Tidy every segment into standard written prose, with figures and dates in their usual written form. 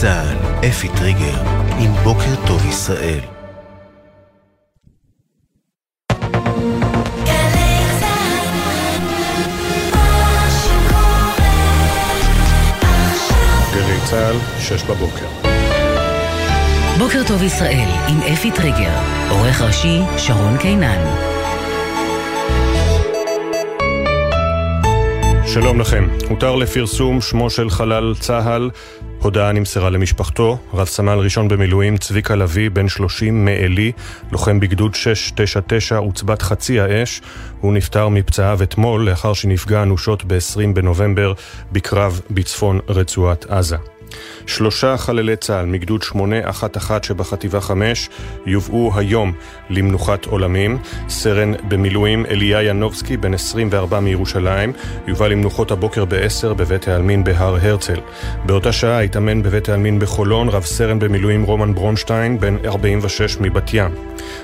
צה"ל, אפי טריגר, עם בוקר טוב ישראל. גלי צה"ל, 6 בבוקר. בוקר טוב ישראל, עם אפי טריגר, עורך ראשי שרון קינן. שלום לכם. הותר לפרסום שמו של חלל צהל. הודעה נמסרה למשפחתו. רב סמל ראשון במילואים צביקה לוי, בן 30 מעלי, לוחם בגדוד 699 עוצבת חצי האש. הוא נפטר מפצעיו אתמול לאחר שנפגע אנושות ב-20 בנובמבר בקרב בצפון רצועת עזה. 3 חללי צה"ל מגדוד 811 שבחטיבה 5 יובאו היום למנוחת עולמים. סרן במילואים אליה ינובסקי בן 24 מירושלים יובא למנוחות הבוקר ב-10 בבית העלמין בהר הרצל. באותה שעה התאמן בבית העלמין בחולון רב סרן במילואים רומן ברונשטיין בן 46 מבת ים.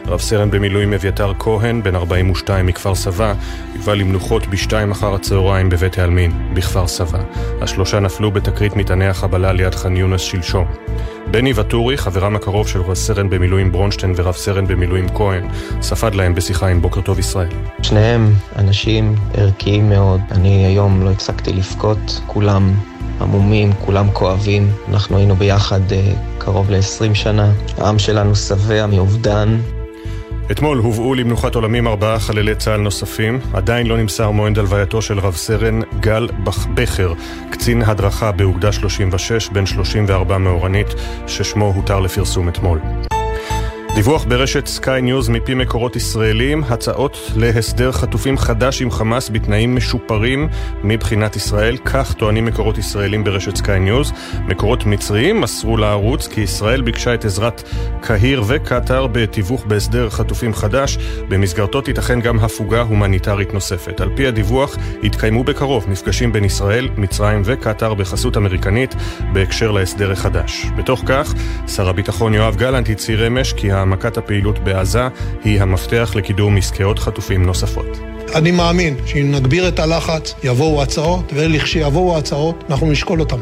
רב סרן במילואים אביתר כהן בן 42 מכפר סבא יובא למנוחות ב-2 אחר הצהריים בבית העלמין בכפר סבא. ה3 נפלו בתקרית מטעני החבלה ליד ח'אן יונס שלשום. בני וטורי, חברם הקרוב של רב סרן במילואים ברונשטיין ורב סרן במילואים כהן, ספד להם בשיחה עם בוקר טוב ישראל. שניהם אנשים ערכיים מאוד. אני היום לא הפסקתי לבכות. כולם עמומים, כולם כואבים. אנחנו היינו ביחד קרוב ל-20 שנה. העם שלנו שבע מאובדן. אתמול הובאו למנוחת עולמים 4 חללי צה"ל נוספים. עדיין לא נמסר מועד הלווייתו של רב סרן גל בכר, קצין הדרכה באוגדה 36 בן 34 מאורנית, ששמו הותר לפרסום אתמול. דיווח ברשת סקאי ניוז מפי מקורות ישראלים, הצעות להסדר חטופים חדש עם חמאס בתנאים משופרים מבחינת ישראל, כך טוענים מקורות ישראלים ברשת סקאי ניוז. מקורות מצריים מסרו לערוץ כי ישראל ביקשה את עזרת קהיר וקטר בתיווך בהסדר חטופים חדש, במסגרתו תיתכן גם הפוגה הומניטרית נוספת. על פי הדיווח התקיימו בקרוב מפגשים בין ישראל, מצרים וקטר בחסות אמריקנית בהקשר להסדר החדש. בתוך כך, שר הביטחון יואב גלנט הצהיר אמש כי העמקת הפעילות בעזה היא המפתח לקידום עסקאות חטופים נוספות. אני מאמין שאם נגביר את הלחץ יבואו הצעות, ולכשיבואו הצעות אנחנו נשקול אותם.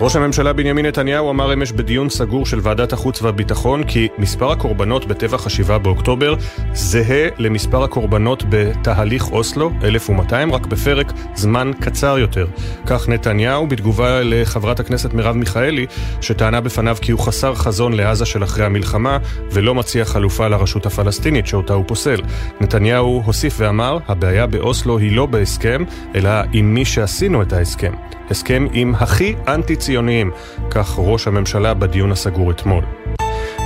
ראש הממשלה בנימין נתניהו אמר אמש בדיון סגור של ועדת החוץ והביטחון כי מספר הקורבנות בטבח 7 באוקטובר זהה למספר הקורבנות בתהליך אוסלו 1200, רק בפרק זמן קצר יותר. כך נתניהו בתגובה לחברת הכנסת מרב מיכאלי שטענה בפניו כי הוא חסר חזון לעזה של אחרי המלחמה ולא מציע חלופה לרשות הפלסטינית שאותה הוא פוסל. נתניהו הוסיף ואמר, הבעיה באוסלו היא לא בהסכם אלא עם מי שעשינו את ההסכם. הסכם עם הכי אנטי-ציוניים, כך ראש הממשלה בדיון הסגור אתמול.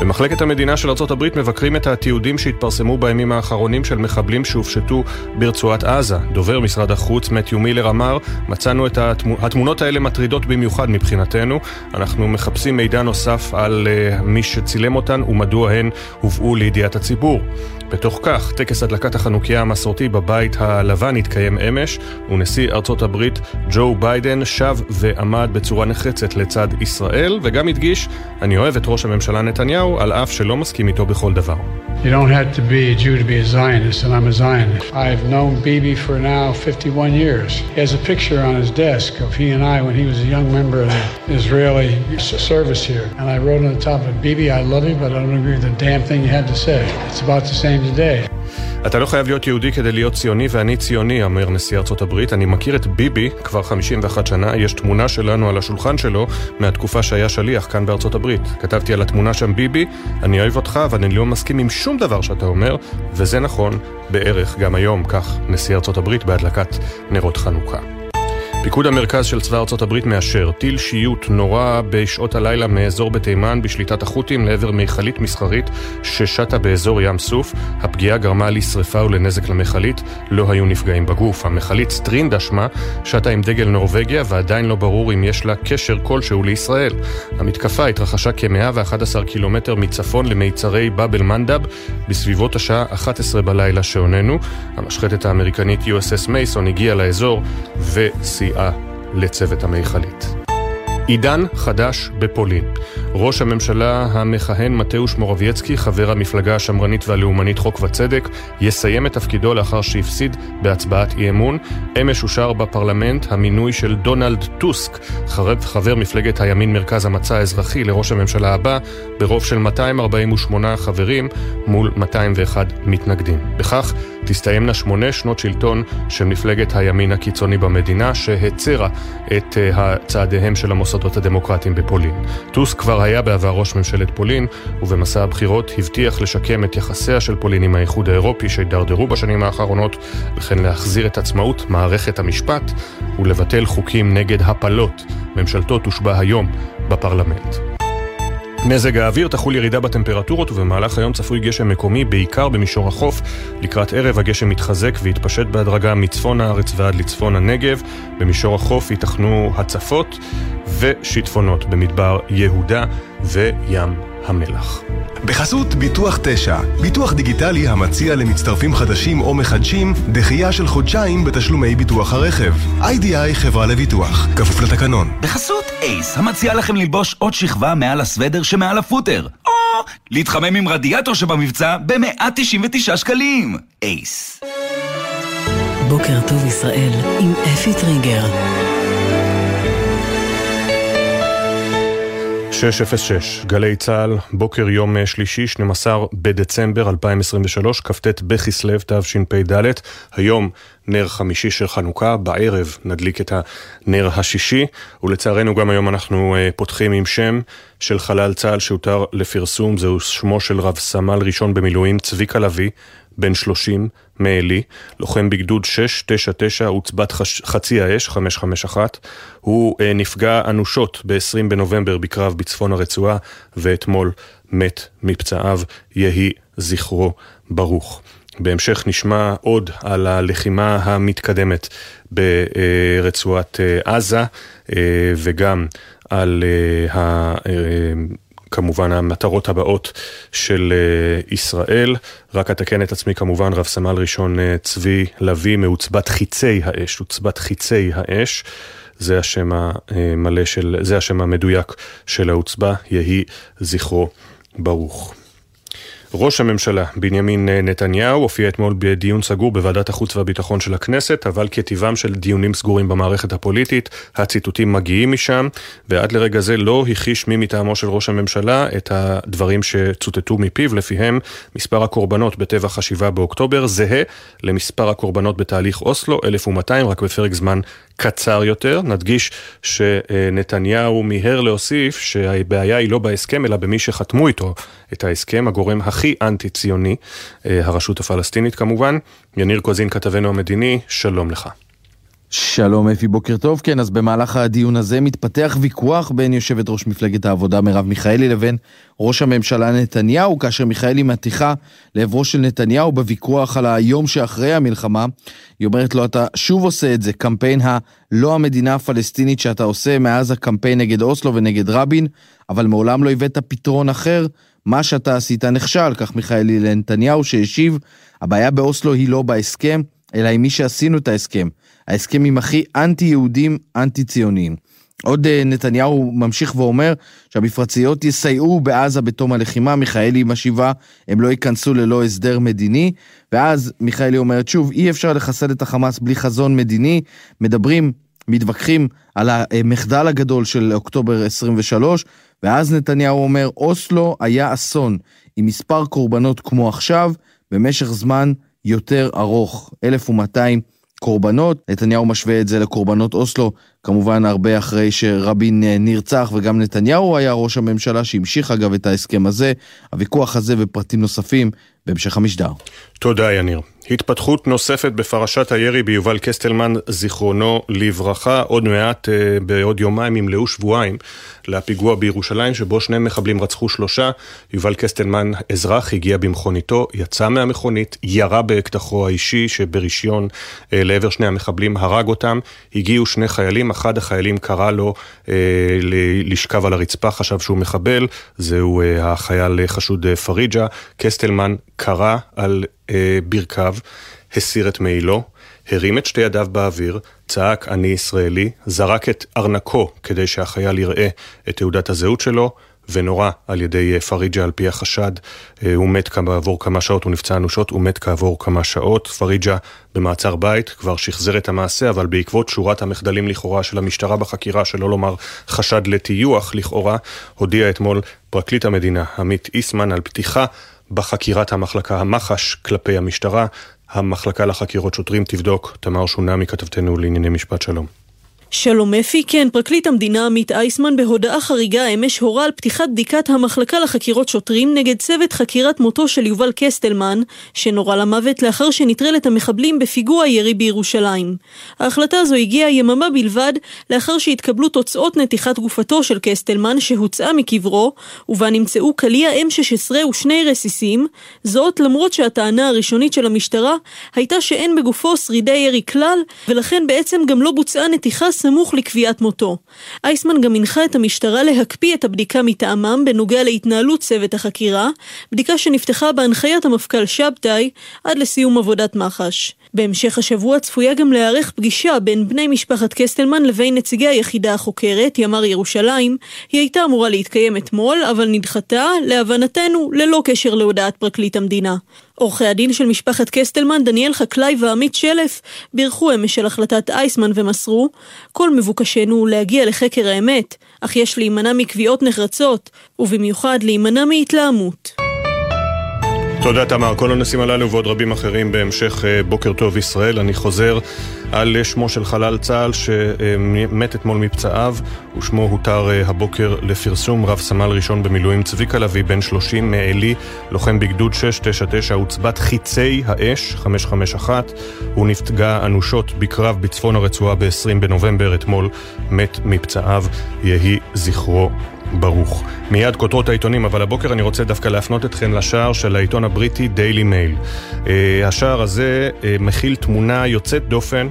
במחלקת המדינה של ארצות הברית מבקרים את התיעודים שהתפרסמו בימים האחרונים של מחבלים שהופשטו ברצועת עזה. דובר משרד החוץ מתיו מילר אמר, מצאנו את התמונות האלה מטרידות במיוחד מבחינתנו. אנחנו מחפשים מידע נוסף על מי שצילם אותן ומדוע הן הובאו לידיעת הציבור. בתוך כך, טקס הדלקת החנוכיה המסורתי בבית הלבן התקיים אמש, ונשיא ארצות הברית ג'ו ביידן שב ועמד בצורה נחרצת לצד ישראל, וגם הדגיש, אני אוהב את ראש הממשלה נתניהו, על אף שלא מסכים איתו בכל דבר. You don't have to be a Jew to be a Zionist, and I'm a Zionist. I've known Bibi for now 51 years. He has a picture on his desk of he and I when he was a young member of the Israeli service here. And I wrote on the top of it, Bibi, I love you, but I don't agree with the damn thing you had to say. It's about the same today. אתה לא חייב להיות יהודי כדי להיות ציוני, ואני ציוני, אמר נשיא ארצות הברית. אני מכיר את ביבי כבר 51 שנה, יש תמונה שלנו על השולחן שלו מהתקופה שהיה שליח כאן בארצות הברית. כתבתי על התמונה שם, ביבי, אני אוהב אותך, ואני לא מסכים עם שום דבר שאתה אומר, וזה נכון בערך גם היום, כך נשיא ארצות הברית בהדלקת נרות חנוכה. פיקוד המרכז של צבא ארצות הברית מאשר טיל שיוט נורא בשעות הלילה מאזור בתימן בשליטת החות'ים לעבר מיכלית מסחרית ששטה באזור ים סוף. הפגיעה גרמה לשריפה ולנזק למחלית, לא היו נפגעים בגוף. המחלית סטרינדה שמה, שטה עם דגל נורווגיה ועדיין לא ברור אם יש לה קשר כלשהו לישראל. המתקפה התרחשה כ-111 קילומטר מצפון למיצרי בבל מנדב בסביבות השעה 11 בלילה שעוננו. המשחטת האמריקנית USS מייסון הגיעה לאזור וסייעה לצוות המיכלית. עידן חדש בפולין. ראש הממשלה המכהן מטאוש מורבייצקי, חבר המפלגה השמרנית והלאומנית חוק וצדק, יסיים את תפקידו לאחר שהפסיד בהצבעת אי אמון. אמש אושר בפרלמנט המינוי של דונלד טוסק, חבר מפלגת הימין מרכז המצע האזרחי, לראש הממשלה הבא, ברוב של 248 חברים מול 201 מתנגדים. בכך תסתיימנה 8 שנות שלטון של מפלגת הימין הקיצוני במדינה, שהצרה את הצעדיהם של המוסדות הדמוקרטיים בפולין. טוסק כבר היה בעבר ראש ממשלת פולין, ובמסע הבחירות הבטיח לשקם את יחסיה של פולין עם האיחוד האירופי שהידרדרו בשנים האחרונות, וכן להחזיר את עצמאות מערכת המשפט ולבטל חוקים נגד הפלות. ממשלתו תושבע היום בפרלמנט. מזג האוויר, תחול ירידה בטמפרטורות ובמהלך היום צפוי גשם מקומי בעיקר במישור החוף. לקראת ערב הגשם מתחזק והתפשט בהדרגה מצפון הארץ ועד לצפון הנגב. במישור החוף ייתכנו הצפות ושיטפונות במדבר יהודה וים המלח. בחסות ביטוח 9, ביטוח דיגיטלי המציע למצטרפים חדשים או מחדשים דחייה של חודשיים בתשלומי ביטוח הרכב. IDI חברה לביטוח, כפוף לתקנון. בחסות אייס, המציע לכם ללבוש עוד שכבה מעל הסוודר שמעל הפוטר, או להתחמם עם רדיאטור שבמבצע ב-199 שקלים. אייס. בוקר טוב ישראל עם אפי טריגר. 606, גלי צהל, בוקר יום שלישי, 12 בדצמבר 2023, כ"ט בכסלו תשפ"ד. היום נר חמישי של חנוכה, בערב נדליק את הנר השישי, ולצערנו גם היום אנחנו פותחים עם שם של חלל צהל שהותר לפרסום. זהו שמו של רב סמל ראשון במילואים צביקה לוי, בן 30, מעלי, לוחם בגדוד 699 וצבת חצי האש 551, הוא נפגע אנושות ב-20 בנובמבר בקרב בצפון הרצועה, ואתמול מת מפצעיו, יהי זכרו ברוך. בהמשך נשמע עוד על הלחימה המתקדמת ברצועת עזה, וגם על כמובן המטרות הבאות של ישראל. רק אתקן את עצמי, כמובן רב סמל ראשון צבי לוי מעוצבת חיצי האש, עוצבת חיצי האש, זה השם המלא של, זה השם המדויק של העוצבה, יהי זכרו ברוך. ראש הממשלה בנימין נתניהו הופיע אתמול בדיון סגור בוועדת החוץ והביטחון של הכנסת, אבל כטבעם של דיונים סגורים במערכת הפוליטית, הציטוטים מגיעים משם, ועד לרגע זה לא הכחיש מי מטעמו של ראש הממשלה את הדברים שצוטטו מפיו, לפיהם מספר הקורבנות בטבח 7 באוקטובר זהה למספר הקורבנות בתהליך אוסלו, 1200, רק בפרק זמן קצר יותר. נדגיש שנתניהו מיהר להוסיף שהבעיה היא לא בהסכם, אלא במי שחתמו איתו את ההסכם, הגורם הכי אנטי-ציוני, הרשות הפלסטינית כמובן. יניר קוזין כתבנו המדיני, שלום לך. שלום אפי, בוקר טוב. כן, אז במהלך הדיון הזה מתפתח ויכוח בין יושבת ראש מפלגת העבודה מרב מיכאלי לבין ראש הממשלה נתניהו, כאשר מיכאלי מתיחה לעברו של נתניהו בוויכוח על היום שאחרי המלחמה. היא אומרת לו, אתה שוב עושה את זה, קמפיין הלא המדינה הפלסטינית שאתה עושה מאז הקמפיין נגד אוסלו ונגד רבין, אבל מעולם לא הבאת פתרון אחר, מה שאתה עשית נכשל. כך מיכאלי לנתניהו שהשיב, הבעיה באוסלו היא לא בהסכם, אלא עם מי שעשינו את ההסכם. ההסכם עם הכי אנטי-יהודים, אנטי-ציוניים. עוד נתניהו ממשיך ואומר שהמפרציות יסייעו בעזה בתום הלחימה, מיכאלי משיבה, הם לא ייכנסו ללא הסדר מדיני, ואז מיכאלי אומרת שוב, אי אפשר לחסד את החמאס בלי חזון מדיני, מדברים, מתווכחים על המחדל הגדול של אוקטובר 23, ואז נתניהו אומר, אוסלו היה אסון, עם מספר קורבנות כמו עכשיו, במשך זמן יותר ארוך, 1200 קורבנות. נתניהו משווה את זה לקורבנות אוסלו, כמובן הרבה אחרי שרבין נרצח, וגם נתניהו היה ראש הממשלה שהמשיך אגב את ההסכם הזה. הוויכוח הזה ופרטים נוספים בהמשך המשדר. תודה יניר. התפתחות נוספת בפרשת הירי ביובל קסטלמן, זיכרונו לברכה. עוד מעט, בעוד יומיים, ימלאו שבועיים לפיגוע בירושלים, שבו 2 מחבלים רצחו 3. יובל קסטלמן, אזרח, הגיע במכוניתו, יצא מהמכונית, ירה באקדחו האישי שברישיון לעבר 2 המחבלים, הרג אותם. הגיעו 2 חיילים, אחד החיילים קרא לו לשכב על הרצפה, חשב שהוא מחבל, זהו החייל חשוד פריג'ה. קסטלמן קרא על ברכיו, הסיר את מעילו, הרים את שתי ידיו באוויר, צעק אני ישראלי, זרק את ארנקו כדי שהחייל יראה את תעודת הזהות שלו, ונורא על ידי פריג'ה על פי החשד, הוא מת כעבור כמה שעות, הוא נפצע אנושות, הוא מת כעבור כמה שעות, פריג'ה במעצר בית, כבר שחזר את המעשה, אבל בעקבות שורת המחדלים לכאורה של המשטרה בחקירה, שלא לומר חשד לטיוח לכאורה, הודיע אתמול פרקליט המדינה, עמית איסמן, על פתיחה בחקירת המחלקה המחש כלפי המשטרה, המחלקה לחקירות שוטרים תבדוק, תמר שונמי כתבתנו לענייני משפט שלום. שלום אפי, כן, פרקליט המדינה עמית אייסמן בהודעה חריגה אמש הורה על פתיחת בדיקת המחלקה לחקירות שוטרים נגד צוות חקירת מותו של יובל קסטלמן, שנורא למוות לאחר שנטרל את המחבלים בפיגוע ירי בירושלים. ההחלטה הזו הגיעה יממה בלבד לאחר שהתקבלו תוצאות נתיחת גופתו של קסטלמן שהוצאה מקברו, ובה נמצאו קליע M16 ושני רסיסים, זאת למרות שהטענה הראשונית של המשטרה הייתה שאין בגופו שרידי ירי כלל, ולכן בעצם גם לא בוצעה נתיחה סמוך לקביעת מותו. אייסמן גם הנחה את המשטרה להקפיא את הבדיקה מטעמם בנוגע להתנהלות צוות החקירה, בדיקה שנפתחה בהנחיית המפכ"ל שבתאי עד לסיום עבודת מח"ש. בהמשך השבוע צפויה גם להיערך פגישה בין בני משפחת קסטלמן לבין נציגי היחידה החוקרת, ימ"ר ירושלים. היא הייתה אמורה להתקיים אתמול, אבל נדחתה, להבנתנו, ללא קשר להודעת פרקליט המדינה. עורכי הדין של משפחת קסטלמן, דניאל חקלאי ועמית שלף, בירכו אמש של החלטת אייסמן ומסרו, כל מבוקשנו להגיע לחקר האמת, אך יש להימנע מקביעות נחרצות, ובמיוחד להימנע מהתלהמות. תודה תמר, כל הנשים הללו ועוד רבים אחרים בהמשך בוקר טוב ישראל. אני חוזר על שמו של חלל צה"ל שמת אתמול מפצעיו, ושמו הותר הבוקר לפרסום. רב סמל ראשון במילואים צביקה לוי, בן 30 מעלי, לוחם בגדוד 699, הוצבת חיצי האש 551, הוא נפגע אנושות בקרב בצפון הרצועה ב-20 בנובמבר, אתמול מת מפצעיו, יהי זכרו ברוך. מיד כותרות העיתונים, אבל הבוקר אני רוצה דווקא להפנות אתכם לשער של העיתון הבריטי דיילי מייל. השער הזה מכיל תמונה יוצאת דופן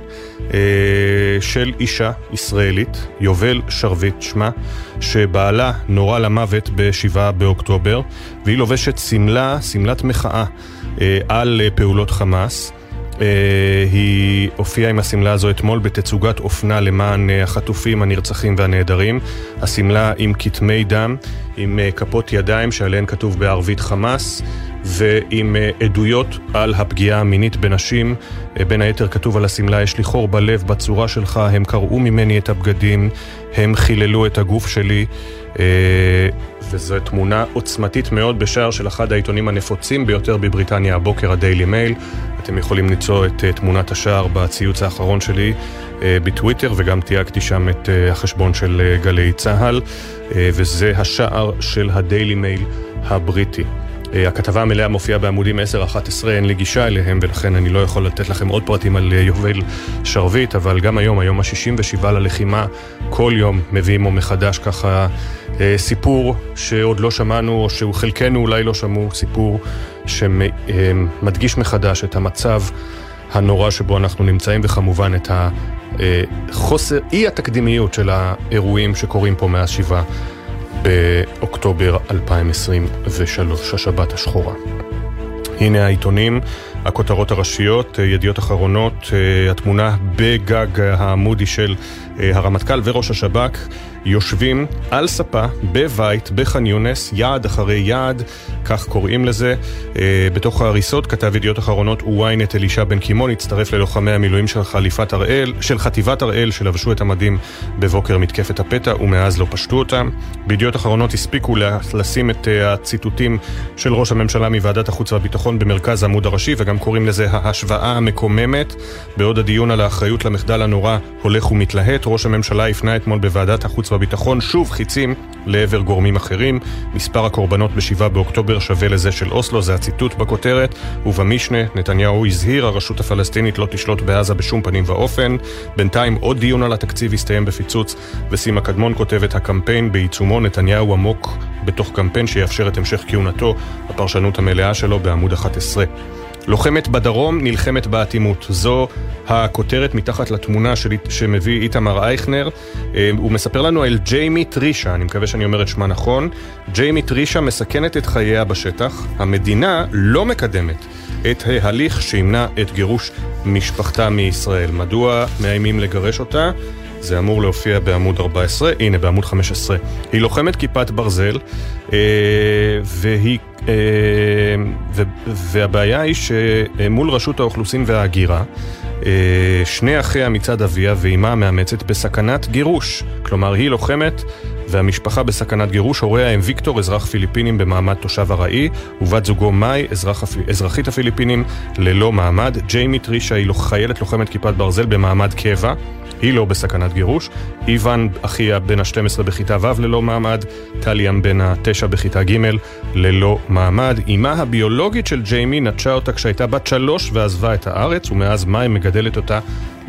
של אישה ישראלית, יובל שרביט שמה, שבעלה נורה למוות ב-7 באוקטובר, והיא לובשת סמלת מחאה על פעולות חמאס. היא הופיעה עם הסמלה הזו אתמול בתצוגת אופנה למען החטופים, הנרצחים והנעדרים. הסמלה עם כתמי דם, עם כפות ידיים שעליהן כתוב בערבית חמאס, ועם עדויות על הפגיעה המינית בנשים. בין היתר כתוב על הסמלה, יש לי חור בלב בצורה שלך, הם קרעו ממני את הבגדים, הם חיללו את הגוף שלי. וזו תמונה עוצמתית מאוד בשער של אחד העיתונים הנפוצים ביותר בבריטניה הבוקר, הדיילי מייל. אתם יכולים למצוא את תמונת השער בציוץ האחרון שלי בטוויטר, וגם תיאגתי שם את החשבון של גלי צהל, וזה השער של הדיילי מייל הבריטי. הכתבה המלאה מופיעה בעמודים 10-11, אין לי גישה אליהם, ולכן אני לא יכול לתת לכם עוד פרטים על יובל שרביט, אבל גם היום, היום ה-67 ללחימה, כל יום מביאים או מחדש ככה סיפור שעוד לא שמענו, או שחלקנו אולי לא שמעו, סיפור שמדגיש מחדש את המצב הנורא שבו אנחנו נמצאים, וכמובן את החוסר, אי התקדימיות של האירועים שקורים פה מאז 7 באוקטובר 2023, השבת השחורה. הנה העיתונים, הכותרות הראשיות, ידיעות אחרונות, התמונה בגג העמודי של הרמטכ"ל וראש השב"כ, יושבים על ספה בבית בח'אן יונס, יעד אחרי יעד, כך קוראים לזה. בתוך ההריסות, כתב ידיעות אחרונות וויינט, אלישע בן קימון הצטרף ללוחמי המילואים של חטיבת הראל שלבשו את המדים בבוקר מתקפת הפתע, ומאז לא פשטו אותם. בידיעות אחרונות הספיקו לשים את הציטוטים של ראש הממשלה מוועדת החוץ והביטחון במרכז העמוד הראשי, וגם קוראים לזה ההשוואה המקוממת. בעוד הדיון על האחריות למחדל הנורא הולך ומתלהט, ראש הממשלה הפנה אתמול בוועדת החוץ והביטחון שוב חיצים לעבר גורמים אחרים. מספר הקורבנות ב-7 באוקטובר שווה לזה של אוסלו, זה הציטוט בכותרת, ובמשנה נתניהו הזהיר, הרשות הפלסטינית לא תשלוט בעזה בשום פנים ואופן. בינתיים עוד דיון על התקציב הסתיים בפיצוץ, וסימה קדמון כותבת, הקמפיין בעיצומו, נתניהו עמוק בתוך קמפיין שיאפשר את המשך כהונתו, הפרשנות המלאה שלו בעמוד 11. לוחמת בדרום נלחמת באטימות, זו הכותרת מתחת לתמונה שמביא איתמר אייכנר. הוא מספר לנו על ג'יימי טרישה, אני מקווה שאני אומר את שמה נכון. ג'יימי טרישה מסכנת את חייה בשטח, המדינה לא מקדמת את ההליך שימנע את גירוש משפחתה מישראל. מדוע מאיימים לגרש אותה? זה אמור להופיע בעמוד 14, הנה בעמוד 15. היא לוחמת כיפת ברזל, והבעיה היא שמול רשות האוכלוסין וההגירה, שני אחיה מצד אביה ואימה מאמצת בסכנת גירוש. כלומר, היא לוחמת והמשפחה בסכנת גירוש. הוריה הם ויקטור, אזרח פיליפינים במעמד תושב ארעי, ובת זוגו מאי, אזרחית הפיליפינים ללא מעמד. ג'יימי טרישה היא חיילת לוחמת כיפת ברזל במעמד קבע, היא לא בסכנת גירוש. איוון אחיה בן ה-12 בכיתה ו' ללא מעמד, טליאם בן ה-9 בכיתה ג' ללא מעמד. אימה הביולוגית של ג'יימי נטשה אותה כשהייתה בת 3 ועזבה את הארץ, ומאז מאי מגדלת אותה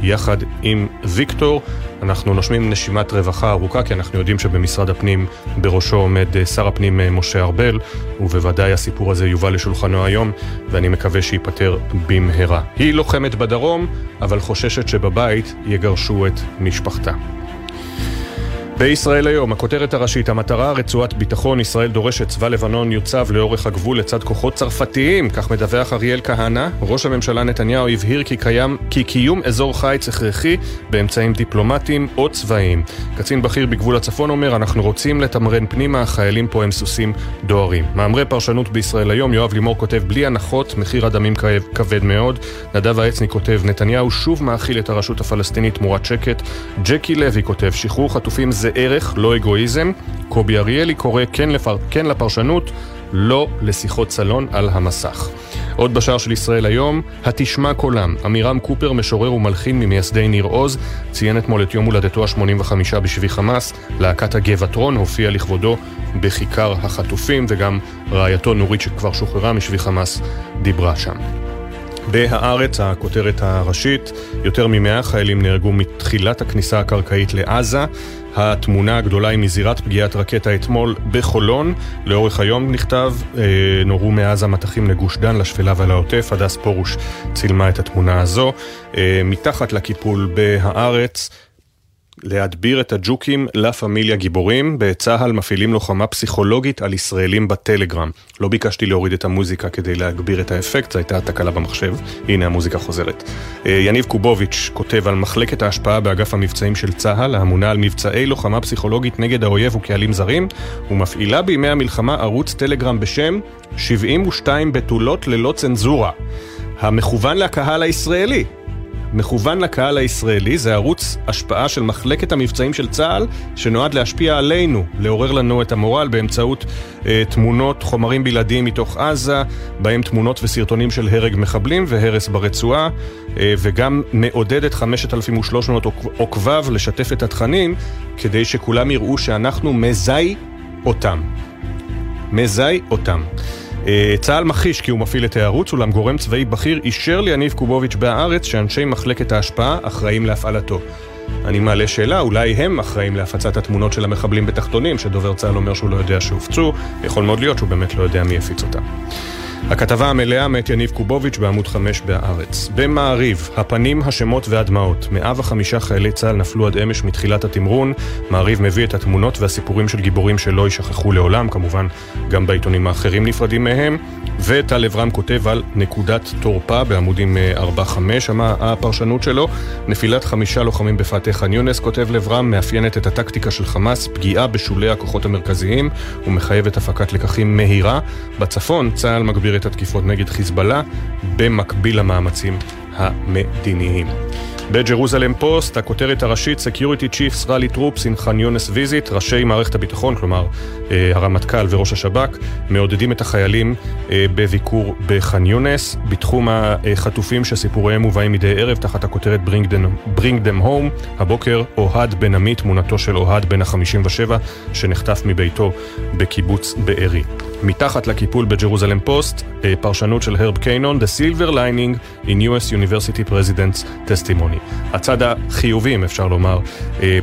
יחד עם ויקטור. אנחנו נושמים נשימת רווחה ארוכה, כי אנחנו יודעים שבמשרד הפנים בראשו עומד שר הפנים משה ארבל, ובוודאי הסיפור הזה יובא לשולחנו היום, ואני מקווה שיפטר במהרה. היא לוחמת בדרום, אבל חוששת שבבית יגרשו את משפחתה. בישראל היום, הכותרת הראשית, המטרה, רצועת ביטחון. ישראל דורשת צבא לבנון יוצב לאורך הגבול לצד כוחות צרפתיים, כך מדווח אריאל כהנא. ראש הממשלה נתניהו הבהיר כי קיום אזור חיץ הכרחי באמצעים דיפלומטיים או צבאיים. קצין בכיר בגבול הצפון אומר, אנחנו רוצים לתמרן פנימה, החיילים פה הם סוסים דוהרים. מאמרי פרשנות בישראל היום, יואב לימור כותב, בלי הנחות, מחיר הדמים כבד מאוד. נדב העצני כותב, נתניהו שוב מאכיל את הרשות הפלסטינית תמורת שקט. ג'קי לוי כותב, שחרור חטופים זה ערך, לא אגואיזם. קובי אריאלי קורא כן לפרשנות, לא לשיחות סלון על המסך. עוד בשער של ישראל היום, התשמע קולם. אמירם קופר, משורר ומלחין ממייסדי ניר עוז, ציין אתמול את יום הולדתו ה-85 בשבי חמאס. להקת הגבעתרון הופיע לכבודו בכיכר החטופים, וגם רעייתו נורית שכבר שוחררה משבי חמאס דיברה שם. בהארץ, הכותרת הראשית, יותר מ100 חיילים נהרגו מתחילת הכניסה הקרקעית לעזה. התמונה הגדולה היא מזירת פגיעת רקטה אתמול בחולון. לאורך היום נכתב, נורו מעזה מטחים לגוש דן, לשפלה ולעוטף. הדס פורוש צילמה את התמונה הזו. מתחת לקיפול בהארץ, להדביר את הג'וקים, לה פמיליה גיבורים. בצהל מפעילים לוחמה פסיכולוגית על ישראלים בטלגרם. לא ביקשתי להוריד את המוזיקה כדי להגביר את האפקט, זו הייתה תקלה במחשב, הנה המוזיקה חוזרת. יניב קובוביץ' כותב על מחלקת ההשפעה באגף המבצעים של צהל, האמונה על מבצעי לוחמה פסיכולוגית נגד האויב וקהלים זרים, ומפעילה בימי המלחמה ערוץ טלגרם בשם 72 בתולות ללא צנזורה, המכוון לקהל הישראלי. מכוון לקהל הישראלי, זה ערוץ השפעה של מחלקת המבצעים של צה"ל, שנועד להשפיע עלינו, לעורר לנו את המורל באמצעות תמונות, חומרים בלעדיים מתוך עזה, בהם תמונות וסרטונים של הרג מחבלים והרס ברצועה, וגם מעודד את 5,300 עוקביו לשתף את התכנים, כדי שכולם יראו שאנחנו מזי אותם. מזי אותם. צהל מחיש כי הוא מפעיל את הערוץ, אולם גורם צבאי בכיר אישר ליניב קובוביץ' בארץ שאנשי מחלקת ההשפעה אחראים להפעלתו. אני מעלה שאלה, אולי הם אחראים להפצת התמונות של המחבלים בתחתונים, שדובר צהל אומר שהוא לא יודע שהופצו. יכול מאוד להיות שהוא באמת לא יודע מי הפיץ אותם. הכתבה המלאה מאת יניב קובוביץ' בעמוד 5 בארץ. במעריב, הפנים, השמות והדמעות. 105 חיילי צהל נפלו עד אמש מתחילת התמרון. מעריב מביא את התמונות והסיפורים של גיבורים שלא ישכחו לעולם, כמובן גם בעיתונים האחרים נפרדים מהם. וטל אברהם כותב על נקודת תורפה בעמודים 4-5, הפרשנות שלו. נפילת 5 לוחמים בפאתי חאן יונס, כותב אברהם, מאפיינת את הטקטיקה של חמאס, פגיעה בשולי הכוחות המרכזיים, ומחייבת הפקת לקחים מהירה. בצפון, צהל מגביר את התקיפות נגד חיזבאללה במקביל למאמצים המדיניים. בג'רוזלם פוסט, הכותרת הראשית, Security Chiefs Rally Troops in חאן יונס Visit. ראשי מערכת הביטחון, כלומר הרמטכ"ל וראש השב"כ, מעודדים את החיילים בביקור בחאן יונס. בתחום החטופים שסיפוריהם מובאים מדי ערב תחת הכותרת Bring them home, הבוקר אוהד בן עמי, תמונתו של אוהד בן ה-57 שנחטף מביתו בקיבוץ בארי. מתחת לקיפול בג'רוזלם פוסט, פרשנות של הרב קיינון, The Silver Lining in US University President's Testimony. הצד החיובי, אם אפשר לומר,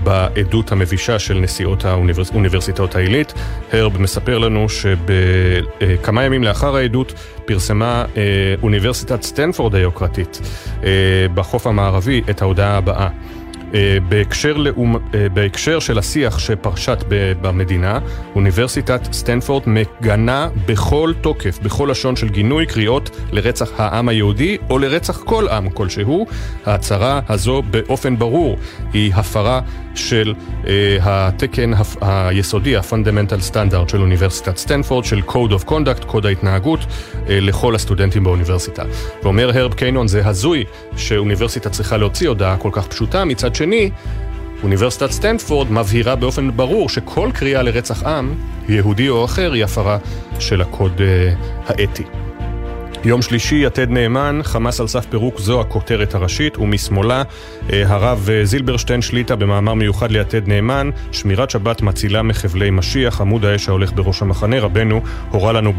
בעדות המבישה של נשיאות האוניברסיטאות העילית. הרב מספר לנו שבכמה ימים לאחר העדות פרסמה אוניברסיטת סטנפורד היוקרתית בחוף המערבי את ההודעה הבאה. בהקשר של השיח שפרשת במדינה, אוניברסיטת סטנפורד מגנה בכל תוקף, בכל לשון של גינוי, קריאות לרצח העם היהודי או לרצח כל עם כלשהו. ההצהרה הזו באופן ברור היא הפרה של התקן היסודי, הפונדמנטל סטנדרט של אוניברסיטת סטנפורד, של Code of Conduct, קוד ההתנהגות לכל הסטודנטים באוניברסיטה. ואומר הרב קיינון, זה הזוי שאוניברסיטה צריכה להוציא הודעה כל כך פשוטה, מצד שני, אוניברסיטת סטנפורד מבהירה באופן ברור שכל קריאה לרצח עם, יהודי או אחר, היא הפרה של הקוד האתי. יום שלישי, יתד נאמן, חמאס על סף פירוק, זו הכותרת הראשית, ומשמאלה הרב זילברשטיין שליטה במאמר מיוחד ליתד נאמן, שמירת שבת מצילה מחבלי משיח, עמוד האש ההולך בראש המחנה, רבנו הורה לנו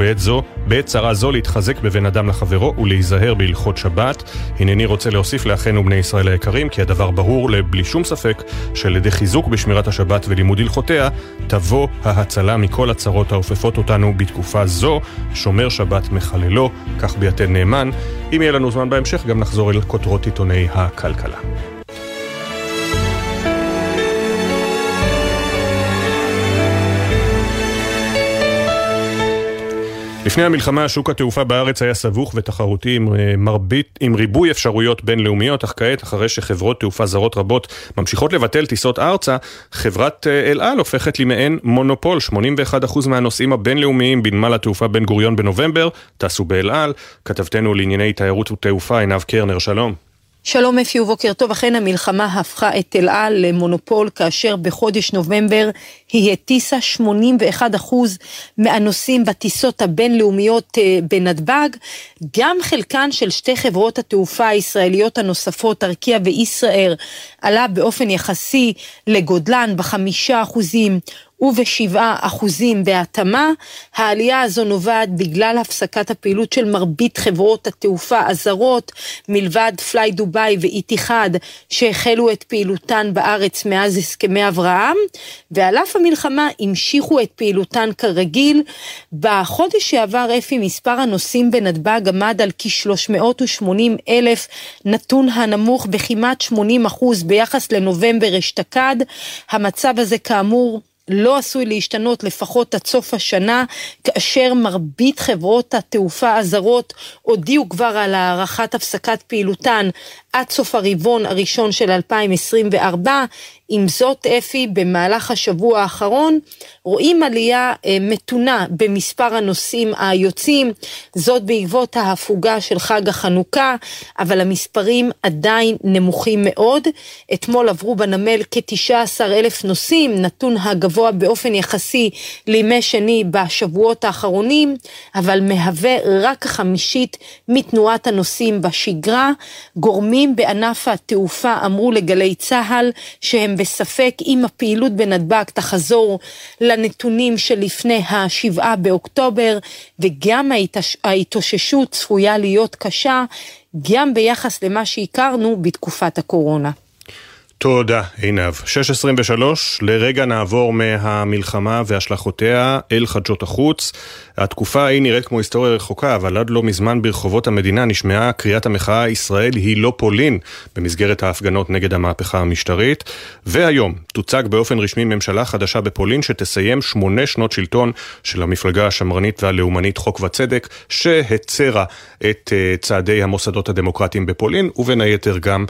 בעת צרה זו להתחזק בבין אדם לחברו ולהיזהר בהלכות שבת. הנני רוצה להוסיף לאחינו בני ישראל היקרים, כי הדבר ברור לבלי שום ספק, שלדי חיזוק בשמירת השבת ולימוד הלכותיה, תבוא ההצלה מכל הצרות האופפות אותנו בתקופה זו, שומר שבת מחללו, כך ביתד נאמן. אם יהיה לנו זמן בהמשך, גם נחזור אל כותרות עיתוני הכלכלה. לפני המלחמה, שוק התעופה בארץ היה סבוך ותחרותי עם ריבוי אפשרויות בינלאומיות, אך כעת, אחרי שחברות תעופה זרות רבות ממשיכות לבטל טיסות ארצה, חברת אל על הופכת למעין מונופול. 81% מהנוסעים הבינלאומיים בנמל התעופה בן גוריון בנובמבר טסו באל על. כתבתנו לענייני תיירות ותעופה עינב קרנר, שלום. שלום אפי ובוקר טוב, אכן המלחמה הפכה את אל על למונופול, כאשר בחודש נובמבר היא הטיסה 81% מהנוסעים בטיסות הבינלאומיות בנתב"ג, גם חלקן של שתי חברות התעופה הישראליות הנוספות, ארקיע וישראייר, עלה באופן יחסי לגודלן ב5%, וב7% בהתאמה. העלייה הזו נובעת בגלל הפסקת הפעילות של מרבית חברות התעופה הזרות, מלבד פליי דוביי ואיתיחד שהחלו את פעילותן בארץ מאז הסכמי אברהם, ועל אף המלחמה המשיכו את פעילותן כרגיל. בחודש שעבר אפי, מספר הנוסעים בנתב"ג עמד על כ-380,000, נתון הנמוך בכמעט 80% ביחס לנובמבר אשתקד. המצב הזה כאמור לא עשוי להשתנות לפחות עד סוף השנה, כאשר מרבית חברות התעופה הזרות הודיעו כבר על הערכת הפסקת פעילותן עד סוף הרבעון הראשון של 2024. עם זאת אפי, במהלך השבוע האחרון רואים עלייה מתונה במספר הנוסעים היוצאים, זאת בעקבות ההפוגה של חג החנוכה, אבל המספרים עדיין נמוכים מאוד. אתמול עברו בנמל כ-19,000 נוסעים, נתון הגבוה באופן יחסי לימי שני בשבועות האחרונים, אבל מהווה רק 50% מתנועת הנוסעים בשגרה. גורמים בענף התעופה אמרו לגלי צהל שהם בספק אם הפעילות בנתב"ג תחזור לנתונים שלפני ה7 באוקטובר, וגם ההתאוששות צפויה להיות קשה, גם ביחס למה שהכרנו בתקופת הקורונה. תודה עינב. 6:23, לרגע נעבור מהמלחמה והשלכותיה אל חדשות החוץ. התקופה היא נראית כמו היסטוריה רחוקה, אבל עד לא מזמן ברחובות המדינה נשמעה קריאת המחאה ישראל היא לא פולין, במסגרת ההפגנות נגד המהפכה המשטרית. והיום תוצג באופן רשמי ממשלה חדשה בפולין שתסיים 8 שנות שלטון של המפלגה השמרנית והלאומנית חוק וצדק, שהצרה את צעדי המוסדות הדמוקרטיים בפולין, ובין היתר גם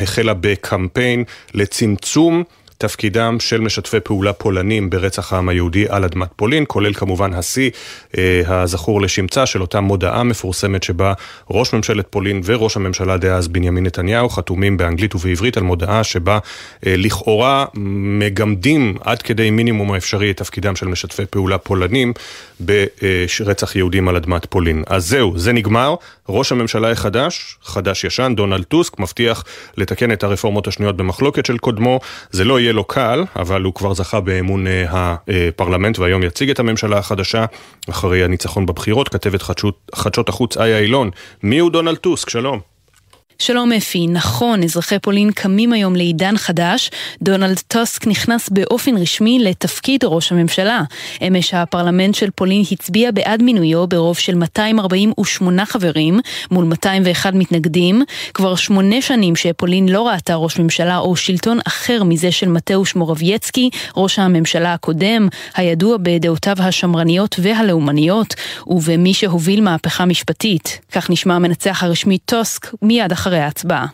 החלה בקמפיין לצמצום תפקידם של משתפי פעולה פולנים ברצח העם היהודי על אדמת פולין, כולל כמובן השיא הזכור לשמצה של אותה מודעה מפורסמת שבה ראש ממשלת פולין וראש הממשלה דאז בנימין נתניהו חתומים באנגלית ובעברית על מודעה שבה לכאורה מגמדים עד כדי מינימום האפשרי את תפקידם של משתפי פעולה פולנים ברצח יהודים על אדמת פולין. אז זהו, זה נגמר. ראש הממשלה החדש, חדש ישן, דונלד טוסק, מבטיח לתקן את הרפורמות השנויות במחלוקת של קודמו. זה לא יהיה לו קל, אבל הוא כבר זכה באמון הפרלמנט, והיום יציג את הממשלה החדשה אחרי הניצחון בבחירות. כתבת חדשות החוץ איה אילון. מי הוא דונלד טוסק? שלום. שלום אפי, נכון, אזרחי פולין קמים היום לעידן חדש. דונלד טוסק נכנס באופן רשמי לתפקיד ראש הממשלה. אמש הפרלמנט של פולין הצביע בעד מינויו ברוב של 248 חברים מול 201 מתנגדים. כבר 8 שנים שפולין לא ראתה ראש ממשלה או שלטון אחר מזה של מטאוש מורבייצקי, ראש הממשלה הקודם, הידוע בדעותיו השמרניות והלאומניות, ובמי שהוביל מהפכה משפטית. כך נשמע המנצח הרשמי טוסק מיד אחרי ההצבעה.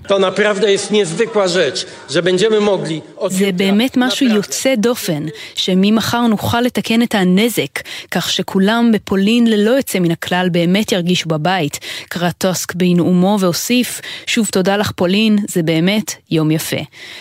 זה באמת משהו יוצא דופן, שממחר נוכל לתקן את הנזק, כך שכולם בפולין ללא יוצא מן הכלל באמת ירגישו בבית. קרא טוסק בנאומו והוסיף, שוב תודה לך פולין, זה באמת יום יפה.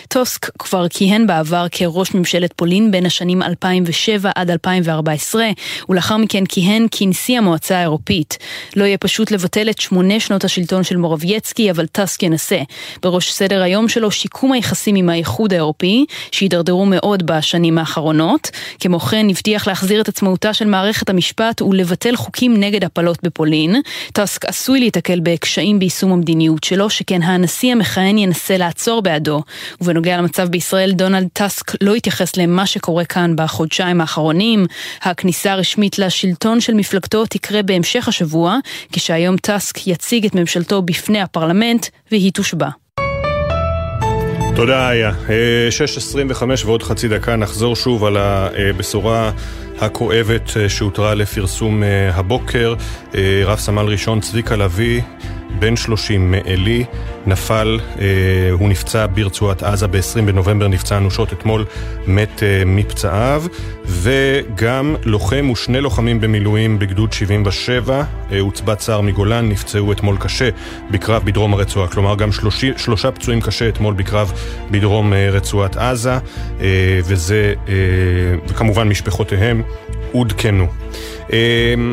טוסק כבר כיהן בעבר כראש ממשלת פולין בין השנים 2007 עד 2014, ולאחר מכן כיהן כנשיא המועצה האירופית. לא יהיה פשוט לבטל את 8 שנות השלטון של מורבייצקי, אבל טוסק ינסה. בראש סדר היום שלו שיקום היחסים עם האיחוד האירופי, שהידרדרו מאוד בשנים האחרונות. כמו כן, הבטיח להחזיר את עצמאותה של מערכת המשפט ולבטל חוקים נגד הפלות בפולין. טוסק עשוי להתקל בקשיים ביישום המדיניות שלו, שכן הנשיא המכהן ינסה לעצור בעדו. ובנוגע למצב בישראל, דונלד טוסק לא התייחס למה שקורה כאן בחודשיים האחרונים. הכניסה הרשמית לשלטון של מפלגתו תקרה בהמשך השבוע, כשהיום טוסק יציג את ממשלתו בפני הפרלמנט והיא תושבע. תודה איה. 6:25 ועוד חצי דקה נחזור שוב על הבשורה הכואבת שהותרה לפרסום הבוקר. רב סמל ראשון צביקה לוי, בן 30 מעלי, נפל, הוא נפצע ברצועת עזה ב-20 בנובמבר, נפצע אנושות, אתמול מת מפצעיו, וגם לוחם ושני לוחמים במילואים בגדוד 77, הוצבע צער מגולן, נפצעו אתמול קשה בקרב בדרום הרצועה, כלומר גם 3 פצועים קשה אתמול בקרב בדרום רצועת עזה, וזה וכמובן משפחותיהם עודכנו.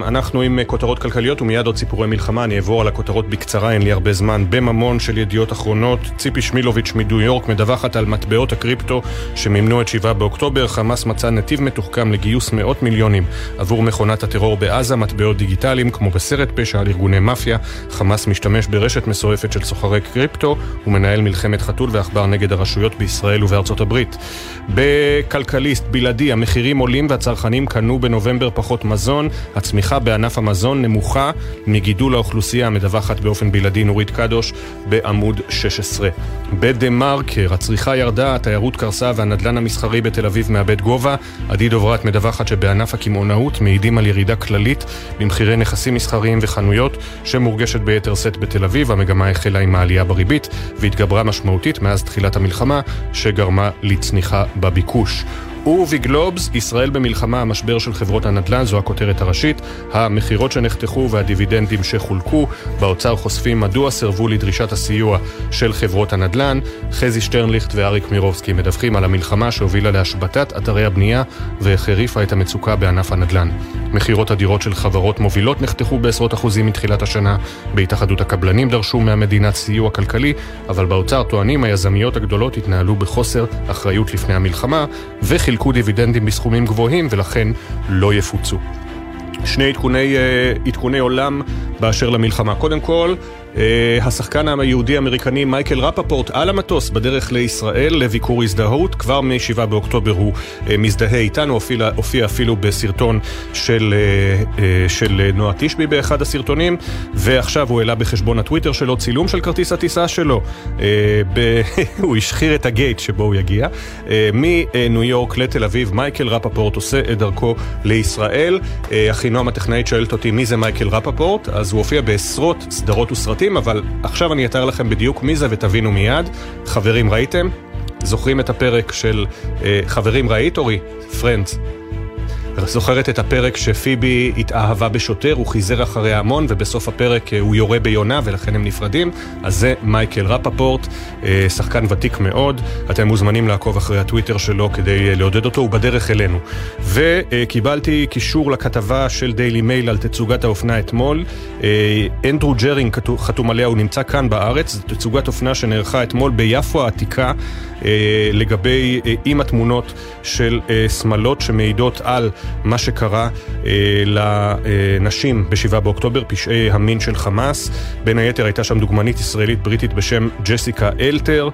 אנחנו עם כותרות כלכליות ומיד עוד סיפורי מלחמה. אני אעבור על הכותרות בקצרה, אין לי הרבה זמן. בממון של ידיעות אחרונות, ציפי שמילוביץ' מניו יורק מדווחת על מטבעות הקריפטו שמימנו את 7 באוקטובר, חמאס מצא נתיב מתוחכם לגיוס מאות מיליונים עבור מכונת הטרור בעזה, מטבעות דיגיטליים כמו בסרט פשע על ארגוני מאפיה, חמאס משתמש ברשת מסועפת של סוחרי קריפטו ומנהל מלחמת חתול ועכבר נגד הרשויות בישראל ובארצות הברית. בכלכליסט בלעדי, המחירים עולים והצרכנים קנו בנובמבר פחות מזון, הצמיחה בענף המזון נמוכה מגידול האוכלוסייה, מדווחת באופן בלעדי נורית קדוש בעמוד 16. בדמרקר, הצריכה ירדה, התיירות קרסה והנדלן המסחרי בתל אביב מאבד גובה, עדי דוברת מדווחת שבענף הקמעונאות מעידים על ירידה כללית במחירי נכסים מסחריים וחנויות שמורגשת ביתר סט בתל אביב, המגמה החלה עם העלייה בריבית והתגברה משמעותית מאז תחילת המלחמה שגרמה לצניחה בביקוש. ובגלובס, ישראל במלחמה, המשבר של חברות הנדל"ן, זו הכותרת הראשית, המחירות שנחתכו והדיבידנדים שחולקו, באוצר חושפים מדוע סרבו לדרישת הסיוע של חברות הנדל"ן, חזי שטרנליכט ואריק מירובסקי מדווחים על המלחמה שהובילה להשבטת אתרי הבנייה והחריפה את המצוקה בענף הנדל"ן. מחירות הדירות של חברות מובילות נחתכו ב10% מתחילת השנה, בהתאחדות הקבלנים דרשו מהמדינה סיוע כלכלי, אבל באוצר טוענים היזמיות הגדולות התנהלו בחוסר אחריות לפני המלחמה, חילקו דיבידנדים בסכומים גבוהים ולכן לא יפוצו. שני עדכוני עולם באשר למלחמה. קודם כל, השחקן היהודי-אמריקני מייקל רפפורט על המטוס בדרך לישראל לביקור הזדהות, כבר מ-7 באוקטובר הוא מזדהה איתנו, הופיע אפילו בסרטון של נועה תשבי באחד הסרטונים, ועכשיו הוא העלה בחשבון הטוויטר שלו צילום של כרטיס הטיסה שלו, הוא השחיר את הגייט שבו הוא יגיע, מניו יורק לתל אביב, מייקל רפפורט עושה את דרכו לישראל. החינום הטכנאית שואלת אותי מי זה מייקל רפפורט, אז הוא הופיע בעשרות סדרות וסרטים, אבל עכשיו אני אתאר לכם בדיוק מי זה ותבינו מיד. חברים ראיתם? זוכרים את הפרק של חברים ראית אורי? פרנדס. זוכרת את הפרק שפיבי התאהבה בשוטר, הוא חיזר אחרי ההמון ובסוף הפרק הוא יורה ביונה ולכן הם נפרדים? אז זה מייקל רפפורט, שחקן ותיק מאוד, אתם מוזמנים לעקוב אחרי הטוויטר שלו כדי לעודד אותו, הוא בדרך אלינו. וקיבלתי קישור לכתבה של דיילי מייל על תצוגת האופנה אתמול, אנדרו ג'רינג חתום עליה, הוא נמצא כאן בארץ, זו תצוגת אופנה שנערכה אתמול ביפו העתיקה, לגבי עם התמונות של סמלות שמעידות על מה שקרה לנשים ב-7 באוקטובר, פשעי המין של חמאס. בין היתר הייתה שם דוגמנית ישראלית בריטית בשם ג'סיקה אלתר,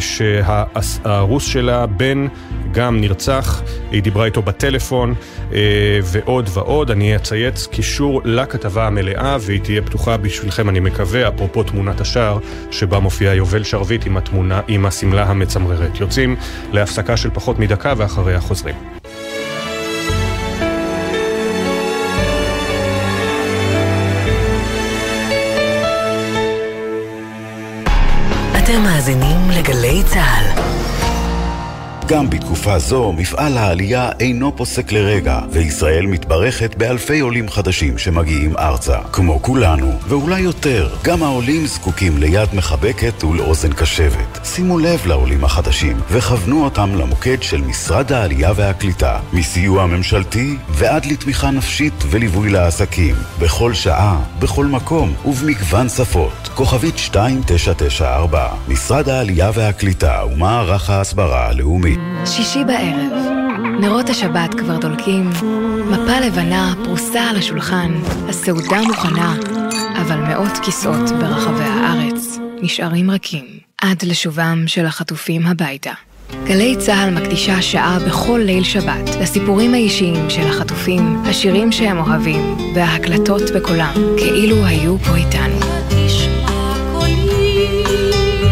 שהרוס שלה בן גם נרצח, היא דיברה איתו בטלפון, ועוד ועוד. אני אצייץ קישור לכתבה המלאה, והיא תהיה פתוחה בשבילכם, אני מקווה, אפרופו תמונת השער, שבה מופיעה יובל שרביט עם התמונה, עם הסמלה המצמררת. יוצאים להפסקה של פחות מדקה, ואחריה חוזרים. אתם מאזינים לגלי צהל. גם בתקופה זו, מפעל העלייה אינו פוסק לרגע, וישראל מתברכת באלפי עולים חדשים שמגיעים ארצה. כמו כולנו, ואולי יותר, גם העולים זקוקים ליד מחבקת ולאוזן קשבת. שימו לב לעולים החדשים, וכוונו אותם למוקד של משרד העלייה והקליטה, מסיוע ממשלתי ועד לתמיכה נפשית וליווי לעסקים. בכל שעה, בכל מקום, ובמגוון שפות. כוכבית 2994, משרד העלייה והקליטה ומערך ההסברה הלאומי. שישי בערב, נרות השבת כבר דולקים, מפה לבנה פרוסה על השולחן, הסעודה מוכנה, אבל מאות כיסאות ברחבי הארץ נשארים רכים עד לשובם של החטופים הביתה. גלי צהל מקדישה שעה בכל ליל שבת לסיפורים האישיים של החטופים, השירים שהם אוהבים וההקלטות בקולם כאילו היו פה איתנו.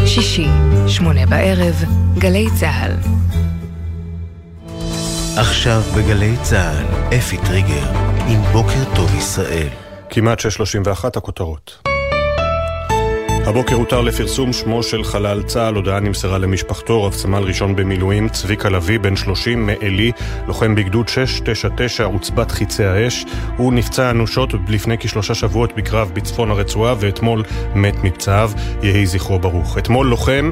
שישי, 8 בערב, גלי צהל. עכשיו בגלי צהל, אפי טריגר, עם בוקר טוב ישראל. כמעט 6:31 הכותרות. הבוקר הותר לפרסום שמו של חלל צה"ל, הודעה נמסרה למשפחתו, רב סמל ראשון במילואים צביקה לוי, בן 30 מעלי, לוחם בגדוד 699, עוצבת חיצי האש. הוא נפצע אנושות לפני כ3 שבועות בקרב בצפון הרצועה, ואתמול מת מפצעיו, יהי זכרו ברוך. אתמול לוחם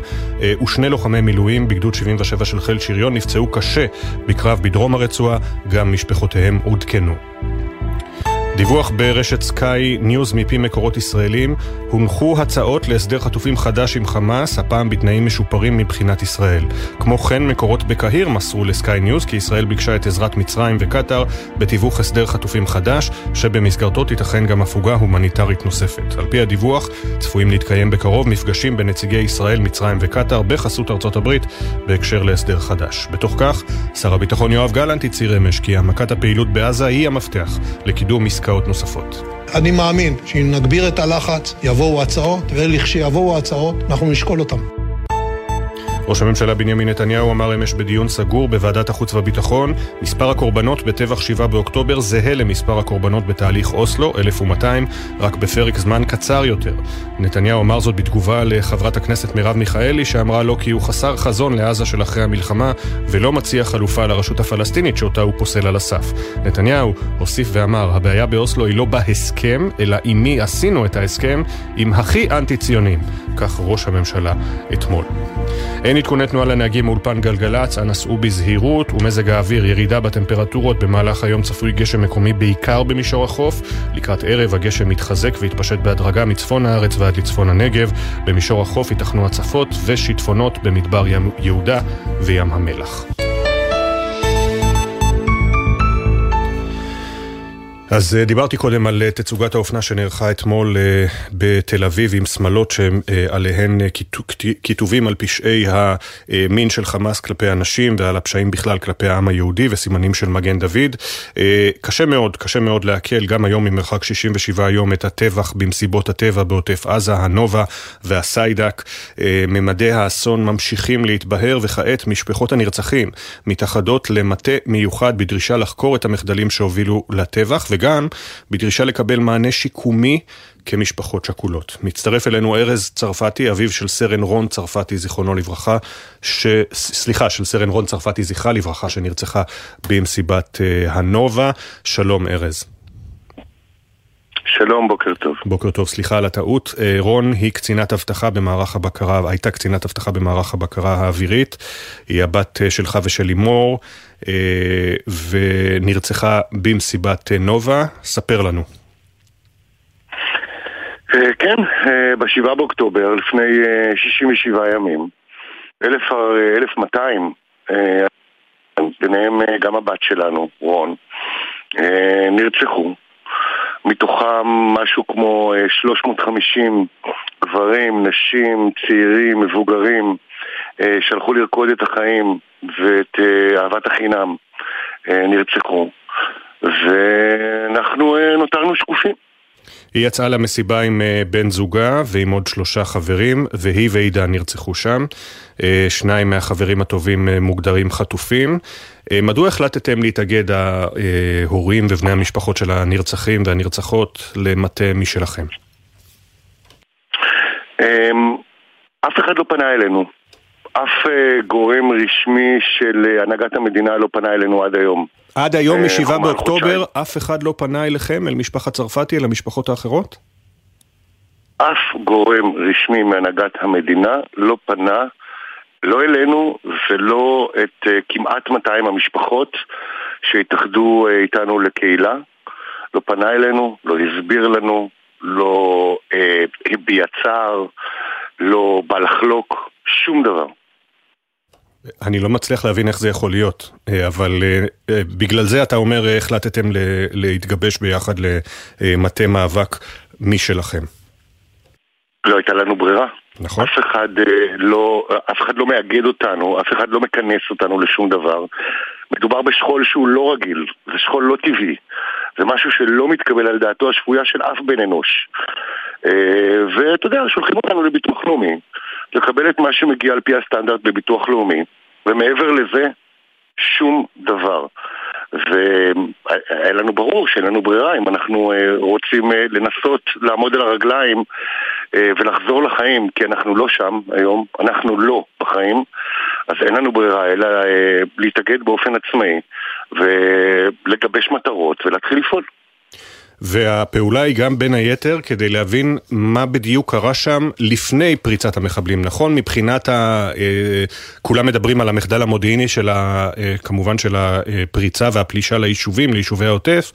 ושני לוחמי מילואים בגדוד 77 של חיל שריון נפצעו קשה בקרב בדרום הרצועה, גם משפחותיהם עודכנו. דיווח ברשת סקאי ניוז מפי מקורות ישראלים, הונחו הצעות להסדר חטופים חדש עם חמאס, הפעם בתנאים משופרים מבחינת ישראל. כמו כן, מקורות בקהיר מסרו לסקאי ניוז כי ישראל ביקשה את עזרת מצרים וקטר בתיווך הסדר חטופים חדש, שבמסגרתו תיתכן גם הפוגה הומניטרית נוספת. על פי הדיווח, צפויים להתקיים בקרוב מפגשים בין נציגי ישראל, מצרים וקטר בחסות ארצות הברית בהקשר להסדר חדש. בתוך כך, שר הביטחון יואב גלנט הצהיר אמש כי העמקת הפעילות בעזה היא המפתח לקידום עסקאות נוספות. אני מאמין שאם נגביר את הלחץ, יבואו הצעות, ולכשיבואו הצעות, אנחנו נשקול אותן. ראש הממשלה בנימין נתניהו אמר אמש בדיון סגור בוועדת החוץ והביטחון, מספר הקורבנות בטבח 7 באוקטובר זהה למספר הקורבנות בתהליך אוסלו, 1200, רק בפרק זמן קצר יותר. נתניהו אמר זאת בתגובה לחברת הכנסת מרב מיכאלי, שאמרה לו כי הוא חסר חזון לעזה של אחרי המלחמה, ולא מציע חלופה לרשות הפלסטינית שאותה הוא פוסל על הסף. נתניהו הוסיף ואמר, הבעיה באוסלו היא לא בהסכם, אלא עם מי עשינו את ההסכם, עם הכי אנטי-ציונים. כך ראש הממשלה אתמול. אין עדכוני תנועה לנהגים מאולפן גלגלץ, הנסעו בזהירות, ומזג האוויר, ירידה בטמפרטורות. במהלך היום צפוי גשם מקומי בעיקר במישור החוף. לקראת ערב הגשם מתחזק והתפשט בהדרגה מצפון הארץ ועד לצפון הנגב. במישור החוף ייתכנו הצפות ושיטפונות במדבר יהודה וים המלח. אז דיברתי קודם על תצוגת האופנה שנערכה אתמול בתל אביב עם סמלות שעליהן כיתובים על פשעי המין של חמאס כלפי הנשים ועל הפשעים בכלל כלפי העם היהודי וסימנים של מגן דוד. קשה מאוד להקל גם היום ממרחק 67 יום את הטבח במסיבות הטבע בעוטף עזה, הנובה והסיידק. ממדי האסון ממשיכים להתבהר וכעת משפחות הנרצחים מתאחדות למטה מיוחד בדרישה לחקור את המחדלים שהובילו לטבח וגם בדרישה לקבל מענה שיקומי כמשפחות שכולות. מצטרף אלינו ארז צרפתי, אביו של סרן רון צרפתי זיכרונו לברכה, של סרן רון צרפתי זכרה לברכה שנרצחה במסיבת הנובה. שלום ארז. שלום, בוקר טוב. בוקר טוב, סליחה על הטעות. רון היא קצינת אבטחה במערך הבקרה האווירית. היא הבת שלך ושל לימור, ונרצחה במסיבת נובה. ספר לנו. כן, ב-7 באוקטובר, לפני 67 ימים, 1200, ביניהם גם הבת שלנו, רון, נרצחו. מתוכם משהו כמו 350 גברים, נשים, צעירים, מבוגרים, שלחו לרקוד את החיים ואת אהבת החינם נרצחו, ואנחנו נותרנו שקופים. היא יצאה למסיבה עם בן זוגה ועם עוד 3 חברים, והיא ועידה נרצחו שם. 2 מהחברים הטובים מוגדרים חטופים. מדוע החלטתם להתאגד ההורים ובני המשפחות של הנרצחים והנרצחות למטה משלכם? אף אחד לא פנה אלינו. אף גורם רשמי של הנהגת המדינה לא פנה אלינו עד היום. עד היום מ-7 באוקטובר אף אחד לא פנה אליכם, אל משפחת צרפתי, אל המשפחות האחרות? אף גורם רשמי מהנהגת המדינה לא פנה, לא אלינו ולא את כמעט 200 המשפחות שהתאחדו איתנו לקהילה. לא פנה אלינו, לא הסביר לנו, לא הביע צער, לא בא לחלוק, שום דבר. אני לא מצליח להבין איך זה יכול להיות, אבל בגלל זה אתה אומר החלטתם להתגבש ביחד למטה מאבק משלכם. לא הייתה לנו ברירה. נכון. אף אחד לא מאגד אותנו, אף אחד לא מכנס אותנו לשום דבר. מדובר בשכול שהוא לא רגיל, זה שכול לא טבעי. זה משהו שלא מתקבל על דעתו השפויה של אף בן אנוש. ואתה יודע, שולחים אותנו לביטוח לאומי, לקבל את מה שמגיע על פי הסטנדרט בביטוח לאומי, ומעבר לזה, שום דבר. והיה לנו ברור שאין לנו ברירה, אם אנחנו רוצים לנסות לעמוד על הרגליים ולחזור לחיים, כי אנחנו לא שם היום, אנחנו לא בחיים, אז אין לנו ברירה, אלא להתאגד באופן עצמאי, ולגבש מטרות ולהתחיל לפעול. והפעולה היא גם בין היתר כדי להבין מה בדיוק קרה שם לפני פריצת המחבלים, נכון? מבחינת כולם מדברים על המחדל המודיעיני של כמובן של הפריצה והפלישה ליישובים, ליישובי העוטף.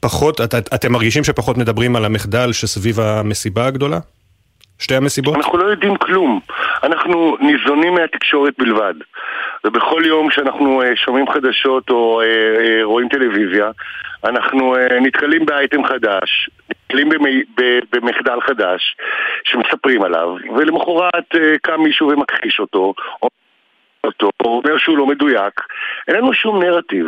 פחות, אתם מרגישים שפחות מדברים על המחדל שסביב המסיבה הגדולה? שתי המסיבות? אנחנו לא יודעים כלום. אנחנו ניזונים מהתקשורת בלבד. ובכל יום שאנחנו שומעים חדשות או רואים טלוויזיה, אנחנו נתקלים באייטם חדש, נתקלים במחדל חדש שמספרים עליו, ולמחרת קם מישהו ומכחיש אותו, או אומר שהוא לא מדויק. אין לנו שום נרטיב.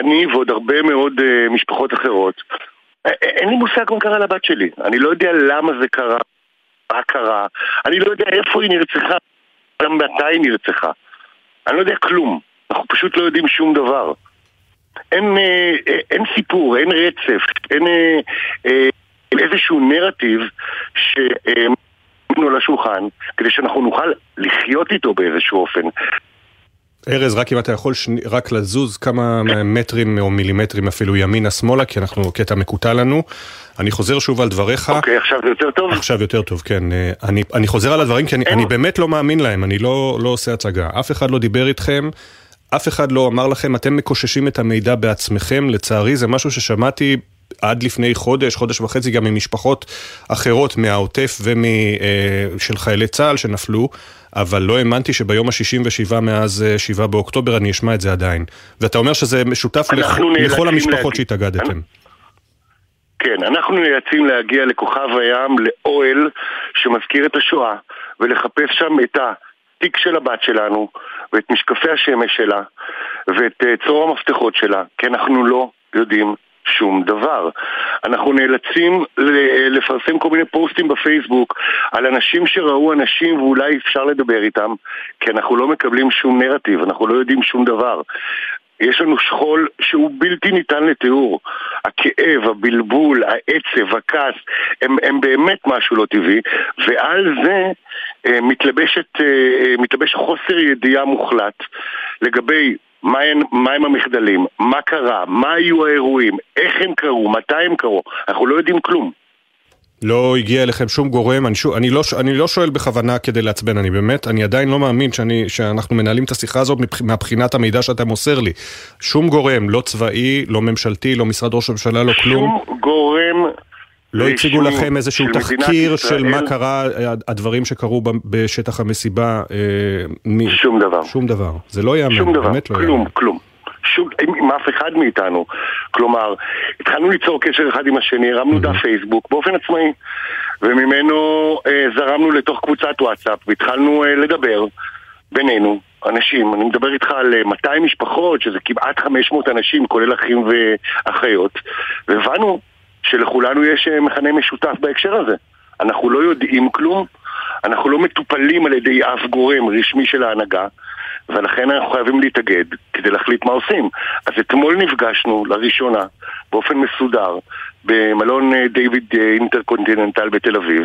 אני ועוד הרבה מאוד משפחות אחרות, אין לי מושג מה קרה לבת שלי. אני לא יודע למה זה קרה, מה קרה. אני לא יודע איפה היא נרצחה, גם מתי היא נרצחה. אני לא יודע כלום. אנחנו פשוט לא יודעים שום דבר. אין סיפור, אין רצף, אין איזשהו נרטיב שמנו לשולחן, כדי שאנחנו נוכל לחיות איתו באיזשהו אופן. ארז, רק אם אתה יכול רק לזוז כמה מטרים או מילימטרים אפילו ימינה שמאלה, כי אנחנו קטע מקוטע לנו. אני חוזר שוב על דבריך. אוקיי, עכשיו זה יותר טוב? עכשיו יותר טוב, כן. אני חוזר על הדברים כי אני באמת לא מאמין להם, אני לא עושה הצגה. אף אחד לא דיבר איתכם, אף אחד לא אמר לכם, אתם מקוששים את המידע בעצמכם, לצערי זה משהו ששמעתי עד לפני חודש וחצי, גם ממשפחות אחרות מהעוטף של חיילי צה"ל שנפלו, אבל לא האמנתי שביום ה-67 מאז 7 באוקטובר אני אשמע את זה עדיין. ואתה אומר שזה משותף לכל המשפחות שהתאגדתם. כן, אנחנו נאלצים להגיע לכוכב הים, לאוהל שמזכיר את השואה, ולחפש שם את התיק של הבת שלנו, ואת משקפי השמש שלה, ואת צור המפתחות שלה, כי אנחנו לא יודעים שום דבר. אנחנו נאלצים לפרסם כל מיני פוסטים בפייסבוק על אנשים שראו אנשים ואולי אפשר לדבר איתם, כי אנחנו לא מקבלים שום נרטיב, אנחנו לא יודעים שום דבר. יש לנו שכול שהוא בלתי ניתן לתיאור. הכאב, הבלבול, העצב, הכעס, הם באמת משהו לא טבעי, ועל זה מתלבש חוסר ידיעה מוחלט לגבי מהם המחדלים, מה קרה, מה היו האירועים, איך הם קרו, מתי הם קרו, אנחנו לא יודעים כלום. לא הגיע אליכם שום גורם, אני לא שואל בכוונה כדי לעצבן, אני עדיין לא מאמין שאנחנו מנהלים את השיחה הזאת מבחינת המידע שאתה מוסר לי. שום גורם, לא צבאי, לא ממשלתי, לא משרד ראש הממשלה, לא כלום. שום גורם לא הציגו לכם איזשהו תחקיר של מה קרה, הדברים שקרו בשטח המסיבה? שום דבר. שום דבר. זה לא יאמן. שום דבר. כלום, כלום. עם אף אחד מאיתנו. כלומר, התחלנו ליצור קשר אחד עם השני, הרמנו דף פייסבוק באופן עצמאי, וממנו זרמנו לתוך קבוצת וואטסאפ, והתחלנו לדבר בינינו, אנשים. אני מדבר איתך על 200 משפחות, שזה כמעט 500 אנשים, כולל אחים ואחיות. והבנו שלכולנו יש מכנה משותף בהקשר הזה. אנחנו לא יודעים כלום, אנחנו לא מטופלים על ידי אף גורם רשמי של ההנהגה, ולכן אנחנו חייבים להתאגד כדי להחליט מה עושים. אז אתמול נפגשנו לראשונה באופן מסודר במלון דיוויד אינטרקונטיננטל בתל אביב,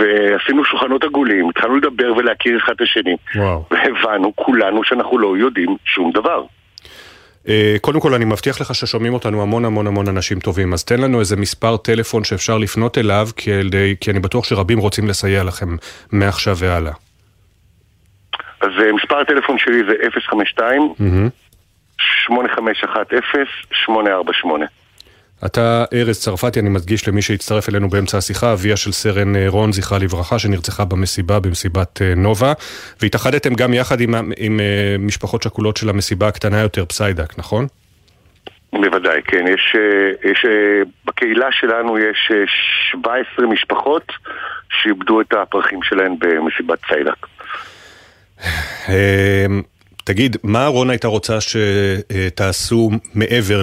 ועשינו שולחנות עגולים, התחלנו לדבר ולהכיר אחד את השני, והבנו כולנו שאנחנו לא יודעים שום דבר. קודם כל, אני מבטיח לך ששומעים אותנו המון המון המון אנשים טובים, אז תן לנו איזה מספר טלפון שאפשר לפנות אליו, כי אני בטוח שרבים רוצים לסייע לכם מעכשיו והלאה. אז מספר הטלפון שלי זה 052 8510-848. אתה ארז צרפתי, אני מדגיש למי שהצטרף אלינו באמצע השיחה, אביה של סרן רון, זכרה לברכה, שנרצחה במסיבת נובה, והתאחדתם גם יחד עם משפחות שכולות של המסיבה הקטנה יותר, פסיידק, נכון? בוודאי, כן. יש בקהילה שלנו יש 17 משפחות שאיבדו את הפרחים שלהן במסיבת פסיידק. תגיד, מה רונה הייתה רוצה שתעשו מעבר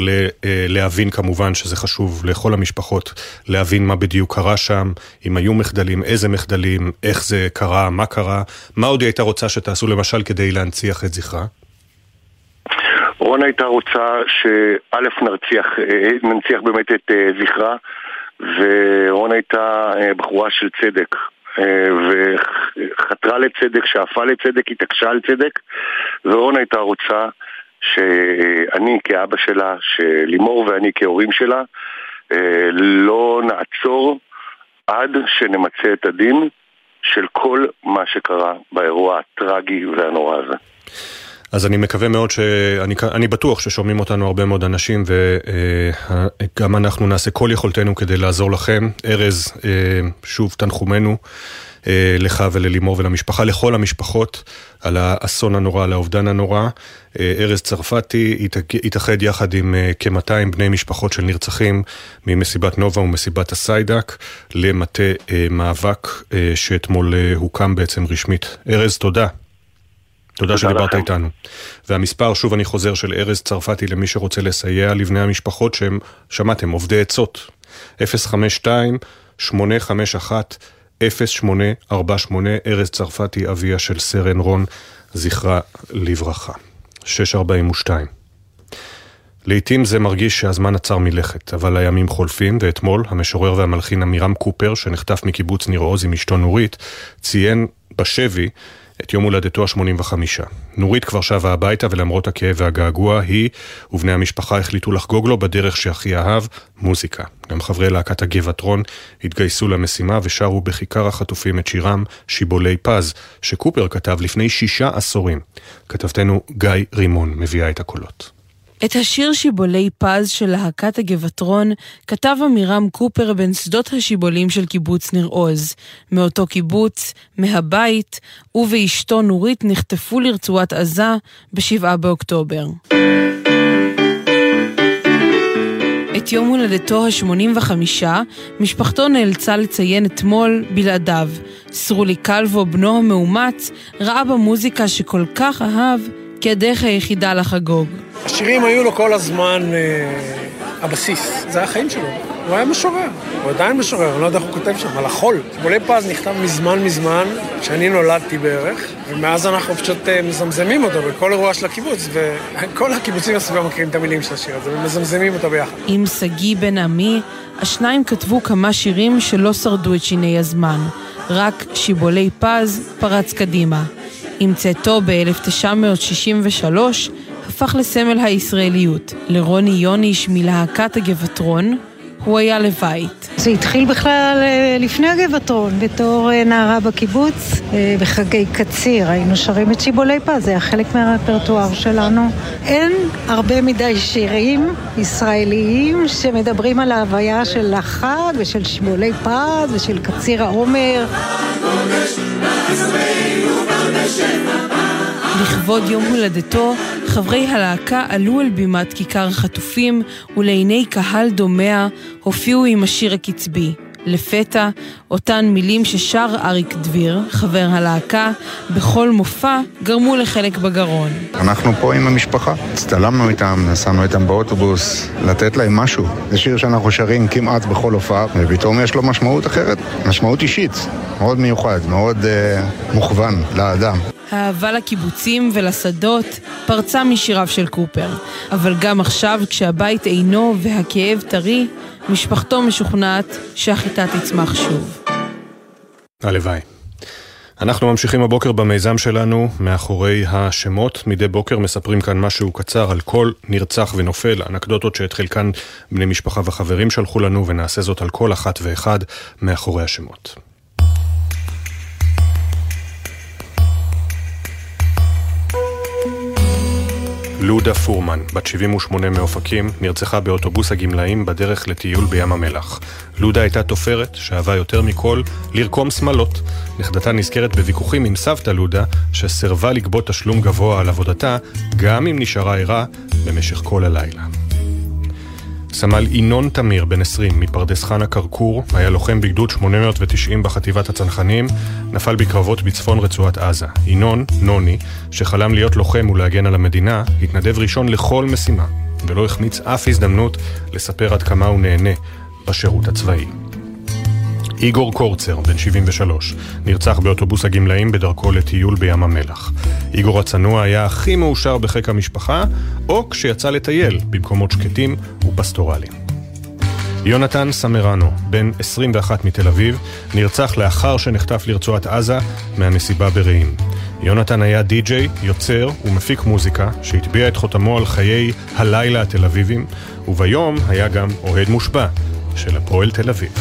להבין, כמובן שזה חשוב לכל המשפחות, להבין מה בדיוק קרה שם, אם היו מחדלים, איזה מחדלים, איך זה קרה, מה קרה, מה עוד הייתה רוצה שתעשו למשל כדי להנציח את זכרה? רונה הייתה רוצה שא' ננציח באמת את זכרה, ורונה הייתה בחורה של צדק. וחתרה לצדק, שאפה לצדק, התעקשה על צדק, ורונה הייתה רוצה שאני כאבא שלה, שלימור ואני כהורים שלה, לא נעצור עד שנמצא את הדין של כל מה שקרה באירוע הטרגי והנורא הזה. אז אני מקווה מאוד אני בטוח ששומעים אותנו הרבה מאוד אנשים, וגם אנחנו נעשה כל יכולתנו כדי לעזור לכם. ארז, שוב תנחומנו לך וללימור ולמשפחה, לכל המשפחות, על האסון הנורא, על האובדן הנורא. ארז צרפתי התאחד יחד עם כ-200 בני משפחות של נרצחים ממסיבת נובה ומסיבת הסיידק למטה מאבק שאתמול הוקם בעצם רשמית. ארז, תודה. תודה שדיברת איתנו. והמספר, שוב אני חוזר, של ארז צרפתי למי שרוצה לסייע לבני המשפחות שהם, שמעתם, עובדי עצות. 052-851-0848, ארז צרפתי, אביה של סרן רון, זכרה לברכה. 642. לעתים זה מרגיש שהזמן עצר מלכת, אבל הימים חולפים, ואתמול המשורר והמלחין אמירם קופר, שנחטף מקיבוץ ניר עוז עם אשתו נורית, ציין בשבי את יום הולדתו ה-85. נורית כבר שבה הביתה, ולמרות הכאב והגעגוע, היא ובני המשפחה החליטו לחגוג לו בדרך שהכי אהב, מוזיקה. גם חברי להקת הגבעתרון התגייסו למשימה ושרו בכיכר החטופים את שירם שיבולי פז, שקופר כתב לפני 6 עשורים. כתבתנו גיא רימון מביאה את הקולות. את השיר שיבולי פז של להקת הגבעתרון כתב אמירם קופר בין שדות השיבולים של קיבוץ ניר עוז. מאותו קיבוץ, מהבית, הוא ואשתו נורית נחטפו לרצועת עזה ב7 באוקטובר. את יום הולדתו ה-85, משפחתו נאלצה לציין אתמול בלעדיו. סרולי קלבו, בנו המאומץ, ראה במוזיקה שכל כך אהב כדרך היחידה לחגוג. השירים היו לו כל הזמן הבסיס. זה היה החיים שלו. הוא היה משורר. הוא עדיין משורר, אני לא יודע איך הוא כותב שם, על החול. שיבולי פז נכתב מזמן, כשאני נולדתי בערך, ומאז אנחנו פשוט מזמזמים אותו בכל אירוע של הקיבוץ, וכל הקיבוצים הסביבה מכירים את המילים של השיר הזה, ומזמזמים אותו ביחד. עם סגי בן עמי, השניים כתבו כמה שירים שלא שרדו את שיני הזמן. רק שיבולי פז פרץ קדימה. עם צאתו ב-1963 הפך לסמל הישראליות. לרוני יוניש מלהקת הגבעתרון, הוא היה לבית. זה התחיל בכלל לפני הגבעתרון, בתור נערה בקיבוץ, בחגי קציר, היינו שרים את שיבולי פז, זה היה חלק מהרפרטואר שלנו. אין הרבה מדי שירים ישראליים שמדברים על ההוויה של החג ושל שיבולי פז ושל קציר העומר. לכבוד יום הולדתו, חברי הלהקה עלו על בימת כיכר חטופים, ולעיני קהל דומע הופיעו עם השיר הקצבי. לפתע, אותן מילים ששר אריק דביר, חבר הלהקה, בכל מופע גרמו לחלק בגרון. אנחנו פה עם המשפחה, הצטלמנו איתם, נסענו איתם באוטובוס, לתת להם משהו. זה שיר שאנחנו שרים כמעט בכל הופעה, ופתאום יש לו משמעות אחרת, משמעות אישית, מאוד מיוחד, מאוד מוכוון לאדם. האהבה לקיבוצים ולשדות פרצה משיריו של קופר, אבל גם עכשיו כשהבית אינו והכאב טרי, משפחתו משוכנעת שהחיטה תצמח שוב. הלוואי. אנחנו ממשיכים הבוקר במיזם שלנו, מאחורי השמות. מדי בוקר מספרים כאן משהו קצר על כל נרצח ונופל, אנקדוטות שאת חלקן בני משפחה וחברים שלחו לנו, ונעשה זאת על כל אחת ואחד מאחורי השמות. לודה פורמן, בת 78 מאופקים, נרצחה באוטובוס הגמלאים בדרך לטיול בים המלח. לודה הייתה תופרת שאהבה יותר מכל לרקום שמלות. נכדתה נזכרת בוויכוחים עם סבתא לודה, שסרבה לגבות תשלום גבוה על עבודתה, גם אם נשארה ערה במשך כל הלילה. סמל אינון תמיר, בן 20, מפרדס חנה קרקור, היה לוחם בגדוד 890 בחטיבת הצנחנים, נפל בקרבות בצפון רצועת עזה. אינון, נוני, שחלם להיות לוחם ולהגן על המדינה, התנדב ראשון לכל משימה, ולא החמיץ אף הזדמנות לספר עד כמה הוא נהנה בשירות הצבאי. איגור קורצר, בן 73, נרצח באוטובוס הגמלאים בדרכו לטיול בים המלח. איגור הצנוע היה הכי מאושר בחיק המשפחה, או כשיצא לטייל במקומות שקטים ופסטורליים. יונתן סמרנו, בן 21 מתל אביב, נרצח לאחר שנחטף לרצועת עזה מהמסיבה ברעים. יונתן היה די-ג'יי, יוצר ומפיק מוזיקה, שהטביע את חותמו על חיי הלילה התל אביבים, וביום היה גם אוהד מושבע של הפועל תל אביב.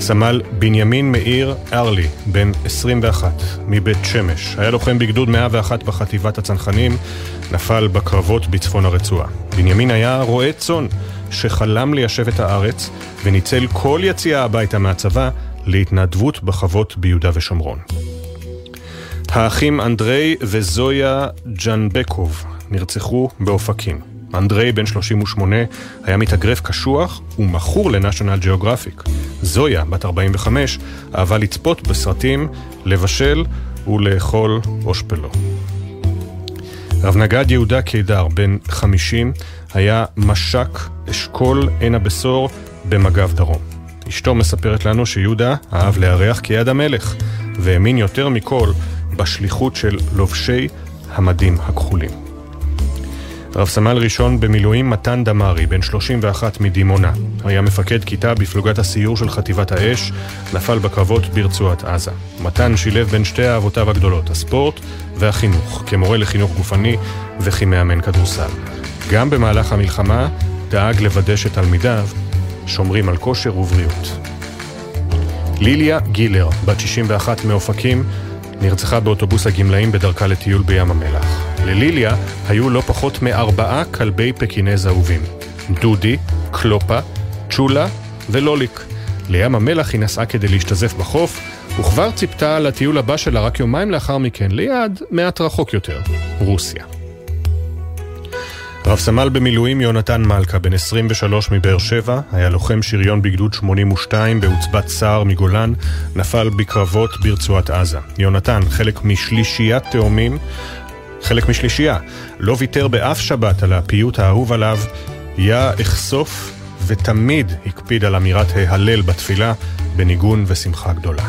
סמל בנימין מאיר ארלי, בן 21, מבית שמש. היה לוחם בגדוד 101 בחטיבת הצנחנים, נפל בקרבות בצפון הרצועה. בנימין היה רועה צאן שחלם ליישב את הארץ, וניצל כל יציאה הביתה מהצבא להתנדבות בחוות ביהודה ושומרון. האחים אנדרי וזויה ג'נבקוב נרצחו באופקים. אנדרי, בן 38, היה מתאגרף קשוח ומכור לנשיונל ג'יוגרפיק. זויה, בת 45, אהבה לצפות בסרטים, לבשל ולאכול אושפלו. רבנגד יהודה קידר, בן 50, היה משק אשכול עין הבשור במגב דרום. אשתו מספרת לנו שיהודה אהב לארח כיד המלך, והאמין יותר מכל בשליחות של לובשי המדים הכחולים. רב סמל ראשון במילואים מתן דמרי, בן 31 מדימונה. היה מפקד כיתה בפלוגת הסיור של חטיבת האש, נפל בקרבות ברצועת עזה. מתן שילב בין שתי אהבותיו הגדולות, הספורט והחינוך, כמורה לחינוך גופני וכמאמן כדורסל. גם במהלך המלחמה דאג לוודא שתלמידיו שומרים על כושר ובריאות. ליליה גילר, בת 61 מאופקים, נרצחה באוטובוס הגמלאים בדרכה לטיול בים המלח. לליליה היו לא פחות מ4 כלבי פקיני זהובים. דודי, קלופה, צ'ולה ולוליק. לים המלח היא נסעה כדי להשתזף בחוף, וכבר ציפתה לטיול הבא שלה רק יומיים לאחר מכן, ליד מעט רחוק יותר, רוסיה. רב סמל במילואים יונתן מלכה, בן 23 מבאר שבע, היה לוחם שריון בגדוד 82 בעוצבת סער מגולן, נפל בקרבות ברצועת עזה. יונתן, חלק משלישייה, לא ויתר באף שבת על הפיוט האהוב עליו, יה אחשוף, ותמיד הקפיד על אמירת ההלל בתפילה, בניגון ושמחה גדולה.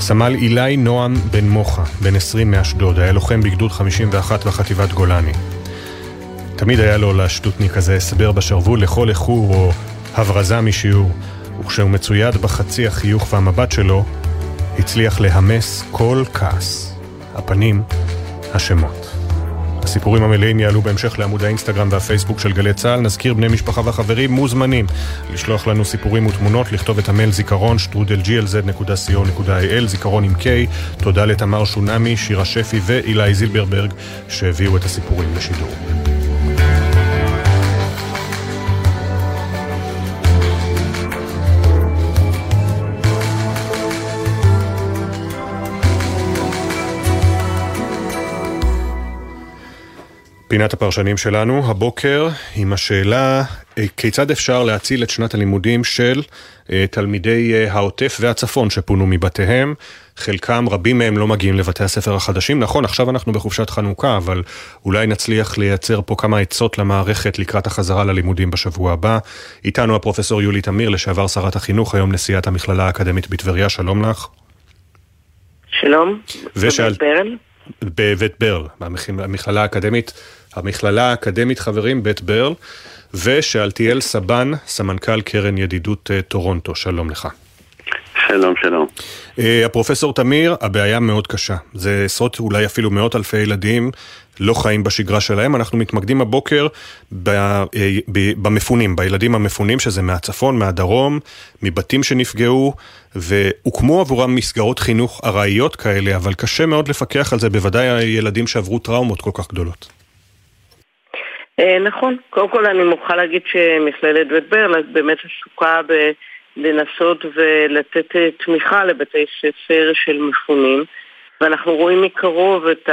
סמל אילי נועם בן מוחה, בן 20 מאשדוד, היה לוחם בגדוד 51 בחטיבת גולני. תמיד היה לו לשטוטניק הזה הסבר בשרוול לכל איחור או הברזה משיעור, וכשהוא מצויד בחצי החיוך והמבט שלו, הצליח להמס כל כעס. הפנים, השמות. הסיפורים המלאים יעלו בהמשך לעמוד האינסטגרם והפייסבוק של גלי צהל. נזכיר, בני משפחה וחברים מוזמנים לשלוח לנו סיפורים ותמונות, לכתוב את המייל זיכרון @glz.co.il, זיכרון עם K. תודה לתמר שונמי, שירה שפי ואילי זילברברג שהביאו את הסיפורים לשידור. פינת הפרשנים שלנו הבוקר עם השאלה כיצד אפשר להציל את שנת הלימודים של תלמידי העוטף והצפון שפונו מבתיהם. חלקם, רבים מהם לא מגיעים לבתי הספר החדשים. נכון, עכשיו אנחנו בחופשת חנוכה, אבל אולי נצליח לייצר פה כמה עצות למערכת לקראת החזרה ללימודים בשבוע הבא. איתנו הפרופסור יולי תמיר, לשעבר שרת החינוך, היום נשיאת המכללה האקדמית בטבריה. שלום לך. שלום. בבית ברל, המכללה האקדמית חברים, בית ברל, ושאלתיאל סבן, סמנכ"ל קרן ידידות טורונטו. שלום לך. שלום, שלום. הפרופסור תמיר, הבעיה מאוד קשה. זה עשרות, אולי אפילו מאות אלפי ילדים לא חיים בשגרה שלהם. אנחנו מתמקדים הבוקר במפונים, בילדים המפונים, שזה מהצפון, מהדרום, מבתים שנפגעו, והוקמו עבורם מסגרות חינוך ארעיות כאלה, אבל קשה מאוד לפקח על זה, בוודאי הילדים שעברו טראומות כל כך גדולות. נכון. קודם כל אני מוכרחה להגיד שמכללת בית ברל באמת עסוקה לנסות ולתת תמיכה לבתי ספר של מפונים, ואנחנו רואים מקרוב את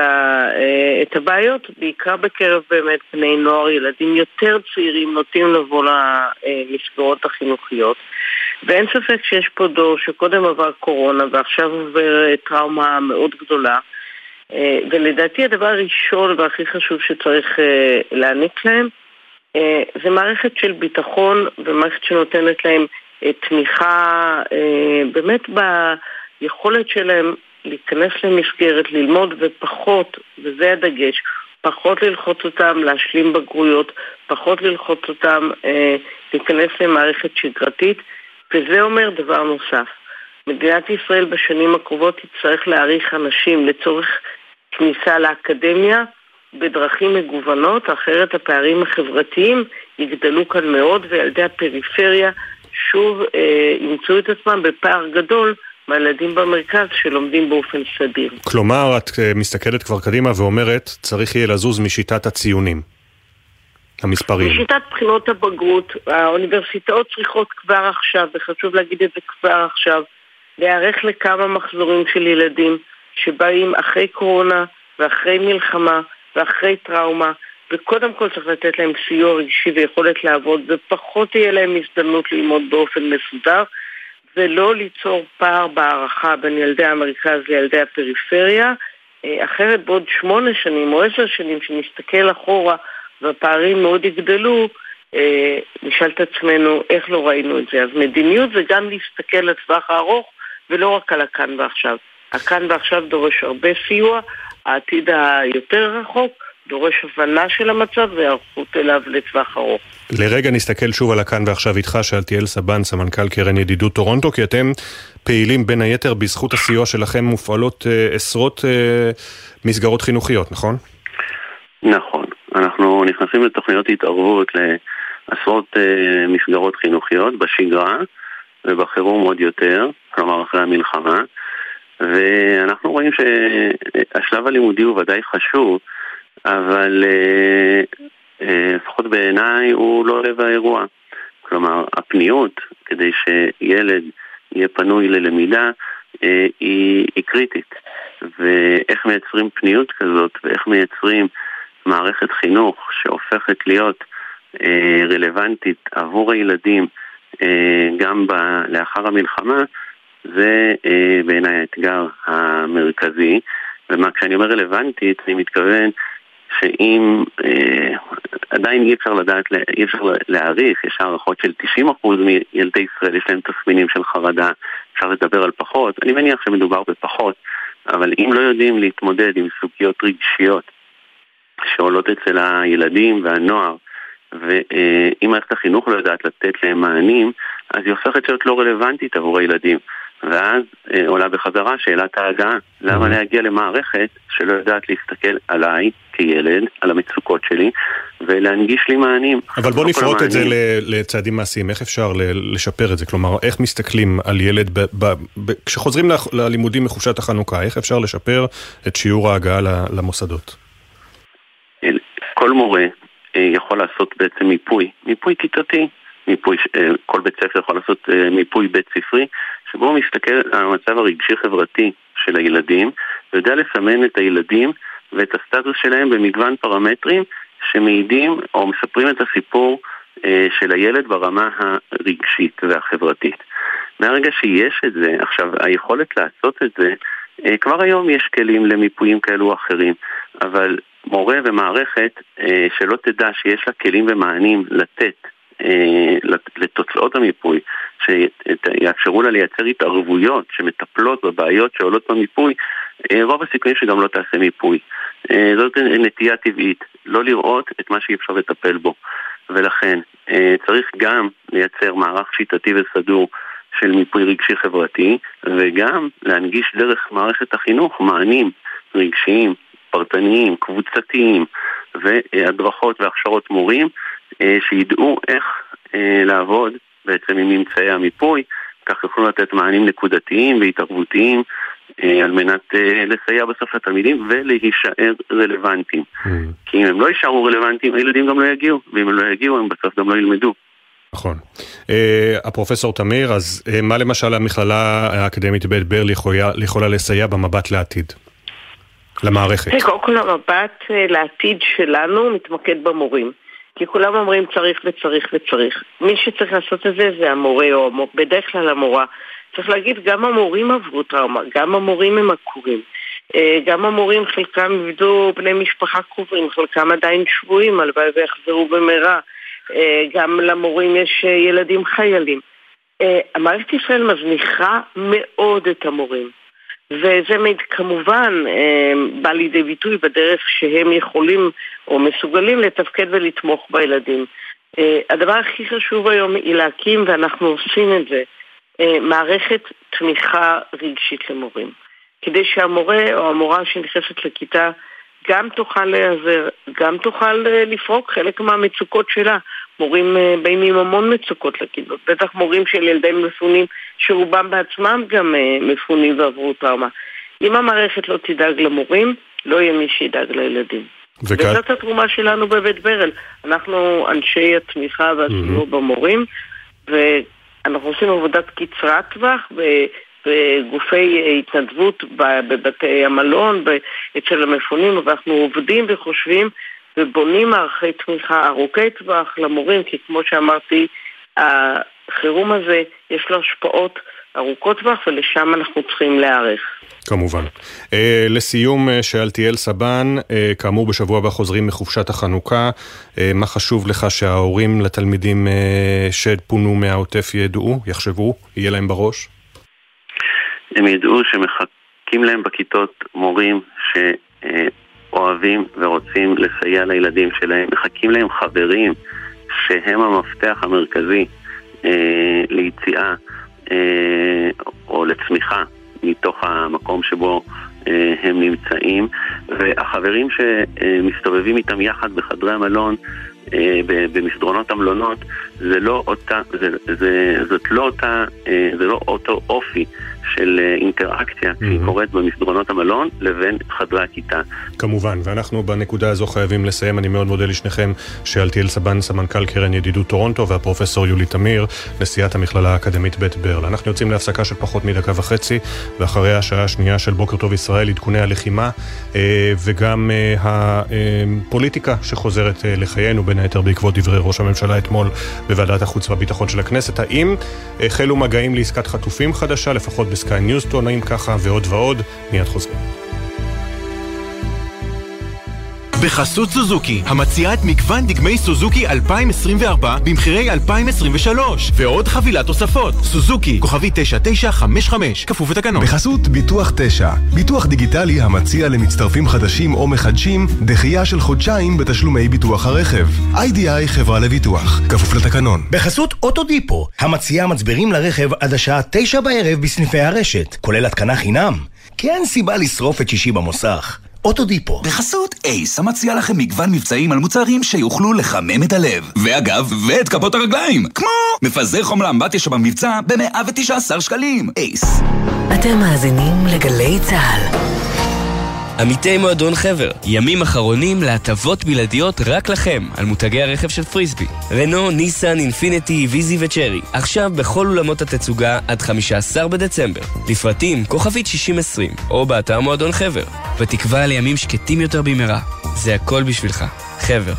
הבעיות, בעיקר בקרב באמת בני נוער. ילדים יותר צעירים נוטים לבוא למסגרות החינוכיות, ואין ספק שיש פה דור שקודם עבר קורונה ועכשיו עובר טראומה מאוד גדולה, ולדעתי הדבר הראשון והכי חשוב שצריך להעניק להם זה מערכת של ביטחון, ומערכת שנותנת להם תמיכה באמת ביכולת שלהם להיכנס למסגרת, ללמוד, ופחות, וזה הדגש, פחות ללחוץ אותם להשלים בגרויות, פחות ללחוץ אותם להיכנס למערכת שגרתית. וזה אומר דבר נוסף, מדינת ישראל בשנים הקרובות תצטרך להעריך אנשים לצורך כניסה לאקדמיה בדרכים מגוונות, אחרת הפערים החברתיים יגדלו כאן מאוד, וילדי הפריפריה שוב ימצאו את עצמם בפער גדול מהילדים במרכז שלומדים באופן סדיר. כלומר, את מסתכלת כבר קדימה ואומרת, צריך יהיה לזוז משיטת הציונים, המספרים. משיטת בחינות הבגרות, האוניברסיטאות צריכות כבר עכשיו, וחשוב להגיד את זה כבר עכשיו, להיערך לכמה מחזורים של ילדים שבאים אחרי קורונה ואחרי מלחמה ואחרי טראומה, וקודם כל צריך לתת להם סיור אישי ויכולת לעבוד, ופחות תהיה להם הזדמנות ללמוד באופן מסודר, ולא ליצור פער בערכה בין ילדי המרכז לילדי הפריפריה, אחרת בעוד 8 שנים או 10 שנים שנסתכל אחורה והפערים מאוד יגדלו, נשאל את עצמנו איך לא ראינו את זה. אז מדיניות זה גם להסתכל לטווח הארוך ולא רק על הכאן ועכשיו. הכאן ועכשיו דורש הרבה סיוע, העתיד היותר רחוק דורש הבנה של המצב והערכות אליו לטווח ארוך. לרגע נסתכל שוב על הכאן ועכשיו איתך, שאלתיאל סבן, סמנכ"ל קרן ידידות טורונטו, כי אתם פעילים בין היתר בזכות הסיוע שלכם מופעלות עשרות מסגרות חינוכיות, נכון? נכון. אנחנו נכנסים לתוכניות התערבות לעשרות מסגרות חינוכיות בשגרה ובחירום עוד יותר, כלומר אחרי המלחמה, ואנחנו רואים שהשלב הלימודי הוא ודאי חשוב, אבל לפחות בעיניי הוא לא לב האירוע. כלומר, הפניות כדי שילד יהיה פנוי ללמידה היא קריטית, ואיך מייצרים פניות כזאת ואיך מייצרים מערכת חינוך שהופכת להיות רלוונטית עבור הילדים גם לאחר המלחמה, זה בעיניי האתגר המרכזי. ומה כשאני אומר רלוונטית, אני מתכוון שאם עדיין אי אפשר להעריך, יש הערכות של 90% מילדי ישראל יש להם תסמינים של חרדה, אפשר לדבר על פחות, אני מניח שמדובר בפחות, אבל אם לא יודעים להתמודד עם סוגיות רגשיות שעולות אצל הילדים והנוער, ואם מערכת החינוך לא יודעת לתת להם מענים, אז היא הופכת להיות לא רלוונטית עבור הילדים. ואז עולה בחזרה שאלת ההגעה. למה להגיע למערכת שלא יודעת להסתכל עליי כילד, על המצוקות שלי, ולהנגיש לי מענים? אבל בוא נפרוט את זה לצעדים מעשיים. איך אפשר לשפר את זה? כלומר, איך מסתכלים על ילד, כשחוזרים ללימודים מחופשת החנוכה, איך אפשר לשפר את שיעור ההגעה למוסדות? כל מורה יכול לעשות בעצם מיפוי כיתתי. כל בית ספר יכול לעשות מיפוי בית ספרי, שבו הוא מסתכל על המצב הרגשי-חברתי של הילדים, ויודע לסמן את הילדים ואת הסטטוס שלהם במגוון פרמטרים שמעידים או מספרים את הסיפור של הילד ברמה הרגשית והחברתית. מהרגע שיש את זה, עכשיו היכולת לעשות את זה, כבר היום יש כלים למיפויים כאלו או אחרים, אבל מורה ומערכת שלא תדע שיש לה כלים ומענים לתת לתוצאות המיפוי שיאפשרו לה לייצר התערבויות שמטפלות בבעיות שעולות במיפוי, רוב הסיכויים שגם לא תעשה מיפוי. זאת נטייה טבעית, לא לראות את מה שאי אפשר לטפל בו, ולכן צריך גם לייצר מערך שיטתי וסדור של מיפוי רגשי חברתי, וגם להנגיש דרך מערכת החינוך מענים רגשיים, פרטניים, קבוצתיים, והדרכות והכשרות מורים שידעו איך לעבוד בעצם עם ממצאי המיפוי, כך יוכלו לתת מענים נקודתיים והתערבותיים על מנת לסייע בסוף לתלמידים ולהישאר רלוונטיים. כי אם הם לא יישארו רלוונטיים, הילדים גם לא יגיעו, ואם הם לא יגיעו, הם בסוף גם לא ילמדו. נכון. הפרופסור תמיר, אז מה למשל המכללה האקדמית בית ברל יכולה לסייע במבט לעתיד? למערכת. קודם כל המבט לעתיד שלנו מתמקד במורים. כי כולם אומרים צריך וצריך וצריך. מי שצריך לעשות את זה זה המורה או בדרך כלל המורה. צריך להגיד גם המורים עברו טראומה, גם המורים הם עקורים. גם המורים חלקם עבדו בני משפחה קרובים, חלקם עדיין שבויים, הלוואי ויחזרו במהרה. גם למורים יש ילדים חיילים. המערכת ישראל מזניחה מאוד את המורים. וזה כמובן בא לידי ביטוי בדרך שהם יכולים או מסוגלים לתפקד ולתמוך בילדים. הדבר הכי חשוב היום היא להקים, ואנחנו עושים את זה, מערכת תמיכה רגשית למורים. כדי שהמורה או המורה שנכנסת לכיתה גם תוכל להיעזר, גם תוכל לפרוק חלק מהמצוקות שלה. מורים באים עם המון מצוקות לכיתות, בטח מורים של ילדים מפונים, שרובם בעצמם גם מפונים ועברו טראומה. אם המערכת לא תדאג למורים, לא יהיה מי שידאג לילדים. וזאת התרומה שלנו בבית ברל. אנחנו אנשי התמיכה והסיוע במורים, ואנחנו עושים עבודת קצרת טווח בגופי התנדבות בבתי המלון, אצל המפונים, ואנחנו עובדים וחושבים ובונים מערכי תמיכה ארוכי טווח למורים, כי כמו שאמרתי, החירום הזה יש לו השפעות ארוכות טווח, ולשם אנחנו צריכים להיערך. כמובן. לסיום, שאלתיאל סבן, כאמור בשבוע הבא חוזרים מחופשת החנוכה, מה חשוב לך שההורים לתלמידים שפונו מהעוטף ידעו, יחשבו, יהיה להם בראש? הם ידעו שמחכים להם בכיתות מורים שאוהבים ורוצים לסייע לילדים שלהם, מחכים להם חברים שהם המפתח המרכזי ליציאה או לצמיחה מתוך המקום שבו הם נמצאים, והחברים שמסתובבים איתם יחד בחדרי המלון, במסדרונות המלונות, זה לא אותו אופי של אינטראקציה שהיא קורית במסדרונות המלון לבין חדרי הכיתה. כמובן, ואנחנו בנקודה הזו חייבים לסיים. אני מאוד מודה לשניכם, שאלתיאל סבן, סמנכ"ל קרן ידידות טורונטו, והפרופסור יולי תמיר, נשיאת המכללה האקדמית בית ברל. אנחנו יוצאים להפסקה של פחות מדקה וחצי, ואחרי השעה השנייה של בוקר טוב ישראל, עדכוני הלחימה וגם הפוליטיקה שחוזרת לחיינו, בין היתר בעקבות דברי ראש הממשלה אתמול בוועדת החוץ והביטחון של הכנסת. האם החלו מגעים לעסקת חטופים חדשה, לפחות בסקאי ניוז טוענים ככה, ועוד ועוד. מיד חוזרים. בחסות סוזוקי, המציעה את מגוון דגמי סוזוקי 2024 במחירי 2023 ועוד חבילת תוספות. סוזוקי, כוכבי 9955, כפוף לתקנון. בחסות ביטוח 9, ביטוח דיגיטלי המציע למצטרפים חדשים או מחדשים דחייה של חודשיים בתשלומי ביטוח הרכב. IDI חברה לביטוח, כפוף לתקנון. בחסות אוטודיפו, המציעה מצברים לרכב עד השעה 9 בערב בסניפי הרשת, כולל התקנה חינם. כי אין סיבה לשרוף את שישי במוסך. אוטודיפו. בחסות אייס, המציע לכם מגוון מבצעים על מוצרים שיוכלו לחמם את הלב. ואגב, ואת כפות הרגליים. כמו מפזר חום לאמבטיה שבמבצע ב-119 שקלים. אייס. אתם מאזינים לגלי צהל. עמיתי מועדון חבר, ימים אחרונים להטבות בלעדיות רק לכם על מותגי הרכב של פריסבי. רנו, ניסן, אינפיניטי, ויזי וצ'רי. עכשיו בכל אולמות התצוגה עד 15 בדצמבר. לפרטים כוכבית 6020 או באתר מועדון חבר. ותקווה לימים שקטים יותר במהרה. זה הכל בשבילך. חבר.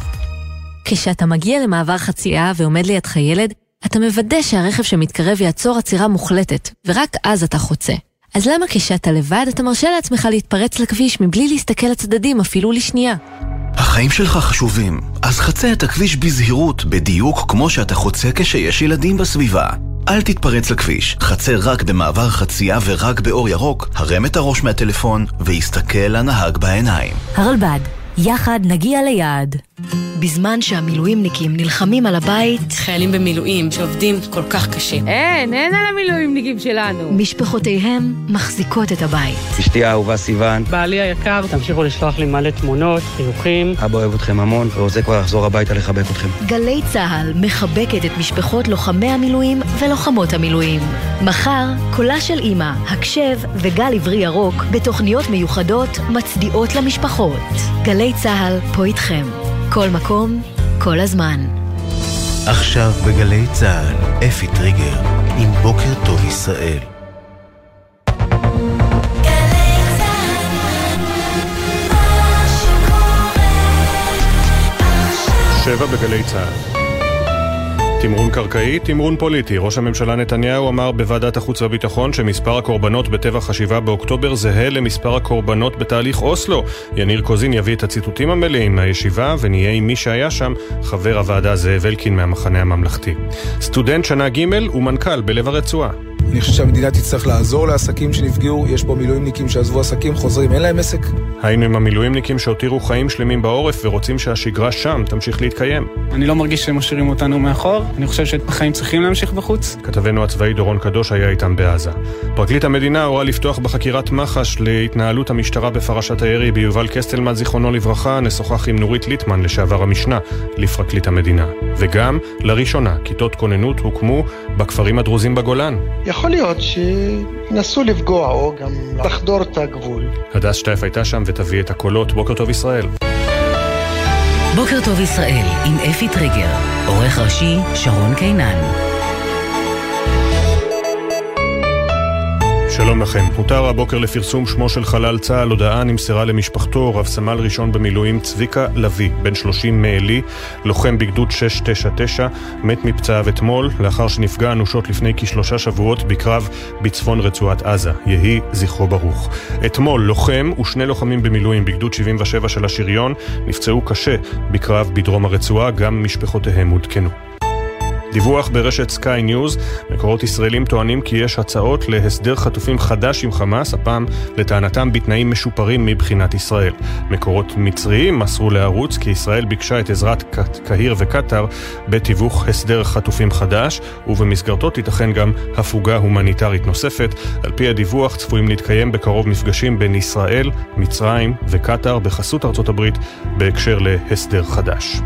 כשאתה מגיע למעבר חצייה ועומד לידך ילד, אתה מוודא שהרכב שמתקרב יעצור עצירה מוחלטת, ורק אז אתה חוצה. אז למה כשאתה לבד אתה מרשה לעצמך להתפרץ לכביש מבלי להסתכל לצדדים אפילו לשנייה? החיים שלך חשובים, אז חצה את הכביש בזהירות, בדיוק כמו שאתה חוצה כשיש ילדים בסביבה. אל תתפרץ לכביש, חצה רק במעבר חצייה ורק באור ירוק, הרם את הראש מהטלפון והסתכל לנהג בעיניים. הרלב"ד, יחד נגיע ליעד. בזמן שהמילואימניקים נלחמים על הבית, חיילים במילואים שעובדים כל כך קשה. אין על המילואימניקים שלנו. משפחותיהם מחזיקות את הבית. אשתי האהובה סיוון. בעלי היקר, תמשיכו לשלוח לי מלא תמונות, חיוכים. אבא אוהב אתכם המון, ועושה כבר לחזור הביתה לחבק אתכם. גלי צהל מחבקת את משפחות לוחמי המילואים ולוחמות המילואים. מחר, קולה של אמא, הקשב וגל עברי ירוק, בתוכניות מיוחדות מצדיעות למשפחות. גלי צהל פה איתכם. כל מקום, כל הזמן. עכשיו בגלי צהל, אפי טריגר, עם בוקר טוב ישראל. שבע בגלי צהל. תמרון קרקעי, תמרון פוליטי. ראש הממשלה נתניהו אמר בוועדת החוץ והביטחון שמספר הקורבנות בטבח ה-7 באוקטובר זהה למספר הקורבנות בתהליך אוסלו. יניר קוזין יביא את הציטוטים המלאים מהישיבה ונהיה עם מי שהיה שם, חבר הוועדה זאב אלקין מהמחנה הממלכתי. סטודנט שנה ג' ומנכ"ל בלב הרצועה. אני חושב שהמדינה תצטרך לעזור לעסקים שנפגעו, יש פה מילואימניקים שעזבו עסקים, חוזרים, אין להם עסק. היינו עם המילואימניקים שהותירו חיים שלמים בעורף ורוצים שהשגרה שם תמשיך להתקיים. אני לא מרגיש שהם משאירים אותנו מאחור, אני חושב שהחיים צריכים להמשיך בחוץ. כתבנו הצבאי דורון קדוש היה איתם בעזה. פרקליט המדינה הורה לפתוח בחקירת מח"ש להתנהלות המשטרה בפרשת הירי ביובל קסטלמן זיכרונו לברכה, נשוחח עם נורית ליטמן לשעבר המשנה לפרקליט המדינה. וגם לראשונה כיתות כוננות הוקמו בכפרים הדרוזים בגולן. יכול להיות שנסו לפגוע או גם לחדור את הגבול. הדס שטייף הייתה שם ותביא את הקולות. בוקר טוב ישראל. בוקר טוב ישראל עם אפי טריגר, עורך ראשי שרון קינן. שלום לכם. הותר הבוקר לפרסום שמו של חלל צה"ל. הודעה נמסרה למשפחתו, רב סמל ראשון במילואים צביקה לוי, בן 30 מעלי, לוחם בגדוד 699, מת מפצעיו אתמול, לאחר שנפגע אנושות לפני כשלושה שבועות בקרב בצפון רצועת עזה. יהי זכרו ברוך. אתמול לוחם ושני לוחמים במילואים בגדוד 77 של השריון נפצעו קשה בקרב בדרום הרצועה, גם משפחותיהם הודכנו. דיווח ברשת סקאי ניוז, מקורות ישראלים טוענים כי יש הצעות להסדר חטופים חדש עם חמאס, הפעם לטענתם בתנאים משופרים מבחינת ישראל. מקורות מצריים מסרו לערוץ כי ישראל ביקשה את עזרת קהיר וקטר בתיווך הסדר חטופים חדש, ובמסגרתו תיתכן גם הפוגה הומניטרית נוספת. על פי הדיווח צפויים להתקיים בקרוב מפגשים בין ישראל, מצרים וקטר בחסות ארצות הברית בהקשר להסדר חדש.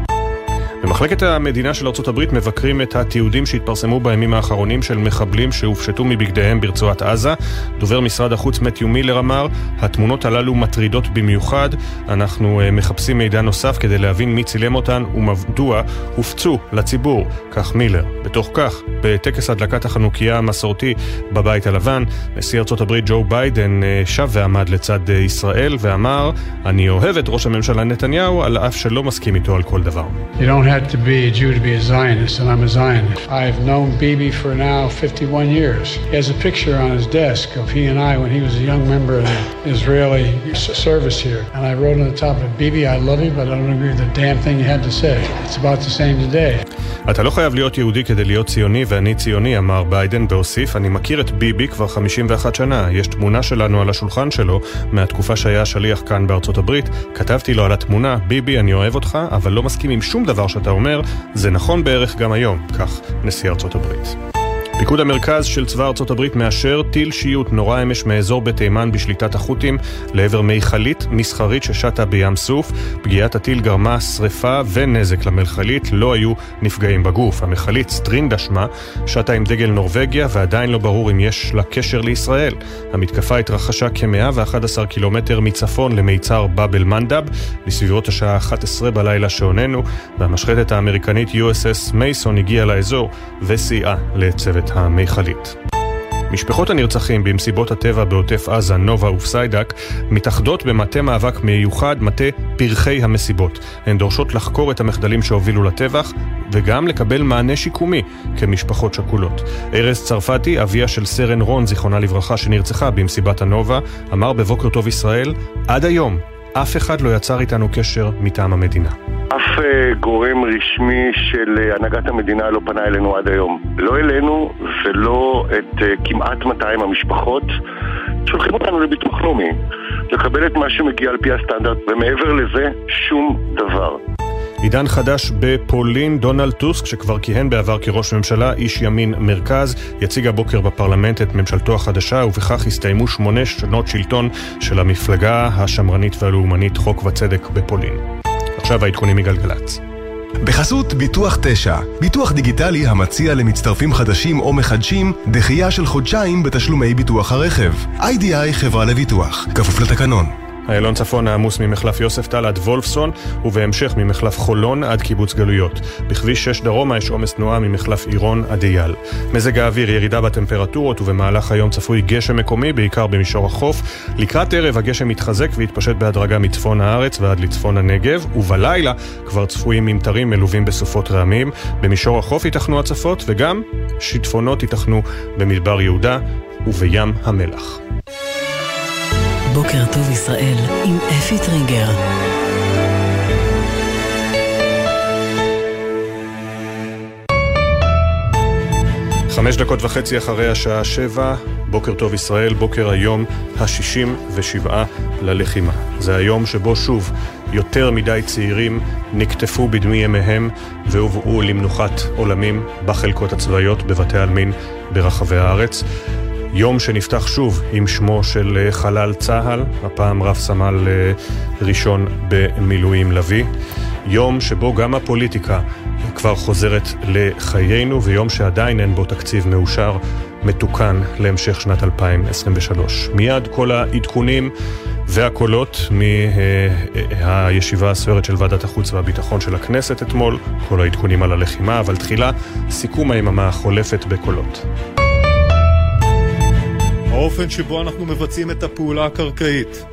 במחלקת המדינה של ארצות הברית מבקרים את התיעודים שהתפרסמו בימים האחרונים של מחבלים שהופשטו מבגדיהם ברצועת עזה. דובר משרד החוץ מתיו מילר אמר, התמונות הללו מטרידות במיוחד, אנחנו מחפשים מידע נוסף כדי להבין מי צילם אותן ומדוע הופצו לציבור, כך מילר. בתוך כך, בטקס הדלקת החנוכיה המסורתי בבית הלבן, נשיא ארצות הברית ג'ו ביידן שב ועמד לצד ישראל ואמר, אני אוהב את ראש הממשלה נתניהו על אף שלא מסכים איתו על כל דבר. had to be a Jew to be a Zionist, and I'm a Zionist. I've known Bibi for now 51 years. He has a picture on his desk of he and I when he was a young member of the Israeli service here. And I wrote on the top of it, Bibi, I love you, but I don't agree with the damn thing you had to say. It's about the same today. אתה לא חייב להיות יהודי כדי להיות ציוני, ואני ציוני, אמר ביידן והוסיף, אני מכיר את ביבי כבר 51 שנה, יש תמונה שלנו על השולחן שלו, מהתקופה שהיה שליח כאן בארצות הברית, כתבתי לו על התמונה, ביבי, אני אוהב אותך, אבל לא מסכים עם שום דבר שאתה אומר, זה נכון בערך גם היום, כך נשיא ארצות הברית. פיקוד המרכז של צבא ארצות הברית מאשר טיל שיוט נורא אמש מאזור בתימן בשליטת החות'ים לעבר מיכלית מסחרית ששטה בים סוף. פגיעת הטיל גרמה שריפה ונזק למלחלית, לא היו נפגעים בגוף. המלחלית סטרינדה שמה שטה עם דגל נורווגיה ועדיין לא ברור אם יש לה קשר לישראל. המתקפה התרחשה כ-111 קילומטר מצפון למיצר באבל מנדב בסביבות השעה 11 בלילה שעוננו, והמשחטת האמריקנית USS מייסון הגיעה לאזור וסייעה לצוות המיכלית. משפחות הנרצחים במסיבות הטבע בעוטף עזה, נובה ופסיידק, מתאחדות במטה מאבק מיוחד, מטה פרחי המסיבות. הן דורשות לחקור את המחדלים שהובילו לטבח וגם לקבל מענה שיקומי כמשפחות שכולות. ארז צרפתי, אביה של סרן רון, זיכרונה לברכה, שנרצחה במסיבת הנובה, אמר בבוקר טוב ישראל, עד היום אף אחד לא יצר איתנו קשר מטעם המדינה. אף גורם רשמי של הנהגת המדינה לא פנה אלינו עד היום. לא אלינו ולא את כמעט 200 המשפחות. שולחים אותנו לביטוח לאומי, לקבל את מה שמגיע על פי הסטנדרט, ומעבר לזה שום דבר. עידן חדש בפולין, דונלד טוסק, שכבר כיהן בעבר כראש ממשלה, איש ימין מרכז, יציג הבוקר בפרלמנט את ממשלתו החדשה, ובכך הסתיימו 8 שנות שלטון של המפלגה השמרנית והלאומנית חוק וצדק בפולין. עכשיו העדכונים מגלגלצ. בחסות ביטוח 9, ביטוח דיגיטלי המציע למצטרפים חדשים או מחדשים דחייה של חודשיים בתשלומי ביטוח הרכב. IDI חברה לביטוח, כפוף לתקנון. איילון צפון העמוס ממחלף יוספטל עד וולפסון, ובהמשך ממחלף חולון עד קיבוץ גלויות. בכביש 6 דרומה יש עומס תנועה ממחלף עירון עד אייל. מזג האוויר, ירידה בטמפרטורות, ובמהלך היום צפוי גשם מקומי, בעיקר במישור החוף. לקראת ערב הגשם מתחזק והתפשט בהדרגה מצפון הארץ ועד לצפון הנגב, ובלילה כבר צפויים ממטרים מלווים בסופות רעמים. במישור החוף ייתכנו הצפות, וגם שיטפונות ייתכנו במדבר יהודה ובים המלח. בוקר טוב ישראל עם אפי טרינגר. חמש דקות וחצי אחרי השעה 7, בוקר טוב ישראל, בוקר היום ה-67 ללחימה. זה היום שבו שוב יותר מדי צעירים נקטפו בדמי ימיהם והובאו למנוחת עולמים בחלקות הצבאיות בבתי עלמין ברחבי הארץ. יום שנפתח שוב עם שמו של חלל צהל, הפעם רב סמל ראשון במילואים לוי. יום שבו גם הפוליטיקה כבר חוזרת לחיינו, ויום שעדיין אין בו תקציב מאושר מתוקן להמשך שנת 2023. מיד כל העדכונים והקולות מהישיבה הסוערת של ועדת החוץ והביטחון של הכנסת אתמול, כל העדכונים על הלחימה, אבל תחילה סיכום היממה החולפת בקולות. האופן שבו אנחנו מבצעים את הפעולה הקרקעית,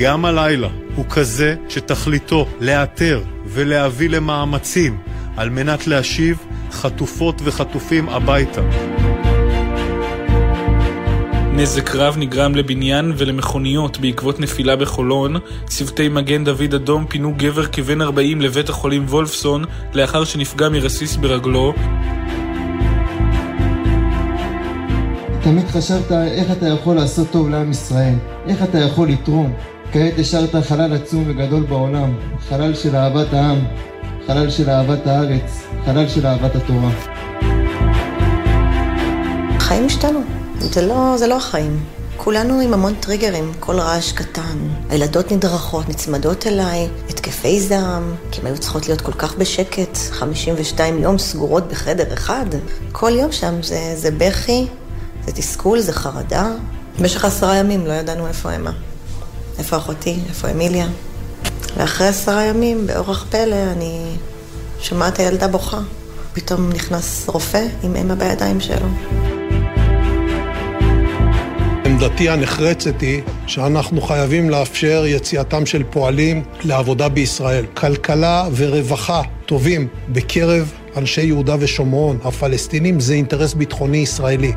גם הלילה, הוא כזה שתכליתו לאתר ולהביא למאמצים על מנת להשיב חטופות וחטופים הביתה. נזק רב נגרם לבניין ולמכוניות בעקבות נפילה בחולון. צוותי מגן דוד אדום פינו גבר כבן 40 לבית החולים וולפסון לאחר שנפגע מרסיס ברגלו. תמיד חשבת איך אתה יכול לעשות טוב לעם ישראל, איך אתה יכול לתרום. כעת השארת חלל עצום וגדול בעולם, חלל של אהבת העם, חלל של אהבת הארץ, חלל של אהבת התורה. החיים השתנו, זה לא החיים. כולנו עם המון טריגרים, כל רעש קטן. הילדות נדרכות, נצמדות אליי, התקפי זעם, כי הן היו צריכות להיות כל כך בשקט, 52 יום סגורות בחדר אחד. כל יום שם זה בכי. זה תסכול, זה חרדה. במשך 10 ימים לא ידענו איפה אמא. איפה אחותי, איפה אמיליה. ואחרי 10 ימים, באורח פלא, אני שמעת הילדה בוכה. פתאום נכנס רופא עם אמא בידיים שלו. עמדתי הנחרצת היא שאנחנו חייבים לאפשר יציאתם של פועלים לעבודה בישראל. כלכלה ורווחה טובים בקרב אנשי יהודה ושומרון, הפלסטינים, זה אינטרס ביטחוני ישראלי.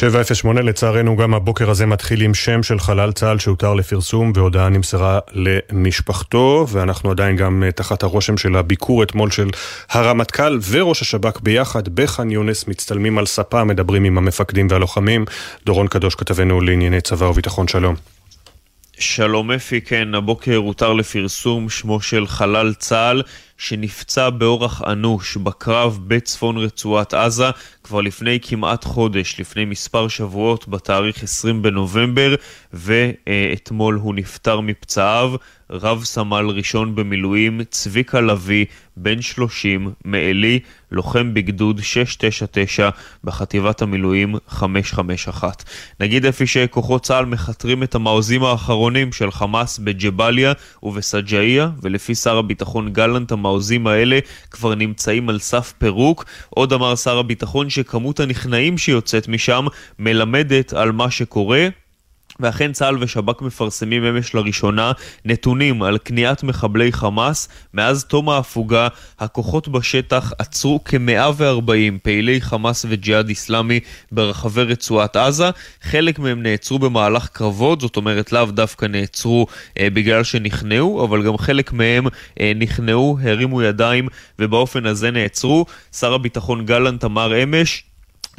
שבע 08 לצערנו גם הבוקר הזה מתחיל עם שם של חלל צה"ל שהותר לפרסום והודעה נמסרה למשפחתו, ואנחנו עדיין גם תחת הרושם של הביקור אתמול של הרמטכ"ל וראש השב"כ ביחד בח'אן יונס, מצטלמים על ספה, מדברים עם המפקדים והלוחמים. דורון קדוש כתבנו לענייני צבא וביטחון, שלום. שלום אפי, כן, הבוקר הותר לפרסום שמו של חלל צה"ל שנפצע באורח אנוש בקרב בצפון רצועת עזה כבר לפני כמעט חודש, לפני מספר שבועות, בתאריך 20 בנובמבר, ואתמול הוא נפטר מפצעיו. רב סמל ראשון במילואים צביקה לוי, בן 30, מעלי, לוחם בגדוד 699 בחטיבת המילואים 551. נגיד אפי שכוחות צה"ל מחתרים את המעוזים האחרונים של חמאס בג'באליה ובסג'איה, ולפי שר הביטחון גלנט המעוזים האלה כבר נמצאים על סף פירוק. עוד אמר שר הביטחון שכמות הנכנעים שיוצאת משם מלמדת על מה שקורה, ואכן צה"ל ושב"כ מפרסמים אמש לראשונה נתונים על קניית מחבלי חמאס. מאז תום ההפוגה הכוחות בשטח עצרו כ-140 פעילי חמאס וג'יהאד איסלאמי ברחבי רצועת עזה. חלק מהם נעצרו במהלך קרבות, זאת אומרת לאו דווקא נעצרו בגלל שנכנעו, אבל גם חלק מהם נכנעו, הרימו ידיים ובאופן הזה נעצרו. שר הביטחון גלנט אמר אמש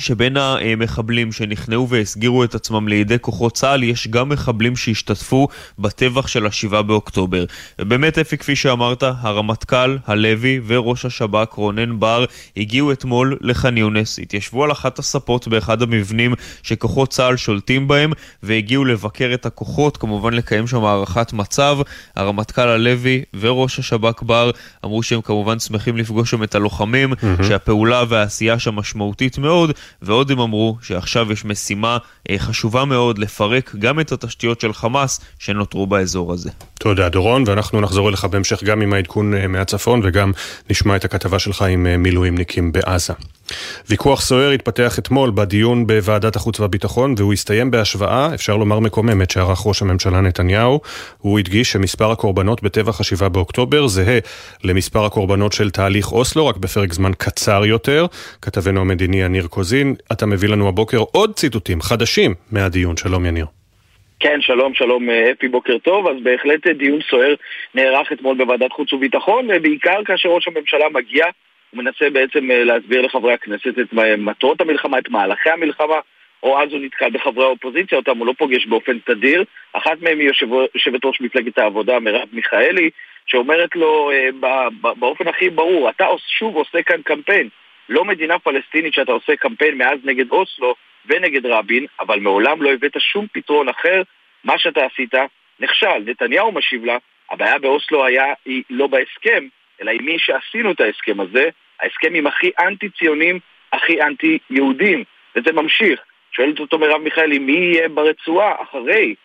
שבין המחבלים שנכנעו והסגירו את עצמם לידי כוחות צה"ל יש גם מחבלים שהשתתפו בטבח של ה7 באוקטובר. ובאמת אפי, כפי שאמרת, הרמטכ"ל, הלוי וראש השב"כ רונן בר הגיעו אתמול לח'אן יונס, התיישבו על אחת הספות באחד המבנים שכוחות צה"ל שולטים בהם והגיעו לבקר את הכוחות, כמובן לקיים שם הערכת מצב. הרמטכ"ל הלוי וראש השב"כ בר אמרו שהם כמובן שמחים לפגוש שם את הלוחמים, שהפעולה והעשייה שם משמעותית מאוד, ועוד הם אמרו שעכשיו יש משימה חשובה מאוד לפרק גם את התשתיות של חמאס שנותרו באזור הזה. תודה דורון, ואנחנו נחזור אליך בהמשך גם עם העדכון מהצפון וגם נשמע את הכתבה שלך עם מילואימניקים בעזה. ויכוח סוער התפתח אתמול בדיון בוועדת החוץ והביטחון, והוא הסתיים בהשוואה, אפשר לומר מקוממת, שערך ראש הממשלה נתניהו. הוא הדגיש שמספר הקורבנות בטבח ה7 באוקטובר זהה למספר הקורבנות של תהליך אוסלו, רק בפרק זמן קצר יותר. כתבנו המדיני יניר קוזין, אתה מביא לנו הבוקר עוד ציטוטים חדשים מהדיון. שלום יניר. כן, שלום אפי, בוקר טוב. אז בהחלט דיון סוער נערך אתמול בוועדת חוץ וביטחון, בעיקר כאשר ראש הממשלה מגיע ומנסה בעצם להסביר לחברי הכנסת את מטרות המלחמה, את מהלכי המלחמה, או אז הוא נתקל בחברי האופוזיציה, אותם הוא לא פוגש באופן תדיר. אחת מהם היא יושבת ראש מפלגת העבודה, מרב מיכאלי, שאומרת לו באופן הכי ברור, אתה שוב עושה כאן קמפיין, לא מדינה פלסטינית שאתה עושה קמפיין מאז נגד אוסלו ונגד רבין, אבל מעולם לא הבאת שום פתרון אחר, מה שאתה עשית נכשל. נתניהו משיב לה, הבעיה באוסלו היא לא בהסכם, אלא עם מי שעשינו את ההסכם הזה, ההסכם עם הכי אנטי-ציונים, הכי אנטי-יהודים. וזה ממשיך. שואלת אותו מרב מיכאלי, מי יהיה ברצועה אחרי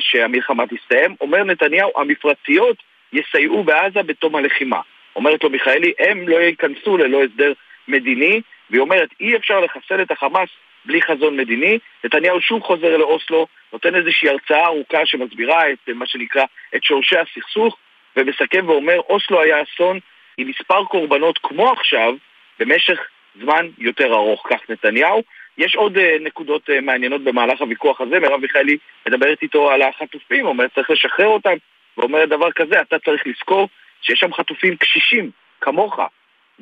שהמלחמה תסתיים? אומר נתניהו, המפרציות יסייעו בעזה בתום הלחימה. אומרת לו מיכאלי, הם לא ייכנסו ללא הסדר מדיני, והיא אומרת, אי אפשר לחסל את החמאס בלי חזון מדיני. נתניהו שוב חוזר לאוסלו, נותן איזושהי הרצאה ארוכה שמסבירה את מה שנקרא את שורשי הסכסוך, ומסכם ואומר, אוסלו היה אסון עם מספר קורבנות כמו עכשיו, במשך זמן יותר ארוך, כך נתניהו. יש עוד נקודות מעניינות במהלך הוויכוח הזה. מרב מיכאלי מדברת איתו על החטופים, אומרת צריך לשחרר אותם, ואומרת דבר כזה, אתה צריך לזכור שיש שם חטופים קשישים, כמוך.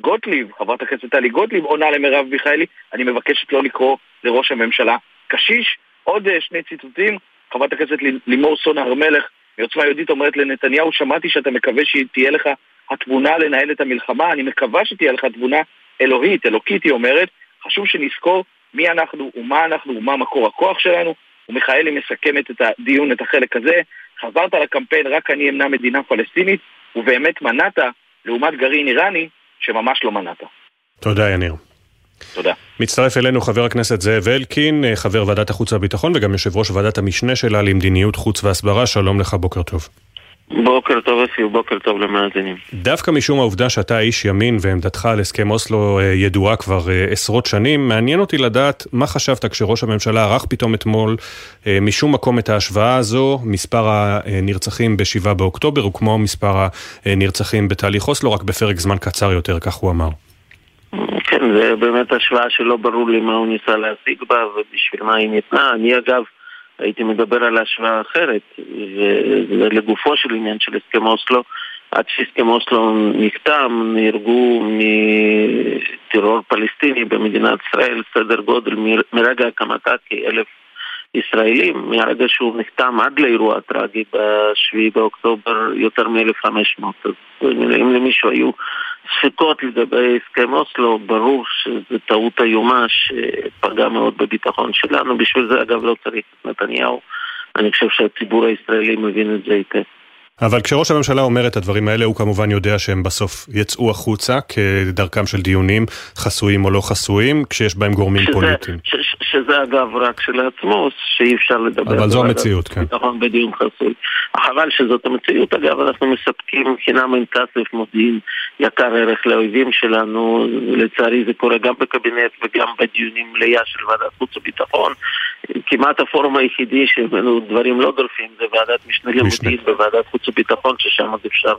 גוטליב, חברת הכנסת טלי גוטליב, עונה למרב מיכאלי, אני מבקשת לא לקרוא לראש הממשלה קשיש. עוד שני ציטוטים, חברת הכנסת לימור סון הר מלך מעוצמה יהודית אומרת לנתניהו, שמעתי שאתה מקווה שתהיה לך התבונה לנהל את המלחמה, אני מקווה שתהיה לך התבונה אלוהית, אלוקית, היא אומרת, חשוב שנזכור מי אנחנו ומה אנחנו ומה מקור הכוח שלנו. ומיכאלי מסכמת את הדיון, את החלק הזה, חזרת לקמפיין רק אני אמנע מדינה פלסטינית, ובאמת מנעת, לעומת גרעין איראני, שממש לא מנעת. תודה יניר. תודה. מצטרף אלינו חבר הכנסת זאב אלקין, חבר ועדת החוץ והביטחון וגם יושב ראש ועדת המשנה שלה למדיניות חוץ והסברה. שלום לך, בוקר טוב. בוקר טוב אפי, ובוקר טוב למאזינים. דווקא משום העובדה שאתה איש ימין ועמדתך על הסכם אוסלו ידועה כבר עשרות שנים, מעניין אותי לדעת מה חשבת כשראש הממשלה ערך פתאום אתמול משום מקום את ההשוואה הזו, מספר הנרצחים ב7 באוקטובר הוא כמו מספר הנרצחים בתהליך אוסלו, רק בפרק זמן קצר יותר, כך הוא אמר. כן, זה באמת השוואה שלא ברור לי מה הוא ניסה להשיג בה ובשביל מה היא ניתנה. אני אגב הייתי מדבר על השוואה אחרת, ולגופו של עניין של הסכם אוסלו, עד שהסכם אוסלו נחתם, נהרגו מטרור פלסטיני במדינת ישראל, סדר גודל מרגע הקמתה כ1,000 ישראלים, מרגע שהוא נחתם עד לאירוע הטרגי ב7 באוקטובר יותר מ-1,500. אם למישהו היו ספקות לגבי הסכם אוסלו, ברור שזו טעות איומה שפגעה מאוד בביטחון שלנו. בשביל זה אגב לא צריך את נתניהו, אני חושב שהציבור הישראלי מבין את זה היטב. אבל כשראש הממשלה אומר את הדברים האלה, הוא כמובן יודע שהם בסוף יצאו החוצה כדרכם של דיונים חסויים או לא חסויים, כשיש בהם גורמים פוליטיים. שזה אגב רק של עצמו, שאי אפשר לדבר. אבל זו המציאות, כן. ביטחון בדיון חסוי. חבל שזאת המציאות, אגב, אנחנו מספקים חינם עם כסף מודיעין יקר ערך לאויבים שלנו, לצערי זה קורה גם בקבינט וגם בדיונים מלאה של ועדת חוץ וביטחון, כמעט הפורום היחידי שמנו דברים לא דורפים, זה ועדת משנה למודיעין וועדת חוץ וביטחון, ששם עוד אפשר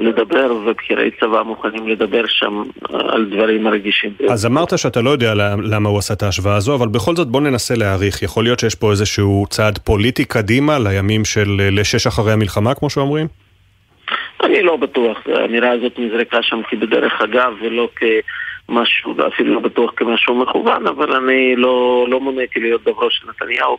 לדבר, ובחירי צבא מוכנים לדבר שם על דברים הרגישים. אז אמרת שאתה לא יודע למה הוא עשה את ההשוואה הזו, אבל בכל זאת בוא ננסה להעריך, יכול להיות שיש פה איזשהו צעד פוליטי קדימה לימים של לשש אחרי המלחמה, כמו שאומרים? אני לא בטוח, האמירה הזאת נזרקה שם כבדרך אגב, ולא כמשהו, אפילו לא בטוח כמשהו מכוון, אבל אני לא מוניתי להיות דברו של נתניהו,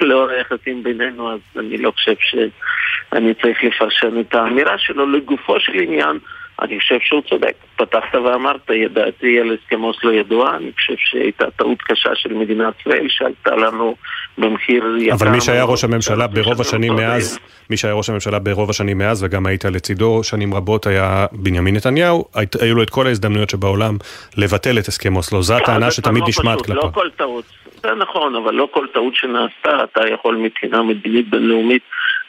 לא היחסים בינינו, אז אני לא חושב שאני צריך לפרשן את האמירה שלו. לגופו של עניין, אני חושב שהוא צודק. פתחת ואמרת, ידעתי על הסכם אוסלו ידוע, אני חושב שהייתה טעות קשה של מדינת ישראל, שעלתה לנו במחיר... אבל מי שהיה ראש הממשלה ברוב השנים מאז, מי שהיה ראש הממשלה ברוב השנים מאז, וגם היית לצידו שנים רבות, היה בנימין נתניהו, היו לו את כל ההזדמנויות שבעולם לבטל את הסכם אוסלו. זו הטענה שתמיד נשמעת כלפיו. לא כל טעות, זה נכון, אבל לא כל טעות שנעשתה, אתה יכול מבחינה מדינית בינלאומית,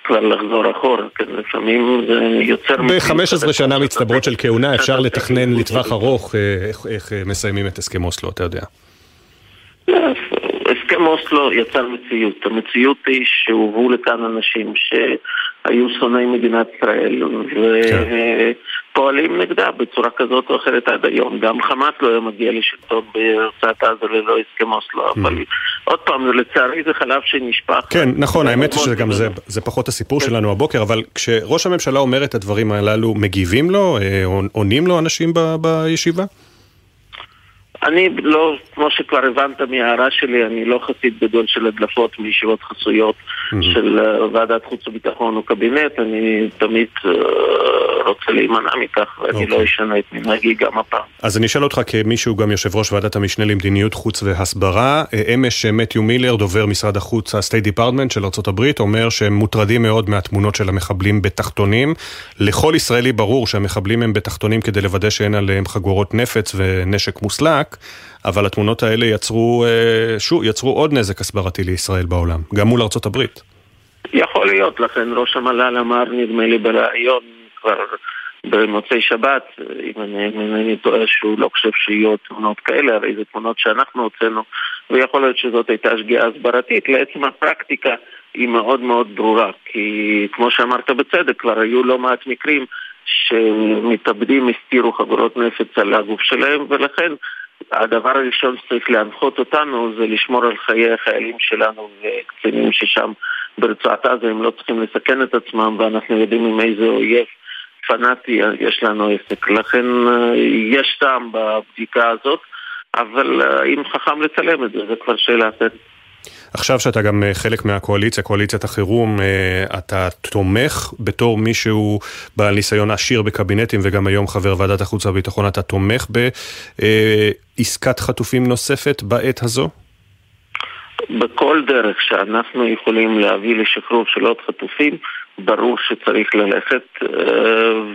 כבר לחזור אחורה, כי לפעמים זה יוצר... ב-15 שנה מצטברות של כהונה אפשר לתכנן לטווח ארוך איך מסיימים את הסכם אוסלו, אתה יודע. הסכם אוסלו יצר מציאות. המציאות היא שהובאו לכאן אנשים שהיו שונאי מדינת ישראל ופועלים נגדה בצורה כזאת או אחרת עד היום. גם חמאס לא היה מגיע לשלטון ברצועת עזה ללא הסכם אוסלו, אבל עוד פעם, לצערי זה חלב שנשפך. כן, נכון, האמת היא שגם זה פחות הסיפור שלנו הבוקר, אבל כשראש הממשלה אומר את הדברים הללו, מגיבים לו, עונים לו אנשים בישיבה? אני לא, כמו שכבר הבנת מההערה שלי, אני לא חסיד גדול של הדלפות מישיבות חסויות של ועדת חוץ וביטחון או קבינט, אני תמיד רוצה להימנע מכך, ואני לא אשנה את מנהגי גם הפעם. אז אני אשאל אותך כמישהו גם יושב ראש ועדת המשנה למדיניות חוץ והסברה, אמש מתיו מילר, דובר משרד החוץ, ה-State Department של ארצות הברית, אומר שהם מוטרדים מאוד מהתמונות של המחבלים בתחתונים. לכל ישראלי ברור שהמחבלים הם בתחתונים כדי לוודא שאין עליהם חגורות נפץ ונשק מוסלק, אבל התמונות האלה יצרו עוד נזק הסברתי לישראל בעולם, גם מול ארצות הברית. יכול להיות, לכן ראש המל"ל אמר, נדמה לי ברעיון כבר במוצאי שבת, אם אני טועה שהוא לא חושב שיהיו תמונות כאלה, הרי זה תמונות שאנחנו הוצאנו, ויכול להיות שזאת הייתה שגיאה הסברתית. לעצם הפרקטיקה היא מאוד מאוד ברורה, כי כמו שאמרת בצדק, כבר היו לא מעט מקרים שמתאבדים הסתירו חגורות נפץ על הגוף שלהם, ולכן הדבר הראשון שצריך להנחות אותנו זה לשמור על חיי החיילים שלנו וקצינים ששם ברצועת עזה הם לא צריכים לסכן את עצמם, ואנחנו יודעים עם איזה אויב פנאטי יש לנו עסק, לכן יש טעם בבדיקה הזאת, אבל אם חכם לצלם את זה, זה כבר שאלה אחרת. עכשיו שאתה גם חלק מהקואליציה, קואליציית החירום, אתה תומך בתור מישהו בעל ניסיון עשיר בקבינטים, וגם היום חבר ועדת החוץ והביטחון, אתה תומך בעסקת חטופים נוספת בעת הזו? בכל דרך שאנחנו יכולים להביא לשחרור של עוד חטופים, ברור שצריך ללכת,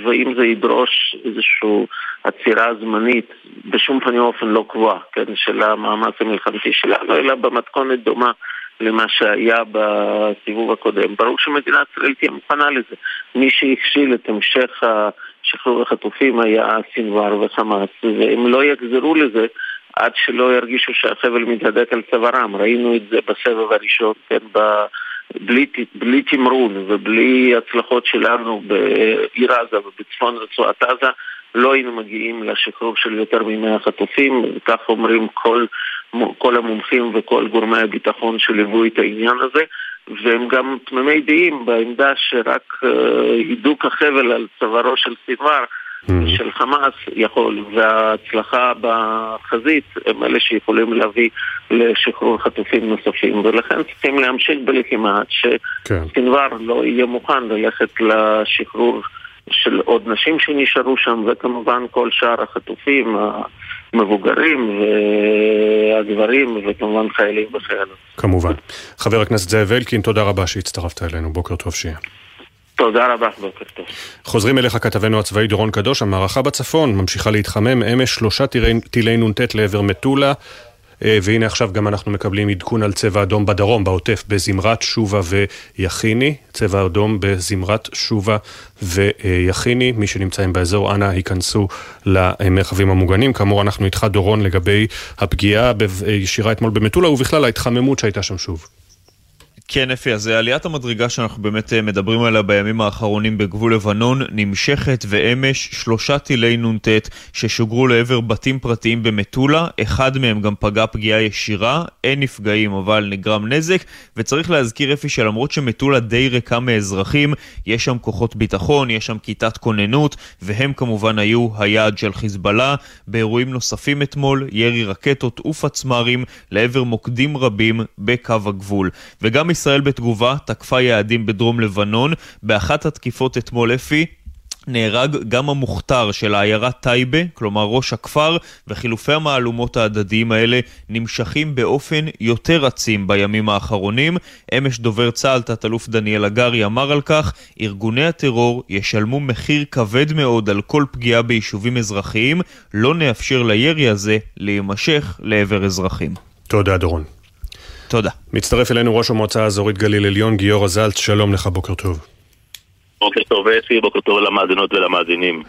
ואם זה ידרוש איזושהי עצירה זמנית, בשום פנים אופן לא קבוע, כן, של המאמץ המלחמתי שלנו, אלא במתכונת דומה למה שהיה בסיבוב הקודם. ברור שמדינת ישראל תהיה מוכנה לזה. מי שהכשיל את המשך שחרור החטופים היה סינוואר וחמאס, והם לא יגזרו לזה עד שלא ירגישו שהחבל מתהדק על צווארם. ראינו את זה בסבב הראשון, כן, בלי תמרון ובלי הצלחות שלנו בעיר עזה ובצפון רצועת עזה לא היינו מגיעים לשחרור של יותר מ-100 חטופים, וכך אומרים כל המומחים וכל גורמי הביטחון שליוו את העניין הזה, והם גם תמימי דעים בעמדה שרק הידוק החבל על צווארו של סינוואר של חמאס יכול, וההצלחה בחזית הם אלה שיכולים להביא לשחרור חטופים נוספים, ולכן צריכים להמשיך בלחימה עד שסינוואר לא יהיה מוכן ללכת לשחרור של עוד נשים שנשארו שם, וכמובן כל שאר החטופים המבוגרים והגברים וכמובן חיילים וחיילות. כמובן. חבר הכנסת זאב אלקין, תודה רבה שהצטרפת אלינו, בוקר טוב שיהיה. תודה רבה, בוקר טוב. חוזרים אליך כתבנו הצבאי דורון קדוש, המערכה בצפון ממשיכה להתחמם, אמש 3 טילי נ"ט לעבר מטולה, והנה עכשיו גם אנחנו מקבלים עדכון על צבע אדום בדרום, בעוטף, בזמרת שובה ויחיני, צבע אדום בזמרת שובה ויחיני, מי שנמצאים באזור אנא ייכנסו למרחבים המוגנים, כאמור אנחנו איתך דורון לגבי הפגיעה ישירה אתמול במטולה ובכלל ההתחממות שהייתה שם שוב. כן, אפי, אז עליית המדרגה שאנחנו באמת מדברים עליה בימים האחרונים בגבול לבנון נמשכת, ואמש 3 טילי נ"ט ששוגרו לעבר בתים פרטיים במטולה, אחד מהם גם פגע פגיעה ישירה, אין נפגעים אבל נגרם נזק, וצריך להזכיר אפי שלמרות שמטולה די ריקה מאזרחים, יש שם כוחות ביטחון, יש שם כיתת כוננות, והם כמובן היו היעד של חיזבאללה. באירועים נוספים אתמול, ירי רקטות ופצמ"רים לעבר מוקדים רבים בקו הגבול, וגם ישראל בתגובה תקפה יעדים בדרום לבנון. באחת התקיפות אתמול אפי נהרג גם המוכתר של העיירה טייבה, כלומר ראש הכפר, וחילופי המעלומות ההדדיים האלה נמשכים באופן יותר עצים בימים האחרונים. אמש דובר צה"ל תת-אלוף דניאל הגרי אמר על כך, ארגוני הטרור ישלמו מחיר כבד מאוד על כל פגיעה ביישובים אזרחיים, לא נאפשר לירי הזה להימשך לעבר אזרחים. תודה דורון. תודה. מצטרף אלינו ראש המועצה האזורית גליל עליון, גיורא זלץ, שלום לך, בוקר טוב. בוקר טוב, ואפי, בוקר טוב למאזינות ולמאזינים.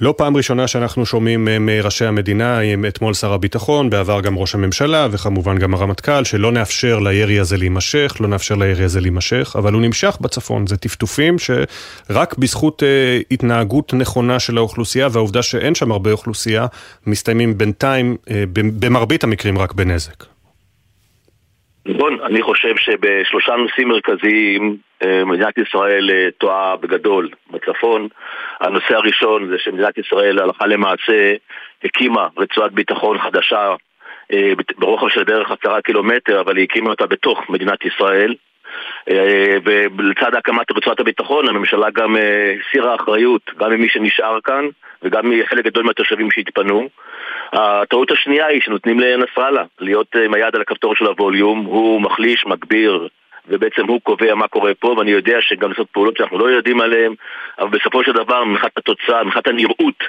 לא פעם ראשונה שאנחנו שומעים מראשי המדינה, אתמול שר הביטחון, בעבר גם ראש הממשלה, וכמובן גם הרמטכ"ל, שלא נאפשר לירי הזה להימשך, אבל הוא נמשך בצפון. זה טפטופים שרק בזכות התנהגות נכונה של האוכלוסייה, והעובדה שאין שם הרבה אוכלוסייה, מסתיימים בינתיים, במרבית המקרים רק בנזק. אני חושב שבשלושה נושאים מרכזיים מדינת ישראל טועה בגדול בצפון. הנושא הראשון זה שמדינת ישראל הלכה למעשה הקימה רצועת ביטחון חדשה ברוחב של דרך 10 קילומטר, אבל היא הקימה אותה בתוך מדינת ישראל, ולצד הקמת רצועת הביטחון הממשלה גם הסירה אחריות גם ממי שנשאר כאן וגם מחלק גדול מהתושבים שהתפנו. הטעות השנייה היא שנותנים לנסראללה להיות עם היד על הכפתור של הווליום, הוא מחליש, מגביר, ובעצם הוא קובע מה קורה פה, ואני יודע שגם לעשות פעולות שאנחנו לא יודעים עליהן, אבל בסופו של דבר, מבחינת התוצאה, מבחינת הנראות,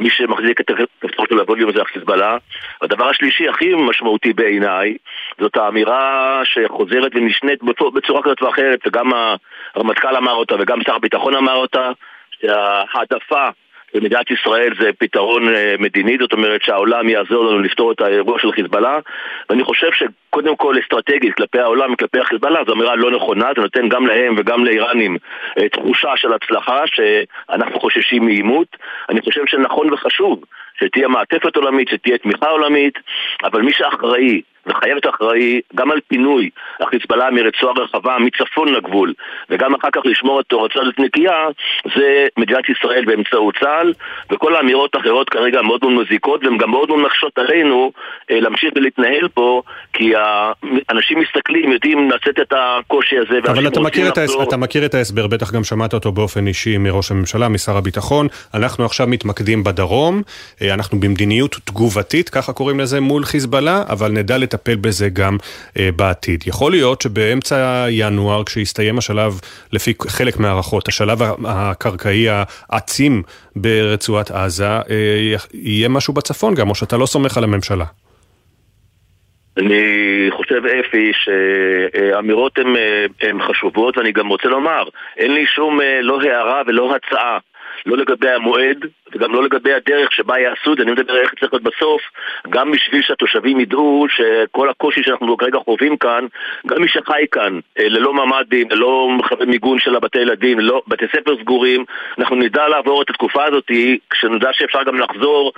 מי שמחזיק את הכפתור של הווליום זה החיזבאללה. הדבר השלישי הכי משמעותי בעיניי, זאת האמירה שחוזרת ונשנית בצורה כזאת ואחרת, וגם הרמטכ"ל אמר אותה וגם שר הביטחון אמר אותה, שההעדפה במדינת ישראל זה פתרון מדיני, זאת אומרת שהעולם יעזור לנו לפתור את האירוע של חיזבאללה, ואני חושב שקודם כל אסטרטגית כלפי העולם וכלפי חיזבאללה זו אמירה לא נכונה, זה נותן גם להם וגם לאיראנים תחושה של הצלחה שאנחנו חוששים מאימות. אני חושב שנכון וחשוב שתהיה מעטפת עולמית, שתהיה תמיכה עולמית, אבל מי שאחראי וחייבת אחראי גם על פינוי החיזבאללה מרצועה רחבה מצפון לגבול, וגם אחר כך לשמור את רצועת נקייה, זה מדינת ישראל באמצעות צה"ל, וכל האמירות האחרות כרגע מאוד מאוד מזיקות, והן גם מאוד מאוד מקשות עלינו להמשיך ולהתנהל פה, כי האנשים מסתכלים, יודעים לצאת את הקושי הזה. אבל אתה מכיר את ההסבר, בטח גם שמעת אותו באופן אישי מראש הממשלה, משר הביטחון, אנחנו עכשיו מתמקדים בדרום, אנחנו במדיניות תגובתית, ככה קוראים לזה, מול חיזבאללה, אבל נדע לטפל בזה גם בעתיד. יכול להיות שבאמצע ינואר, כשיסתיים השלב, לפי חלק מהערכות, השלב הקרקעי העצים ברצועת עזה, יהיה משהו בצפון גם, או שאתה לא סומך על הממשלה? אני חושב, אפי, שאמירות הן חשובות, ואני גם רוצה לומר, אין לי שום לא הערה ולא הצעה, לא לגבי המועד, וגם לא לגבי הדרך שבה יעשו, אני מדבר איך צריך להיות בסוף, גם בשביל שהתושבים ידעו שכל הקושי שאנחנו כרגע חווים כאן, גם מי שחי כאן, ללא ממדים, ללא מיגון של הבתי ילדים, ללא בתי ספר סגורים, אנחנו נדע לעבור את התקופה הזאת, כשנדע שאפשר גם לחזור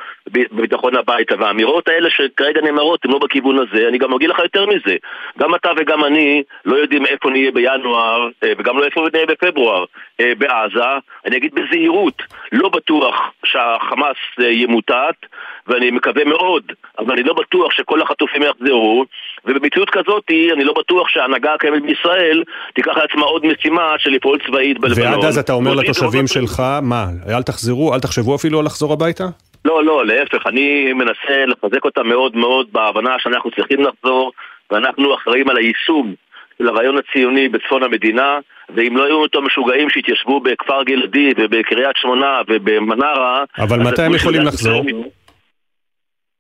בביטחון הביתה. והאמירות האלה שכרגע נאמרות, הם לא בכיוון הזה, אני גם אגיד לך יותר מזה. גם אתה וגם אני לא יודעים איפה נהיה בינואר, וגם לא איפה נהיה בפברואר, בעזה. אני אגיד בזהירות, לא בטוח שהחמאס ימוטט, ואני מקווה מאוד, אבל אני לא בטוח שכל החטופים יחזרו, ובמציאות כזאת אני לא בטוח שההנהגה הקיימת בישראל תיקח לעצמה עוד משימה של לפעול צבאית בלבנון. ועד אז אתה אומר לתושבים שלך, מה, אל תחזרו, אל תחשבו אפילו על לחזור הביתה? לא, לא, להפך, אני מנסה לחזק אותה מאוד מאוד בהבנה שאנחנו צריכים לחזור, ואנחנו אחראים על היישום של הרעיון הציוני בצפון המדינה, ואם לא היו אותו משוגעים שהתיישבו בכפר גלעדי ובקריית שמונה ובמנרה... אבל מתי הם יכולים לחזור?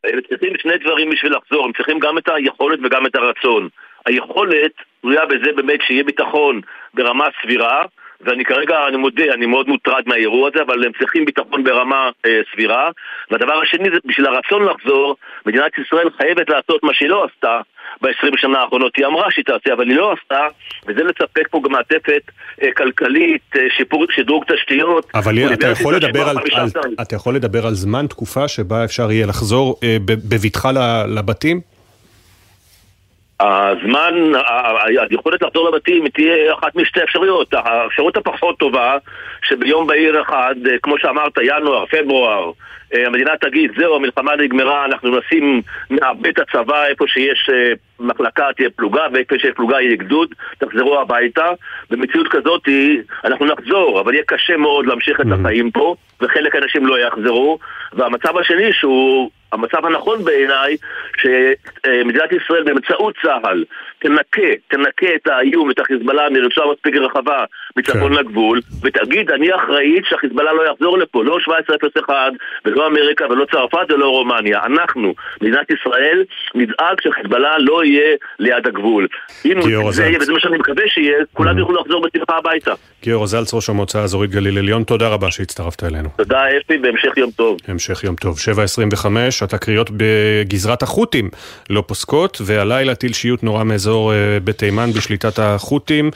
הם צריכים שני דברים בשביל לחזור, הם צריכים גם את היכולת וגם את הרצון. היכולת תלויה בזה באמת שיהיה ביטחון ברמה סבירה, ואני כרגע, אני מודה, אני מאוד מוטרד מהאירוע הזה, אבל הם צריכים ביטחון ברמה סבירה. והדבר השני זה בשביל הרצון לחזור, מדינת ישראל חייבת לעשות מה שהיא לא עשתה ב-20 שנה האחרונות. היא אמרה שהיא תעשה, אבל היא לא עשתה, וזה לספק פה גם מעטפת כלכלית, שדרוג תשתיות. אבל אתה יכול לדבר על זמן, תקופה שבה אפשר יהיה לחזור בביטחה לבתים? הזמן, היכולת לחזור לבתים תהיה אחת משתי אפשרויות. האפשרות הפחות טובה שביום בהיר אחד, כמו שאמרת, ינואר, פברואר, המדינה תגיד, זהו, המלחמה נגמרה, אנחנו נשים מהבית הצבא, איפה שיש מחלקה תהיה פלוגה, ואיפה שיש פלוגה יהיה גדוד, תחזרו הביתה. במציאות כזאת אנחנו נחזור, אבל יהיה קשה מאוד להמשיך את החיים פה, וחלק האנשים לא יחזרו. והמצב השני שהוא המצב הנכון בעיניי, שמדינת ישראל באמצעות צהל תנקה את האיום, את החיזבאללה מרצועה מספיק רחבה מצפון לגבול, ותגיד, אני אחראית שהחיזבאללה לא יחזור לפה, לא 1701 ולא אמריקה ולא צרפת ולא רומניה. אנחנו, מדינת ישראל, נדאג שהחיזבאללה לא יהיה ליד הגבול. וזה מה שאני מקווה שיהיה, כולם יוכלו לחזור בשמחה הביתה. גיורא זלץ, ראש המועצה האזורית גליל עליון, תודה רבה שהצטרפת אלינו. תודה, אפי, בהמשך יום טוב. המשך יום טוב. 7:25, התקריות בגזרת החות'ים לא פוסקות, והלילה טיל שיוט נורא מאזור בתימן בשליטת החות'ים,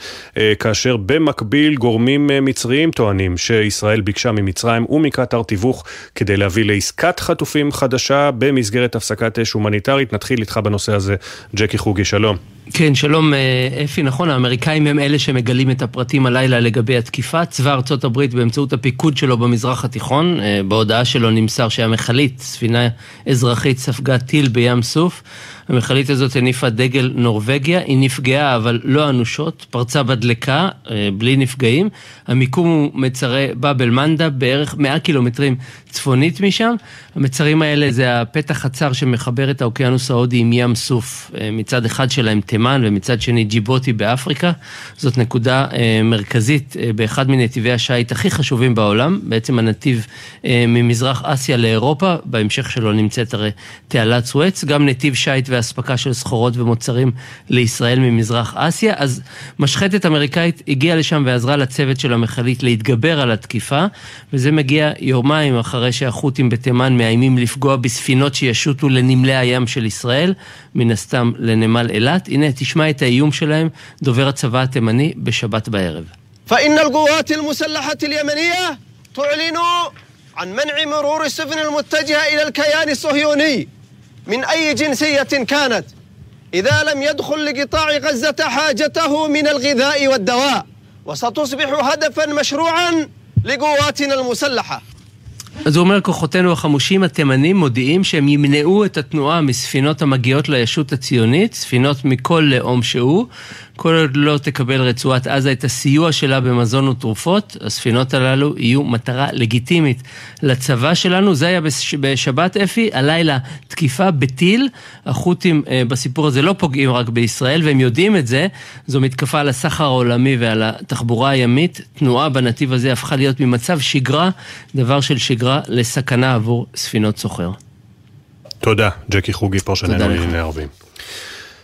כאשר במקביל גורמים מצריים טוענים שישראל ביקשה ממצרים ומקטר תיווך כדי להביא לעסקת חטופים חדשה במסגרת הפסקת אש הומניטרית. נתחיל איתך בנושא הזה, ג'קי חוגי, שלום. כן, שלום אפי, נכון, האמריקאים הם אלה שמגלים את הפרטים הלילה לגבי התקיפה. צבא ארצות הברית באמצעות הפיקוד שלו במזרח התיכון, בהודעה שלו נמסר שהמחלית, ספינה אזרחית, ספגה טיל בים סוף. המחלית הזאת הניפה דגל נורווגיה, היא נפגעה אבל לא אנושות, פרצה בדלקה, בלי נפגעים. המיקום הוא מצרי באבל מנדה, בערך 100 קילומטרים צפונית משם. המצרים האלה זה הפתח הצר שמחבר את האוקיינוס ההודי עם ים סוף, מצד אחד שלהם תימן ומצד שני ג'יבוטי באפריקה. זאת נקודה מרכזית באחד מנתיבי השייט הכי חשובים בעולם, בעצם הנתיב ממזרח אסיה לאירופה, בהמשך שלו נמצאת הרי תעלת סואץ, גם נתיב שייט והספקה של סחורות ומוצרים לישראל ממזרח אסיה. אז משחטת אמריקאית הגיעה לשם ועזרה לצוות של המחלית להתגבר על התקיפה, וזה מגיע יומיים אחרי שהחות'ים בתימן מאיימים לפגוע בספינות שישוטו לנמלי הים של ישראל, מן הסתם לנמל אילת. הנה, תשמע את האיום שלהם, דובר הצבא התימני בשבת בערב. فإن القوات المسلحة اليمنية تعلن عن منع مرور السفن المتجهة إلى الكيان الصهيوني من أي جنسية كانت إذا لم يدخل لقطاع غزة حاجته من الغذاء والدواء وستصبح هدفا مشروعا لقواتنا المسلحة. אז הוא אומר, כוחותינו החמושים התימנים מודיעים שהם ימנעו את התנועה מספינות המגיעות לישות הציונית, ספינות מכל לאום שהוא, כל עוד לא תקבל רצועת עזה את הסיוע שלה במזון ותרופות, הספינות הללו יהיו מטרה לגיטימית לצבא שלנו. זה היה בשבת, אפי, הלילה תקיפה בטיל. החות'ים בסיפור הזה לא פוגעים רק בישראל, והם יודעים את זה. זו מתקפה על הסחר העולמי ועל התחבורה הימית. תנועה בנתיב הזה הפכה להיות ממצב שגרה, דבר של שגרה, לסכנה עבור ספינות סוחר. תודה, ג'קי חוגי, פרשננו לענייני ערבים.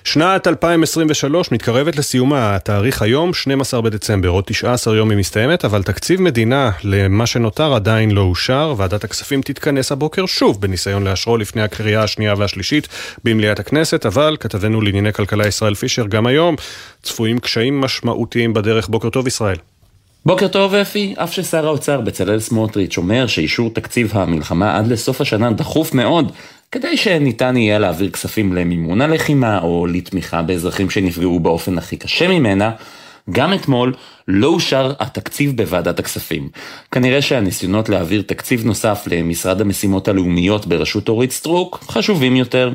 שנת 2023 מתקרבת לסיומה, התאריך היום 12 בדצמבר, עוד 19 יום היא מסתיימת, אבל תקציב מדינה למה שנותר עדיין לא אושר. ועדת הכספים תתכנס הבוקר שוב בניסיון לאשרו לפני הקריאה השנייה והשלישית במליאת הכנסת, אבל כתבנו לענייני כלכלה ישראל פישר גם היום צפויים קשיים משמעותיים בדרך. בוקר טוב ישראל. בוקר טוב אפי, אף ששר האוצר בצלאל סמוטריץ' אומר שאישור תקציב המלחמה עד לסוף השנה דחוף מאוד, כדי שניתן יהיה להעביר כספים למימון הלחימה או לתמיכה באזרחים שנפגעו באופן הכי קשה ממנה, גם אתמול לא אושר התקציב בוועדת הכספים. כנראה שהניסיונות להעביר תקציב נוסף למשרד המשימות הלאומיות בראשות אורית סטרוק חשובים יותר.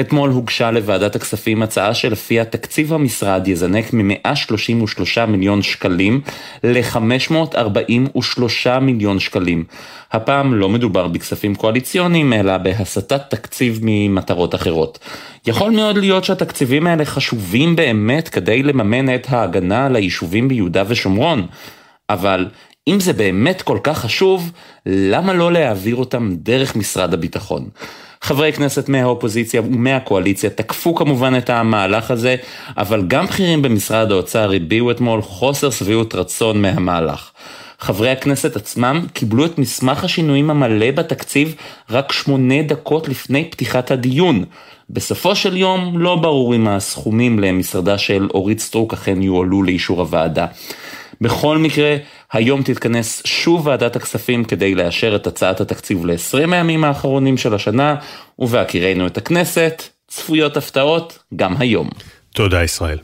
אתמול הוגשה לוועדת הכספים הצעה שלפיה תקציב המשרד יזנק מ-133 מיליון שקלים ל-543 מיליון שקלים. הפעם לא מדובר בכספים קואליציוניים, אלא בהסטת תקציב ממטרות אחרות. יכול מאוד להיות שהתקציבים האלה חשובים באמת כדי לממן את ההגנה על היישובים ביהודה ושומרון, אבל אם זה באמת כל כך חשוב, למה לא להעביר אותם דרך משרד הביטחון? חברי כנסת מהאופוזיציה ומהקואליציה תקפו כמובן את המהלך הזה, אבל גם בכירים במשרד האוצר הביעו אתמול חוסר שביעות רצון מהמהלך. חברי הכנסת עצמם קיבלו את מסמך השינויים המלא בתקציב רק 8 דקות לפני פתיחת הדיון. בסופו של יום לא ברור אם הסכומים למשרדה של אורית סטרוק אכן יועלו לאישור הוועדה. בכל מקרה, היום תתכנס שוב ועדת הכספים כדי לאשר את הצעת התקציב ל-20 הימים האחרונים של השנה, ובהכירנו את הכנסת, צפויות הפתעות גם היום. תודה ישראל.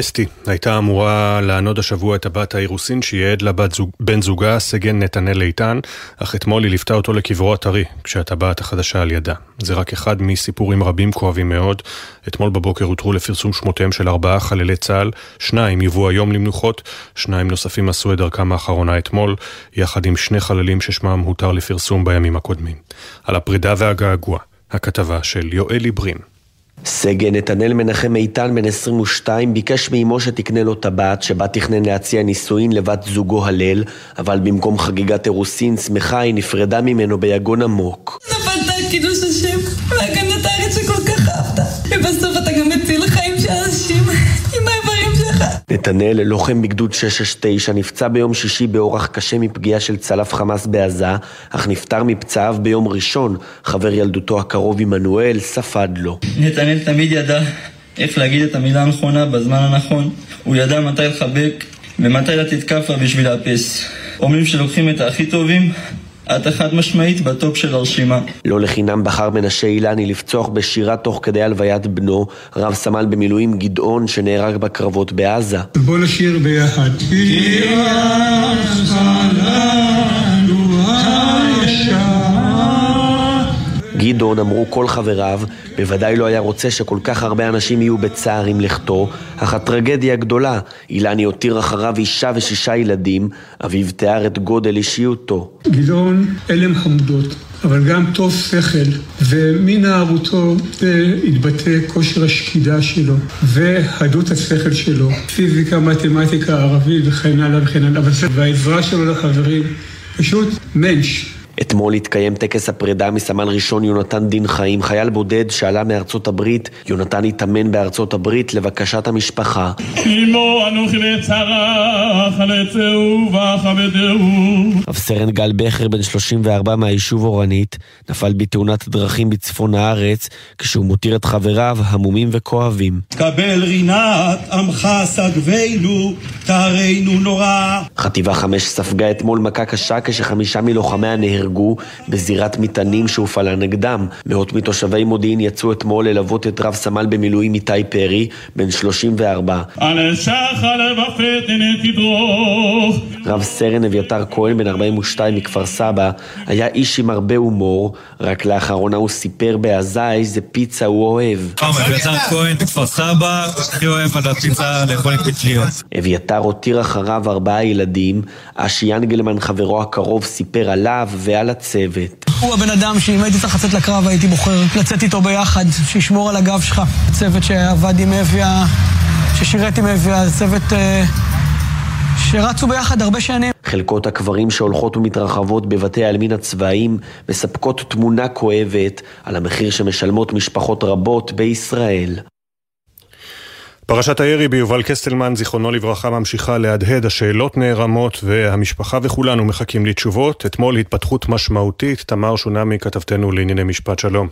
אסתי הייתה אמורה לענוד השבוע את הבת העיר רוסין שהיא עד לבן זוגה סגן נתנאל איתן, אך אתמול היא ליוותה אותו לקברו הטרי כשהטבעת החדשה על ידה. זה רק אחד מסיפורים רבים כואבים מאוד. אתמול בבוקר הותרו לפרסום שמותיהם של 4 חללי צה"ל, 2 יבואו היום למנוחות, 2 נוספים עשו את דרכם האחרונה אתמול, יחד עם 2 חללים ששמם הותר לפרסום בימים הקודמים. על הפרידה והגעגוע, הכתבה של יואלי ברין. סגן נתנאל מנחם איתן בן 22 ביקש מאמו שתקנה לו טבעת שבה תכנן להציע נישואין לבת זוגו הלל, אבל במקום חגיגת אירוסין שמחה היא נפרדה ממנו ביגון עמוק. זה פנטה קידוש השם, להגן את הארץ שכל כך אהבת, ובסוף אתה גם מציל חיים של אנשים עם האיברים שלך. נתנאל, לוחם בגדוד 669, נפצע ביום שישי באורח קשה מפגיעה של צלף חמאס בעזה, אך נפטר מפצעיו ביום ראשון. חבר ילדותו הקרוב עמנואל ספד לו. נתנאל תמיד ידע איך להגיד את המילה הנכונה בזמן הנכון. הוא ידע מתי לחבק ומתי לתת כפה בשביל להפס. אומרים שלוקחים את הכי טובים, את אחד משמעית בטופ של הרשימה. לא לחינם בחר מנשה אילני לפצוח בשירה תוך כדי הלוויית בנו, רב סמל במילואים גדעון שנהרג בקרבות בעזה. בוא נשיר ביחד. גדעון, אמרו כל חבריו, בוודאי לא היה רוצה שכל כך הרבה אנשים יהיו בצער עם לכתו, אך הטרגדיה גדולה. אילני הותיר אחריו אישה ו6 ילדים, אביו תיאר את גודל אישיותו. גדעון אלם חמודות, אבל גם טוב שכל, ומנערותו התבטא כושר השקידה שלו, והדות השכל שלו, פיזיקה, מתמטיקה, ערבית וכן הלאה וכן הלאה, והעזרה שלו לחברים, פשוט מנש. אתמול התקיים טקס הפרידה מסמן ראשון יונתן דין חיים, חייל בודד שעלה מארצות הברית. יונתן התאמן בארצות הברית לבקשת המשפחה. אבסרן גל בכר בן 34 מהיישוב אורנית נפל בתאונת דרכים בצפון הארץ כשהוא מותיר את חבריו המומים וכואבים. קבל רינת עמך סגבינו תארינו נורא. חטיבה 5 ספגה אתמול מכה קשה כש5 מלוחמיה נהרגו בזירת מטענים שהופעלה נגדם. מאות מתושבי מודיעין יצאו אתמול ללוות את רב סמל במילואים איתי פרי בן 34. רב סרן אביתר כהן בן 42 מכפר סבא, היה איש עם הרבה הומור, רק לאחרונה הוא סיפר בעזה איזה פיצה הוא אוהב. אביתר כהן מכפר סבא, אני אוהב על הפיצה לאכול פיצליות. אביתר הותיר אחריו 4 ילדים, אשי אנגלמן חברו הקרוב סיפר עליו ועל הצוות. הוא הבן אדם שאם הייתי צריך לצאת לקרב הייתי בוחר לצאת איתו ביחד, שישמור על הגב שלך. הצוות שעבד עם אביה, ששירת עם אביה, הצוות שרצו ביחד הרבה שנים. חלקות הקברים שהולכות ומתרחבות בבתי העלמין הצבאיים מספקות תמונה כואבת על המחיר שמשלמות משפחות רבות בישראל. פרשת הירי ביובל קסטלמן, זיכרונו לברכה, ממשיכה להדהד, השאלות נערמות והמשפחה וכולנו מחכים לתשובות. אתמול התפתחות משמעותית, תמר שונמי כתבתנו לענייני משפט, שלום.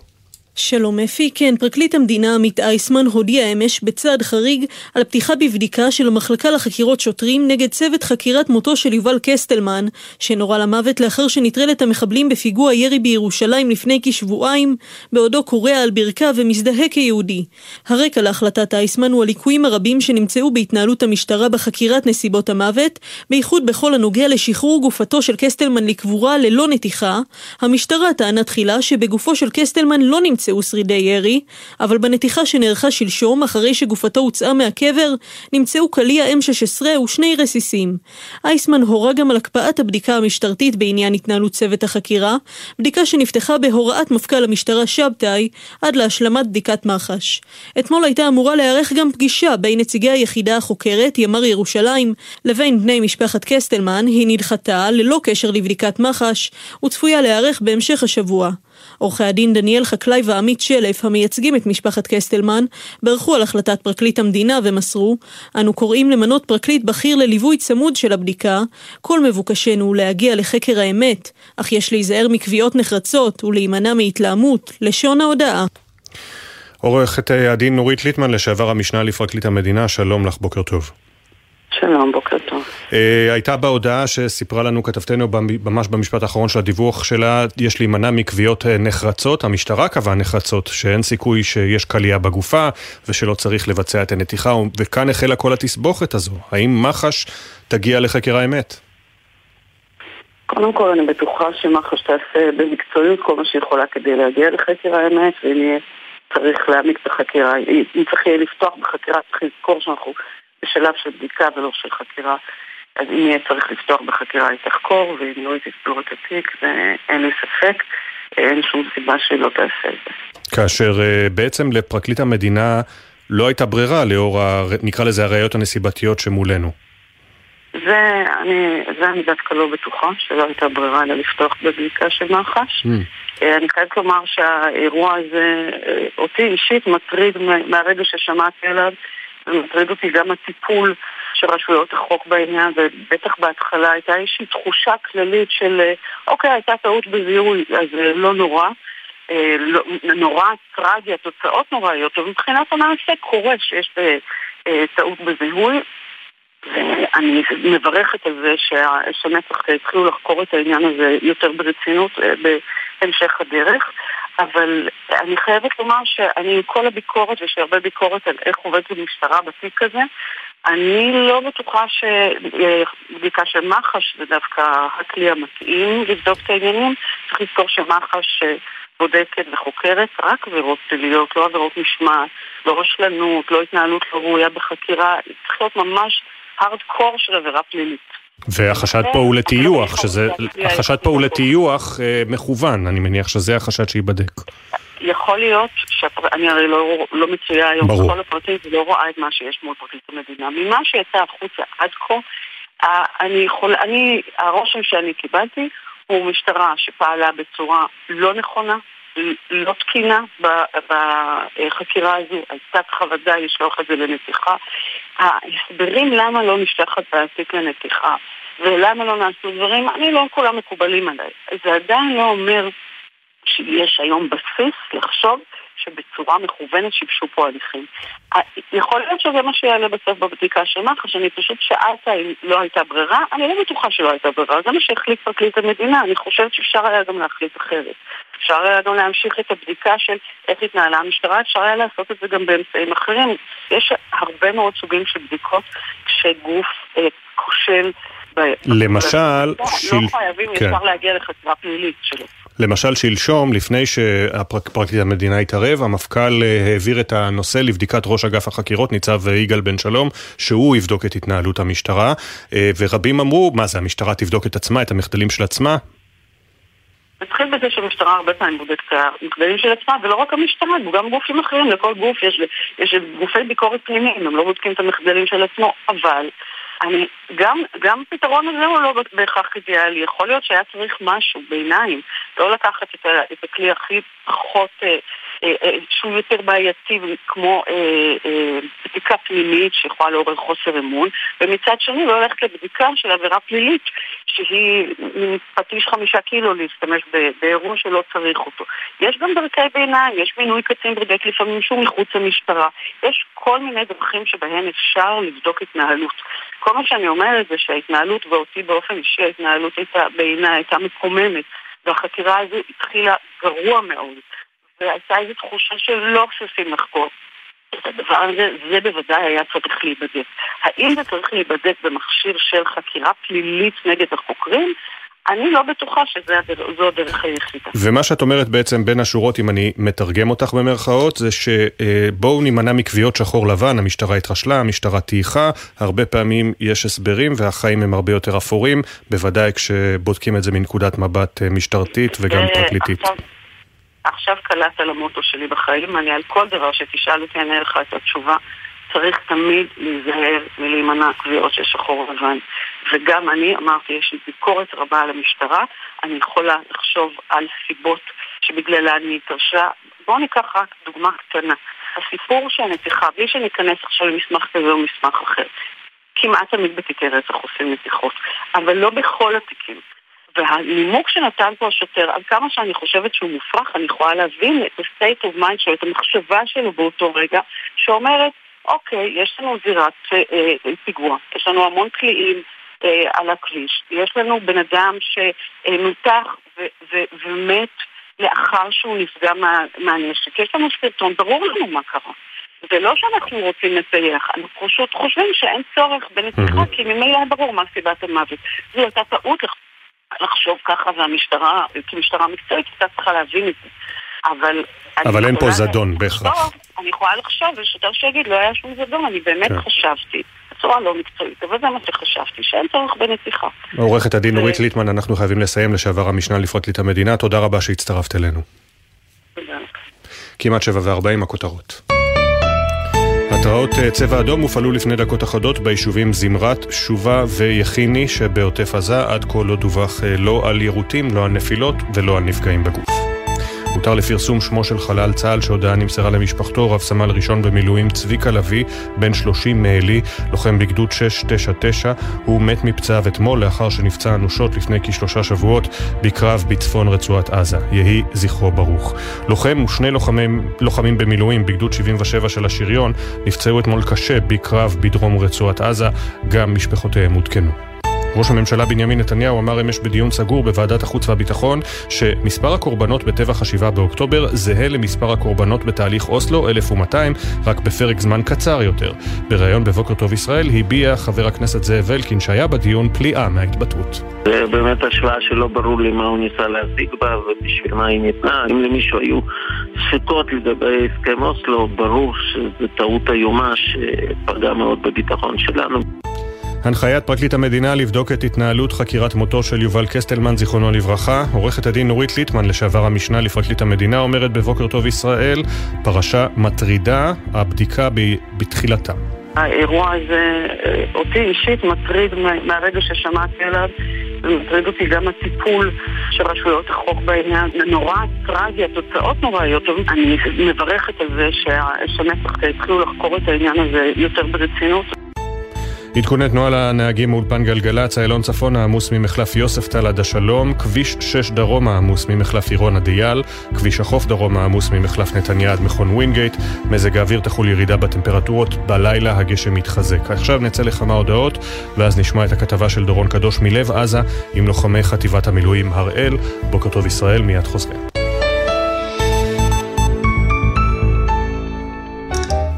שלום אפי, כן, פרקליט המדינה עמית אייסמן הודיע אמש בצעד חריג על פתיחה בבדיקה של המחלקה לחקירות שוטרים נגד צוות חקירת מותו של יובל קסטלמן, שנורא למוות לאחר שנטרל את המחבלים בפיגוע ירי בירושלים לפני כשבועיים, בעודו קורע על ברכה ומזדהה כיהודי. הרקע להחלטת אייסמן הוא הליקויים הרבים שנמצאו בהתנהלות המשטרה בחקירת נסיבות המוות, בייחוד בכל הנוגע לשחרור גופתו של קסטלמן לקבורה ללא נתיחה. המשטרה טענה תחילה שבגופו של קסטלמן לא נמצאו שרידי ירי, אבל בנתיחה שנערכה שלשום, אחרי שגופתו הוצאה מהקבר, נמצאו קליע M16 ו2 רסיסים. אייסמן הורה גם על הקפאת הבדיקה המשטרתית בעניין התנהלות צוות החקירה, בדיקה שנפתחה בהוראת מפכ"ל המשטרה שבתאי, עד להשלמת בדיקת מח"ש. אתמול הייתה אמורה להיערך גם פגישה בין נציגי היחידה החוקרת, ימ"ר ירושלים, לבין בני משפחת קסטלמן. היא נדחתה ללא קשר לבדיקת מח"ש, וצפויה להיערך בהמשך השבוע. עורכי הדין דניאל חקלאי ועמית שלף, המייצגים את משפחת קסטלמן, ברכו על החלטת פרקליט המדינה ומסרו: אנו קוראים למנות פרקליט בכיר לליווי צמוד של הבדיקה. כל מבוקשנו הוא להגיע לחקר האמת, אך יש להיזהר מקביעות נחרצות ולהימנע מהתלהמות, לשון ההודעה. עורכת הדין נורית ליטמן, לשעבר המשנה לפרקליט המדינה, שלום לך, בוקר טוב. שלום, בוקר טוב. הייתה בהודעה שסיפרה לנו כתבתנו ממש במשפט האחרון של הדיווח שלה, יש להימנע מקביעות נחרצות, המשטרה קבעה נחרצות, שאין סיכוי שיש קלייה בגופה ושלא צריך לבצע את הנתיחה, וכאן החלה כל התסבוכת הזו. האם מח"ש תגיע לחקר האמת? קודם כל אני בטוחה שמח"ש תעשה במקצועיות כל מה שיכולה כדי להגיע לחקר האמת, ואם צריך להעמיק את החקירה, אם צריך יהיה לפתוח בחקירה, צריך לזכור שאנחנו בשלב של בדיקה ולא של חקירה. אז אם יהיה צריך לפתוח בחקירה, היא תחקור, ואם לא, היא תסגור את התיק, ואין לי ספק, אין שום סיבה שלא תעשה את זה. כאשר בעצם לפרקליט המדינה לא הייתה ברירה לאור, נקרא לזה, הראיות הנסיבתיות שמולנו. זה אני דווקא לא בטוחה, שלא הייתה ברירה אלא לפתוח בבדיקה של מח"ש. אני חייבת לומר שהאירוע הזה, אותי אישית, מטריד מהרגע ששמעתי עליו, ומטריד אותי גם הטיפול שרשויות החוק בעניין, ובטח בהתחלה הייתה איזושהי תחושה כללית של אוקיי, הייתה טעות בזיהוי, אז לא נורא, נורא טרגי, התוצאות נוראיות, ומבחינת המעשה קורה שיש טעות בזיהוי, ואני מברכת על זה שהמצ"ח התחילו לחקור את העניין הזה יותר ברצינות בהמשך הדרך. אבל אני חייבת לומר שאני עם כל הביקורת, ויש הרבה ביקורת על איך עובדת המשטרה בתיק הזה, אני לא בטוחה שבדיקה של מח"ש זה דווקא הכלי המתאים לבדוק את העניינים. צריך לזכור שמח"ש בודקת וחוקרת רק עבירות פליליות, לא עבירות משמעת, לא רשלנות, לא התנהלות לא ראויה בחקירה, צריך להיות ממש הארדקור של עבירה פלילית. והחשד פה הוא לטיוח, שזה, החשד פה הוא לטיוח מכוון, אני מניח שזה החשד שייבדק. יכול להיות, אני הרי לא מצויה היום בכל הפרטים, ולא רואה את מה שיש מול פרקליט המדינה. ממה שיצא החוצה עד כה, הרושם שאני קיבלתי הוא משטרה שפעלה בצורה לא נכונה, לא תקינה בחקירה הזו, הייתה חוודה לשלוח את זה לנתיחה. ההסברים למה לא נשלחת בעתיק לנתיחה ולמה לא נעשו דברים, אני לא כולם מקובלים עליי. זה עדיין לא אומר שיש היום בסיס לחשוב שבצורה מכוונת שיבשו פה הליכים. יכול להיות שזה מה שיעלה בסוף בבדיקה של מח"ש, אני פשוט שאלת אם לא הייתה ברירה, אני לא בטוחה שלא הייתה ברירה, זה מה שהחליט פרקליט המדינה, אני חושבת שאפשר היה גם להחליט אחרת. אפשר היה גם להמשיך את הבדיקה של איך התנהלה המשטרה, אפשר היה לעשות את זה גם באמצעים אחרים. יש הרבה מאוד סוגים של בדיקות כשגוף כושל למשל... לא חייבים ישר להגיע לחקירה פלילית שלו. למשל שלשום, לפני שהפרקליט המדינה התערב, המפכ"ל העביר את הנושא לבדיקת ראש אגף החקירות, ניצב יגאל בן שלום, שהוא יבדוק את התנהלות המשטרה, ורבים אמרו, מה זה, המשטרה תבדוק את עצמה, את המחדלים של עצמה? נתחיל בזה שהמשטרה הרבה פעמים בודקת המחדלים של עצמה, ולא רק המשטרה, גם גופים אחרים, לכל גוף יש גופי ביקורת פנימיים, הם לא בודקים את המחדלים של עצמו, אבל... גם פתרון הזה הוא לא בהכרח אידיאלי, יכול להיות שהיה צריך משהו ביניים, לא לקחת את הכלי הכי פחות, שהוא יותר בעייתי כמו בדיקה פלילית שיכולה לעורר חוסר אמון, ומצד שני לא הולכת לבדיקה של עבירה פלילית שהיא פטיש 5 קילו להשתמש באירוע שלא צריך אותו. יש גם דרכי ביניים, יש מינוי קצין בודק לפעמים שהוא מחוץ למשטרה, יש כל מיני דרכים שבהן אפשר לבדוק התנהלות. כל מה שאני אומרת זה שההתנהלות ואותי באופן אישי, ההתנהלות בעיניי הייתה מקוממת, והחקירה הזו התחילה גרוע מאוד. והייתה איזו תחושה שלא עושים לחקור. את הדבר הזה, זה בוודאי היה צריך להיבדק. האם זה צריך להיבדק במכשיר של חקירה פלילית נגד החוקרים? אני לא בטוחה שזו הדרך היחידה. ומה שאת אומרת בעצם בין השורות, אם אני מתרגם אותך במרכאות, זה שבואו נימנע מקביעות שחור לבן, המשטרה התרשלה, המשטרה תהיכה, הרבה פעמים יש הסברים והחיים הם הרבה יותר אפורים, בוודאי כשבודקים את זה מנקודת מבט משטרתית וגם פרקליטית. עכשיו קלעת על המוטו שלי בחיים, אני על כל דבר שתשאל אותי, אני לך את התשובה. צריך תמיד להיזהר ולהימנע קביעות של שחור לבן. וגם אני אמרתי, יש לי ביקורת רבה על המשטרה, אני יכולה לחשוב על סיבות שבגללה אני התרשלה. בואו ניקח רק דוגמה קטנה. הסיפור שהנתיחה, בלי שניכנס עכשיו למסמך כזה או מסמך אחר, כמעט תמיד בתיקי רצח עושים נתיחות, אבל לא בכל התיקים. והנימוק שנתן פה השוטר, עד כמה שאני חושבת שהוא מופרך, אני יכולה להבין את ה-state of mind שלו, את המחשבה שלו באותו רגע, שאומרת, אוקיי, יש לנו זירת פיגוע, יש לנו המון קליעים על הכביש, יש לנו בן אדם שמותח ומת לאחר שהוא נפגע מהנשק, יש לנו סרטון, ברור לנו מה קרה. זה לא שאנחנו רוצים לסייח, אנחנו פשוט חושבים שאין צורך בנתיחה, כי ממילא ברור מה סיבת המוות. זו הייתה טעות לחשוב ככה, והמשטרה, כמשטרה מקצועית, הייתה צריכה להבין את זה. אבל אין פה זדון בהכרח. אני יכולה לחשוב, ושוטר שיגיד, לא היה שום זדון, אני באמת חשבתי. הצורה לא מקצועית, אבל זה מה שחשבתי, שאין צורך בנתיחה. עורכת הדין נורית ליטמן, אנחנו חייבים לסיים, לשעבר המשנה לפרקליט המדינה. תודה רבה שהצטרפת אלינו. תודה. כמעט 7:40 הכותרות. התראות צבע אדום הופעלו לפני דקות אחדות ביישובים זמרת, שובה ויחיני שבעוטף עזה. עד כה לא דווח לא על יירוטים, לא על נפילות ולא על נפגעים בגוף. הותר לפרסום שמו של חלל צה"ל שהודעה נמסרה למשפחתו, רב סמל ראשון במילואים צביקה לוי, בן 30 מעלי, לוחם בגדוד 699. הוא מת מפצעיו אתמול לאחר שנפצע אנושות לפני כ3 שבועות בקרב בצפון רצועת עזה. יהי זכרו ברוך. לוחם ושני לוחמים במילואים בגדוד 77 של השריון נפצעו אתמול קשה בקרב בדרום רצועת עזה, גם משפחותיהם הותקנו. ראש הממשלה בנימין נתניהו אמר אמש בדיון סגור בוועדת החוץ והביטחון שמספר הקורבנות בטבח 7 באוקטובר זהה למספר הקורבנות בתהליך אוסלו 1200, רק בפרק זמן קצר יותר. בריאיון בבוקר טוב ישראל הביע חבר הכנסת זאב אלקין שהיה בדיון פליאה מההתבטאות. זה באמת השוואה שלא ברור לי מה הוא ניסה להשיג בה ובשביל מה היא ניתנה. אם למישהו היו ספקות לגבי הסכם אוסלו, ברור שזו טעות איומה שפגעה מאוד בביטחון שלנו. הנחיית פרקליט המדינה לבדוק את התנהלות חקירת מותו של יובל קסטלמן, זיכרונו לברכה. עורכת הדין נורית ליטמן, לשעבר המשנה לפרקליט המדינה, אומרת בבוקר טוב ישראל, פרשה מטרידה, הבדיקה בתחילתה. האירוע הזה אותי אישית מטריד מהרגע ששמעתי עליו, ומטריד אותי גם הטיפול של רשויות החוק בעניין. נורא טרגי, התוצאות נוראיות. אני מברכת על זה שהשמצח התחילו לחקור את העניין הזה יותר ברצינות. עדכוני תנועה לנהגים מאולפן גלגלצ, איילון צפון העמוס ממחלף יוספטל עד השלום, כביש 6 דרום העמוס ממחלף עירון עד אייל, כביש החוף דרום העמוס ממחלף נתניה עד מכון ווינגייט. מזג האוויר תחול ירידה בטמפרטורות, בלילה הגשם מתחזק. עכשיו נצא לכמה הודעות, ואז נשמע את הכתבה של דורון קדוש מלב עזה עם לוחמי חטיבת המילואים הראל. בוקר טוב ישראל, מיד חוזרים.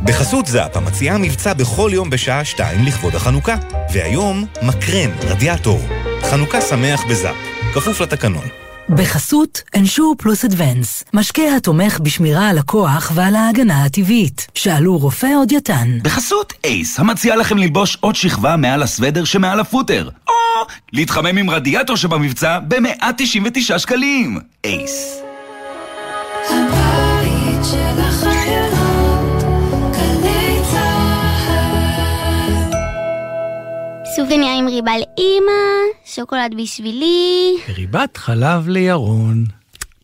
בחסות זאפ, המציעה מבצע בכל יום בשעה 2 לכבוד החנוכה. והיום, מקרן, רדיאטור. חנוכה שמח בזאפ. כפוף לתקנון. בחסות Ensure Plus Advance, משקה התומך בשמירה על הכוח ועל ההגנה הטבעית. שאלו רופא עוד יתן. בחסות אייס, המציע לכם ללבוש עוד שכבה מעל הסוודר שמעל הפוטר, או להתחמם עם רדיאטור שבמבצע ב-199 שקלים. אייס. הבית של החברות, גלי צהל. סובניה עם ריבה לאמא, שוקולד בשבילי, ריבת חלב לירון.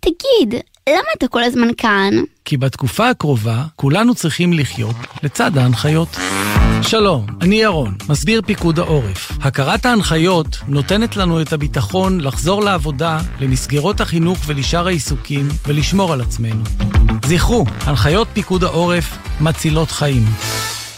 תגיד, למה אתה כל הזמן כאן? כי בתקופה הקרובה כולנו צריכים לחיות לצד ההנחיות. שלום, אני ירון, מסביר פיקוד העורף. הכרת ההנחיות נותנת לנו את הביטחון לחזור לעבודה, למסגרות החינוך ולשאר העיסוקים, ולשמור על עצמנו. זכרו, הנחיות פיקוד העורף מצילות חיים.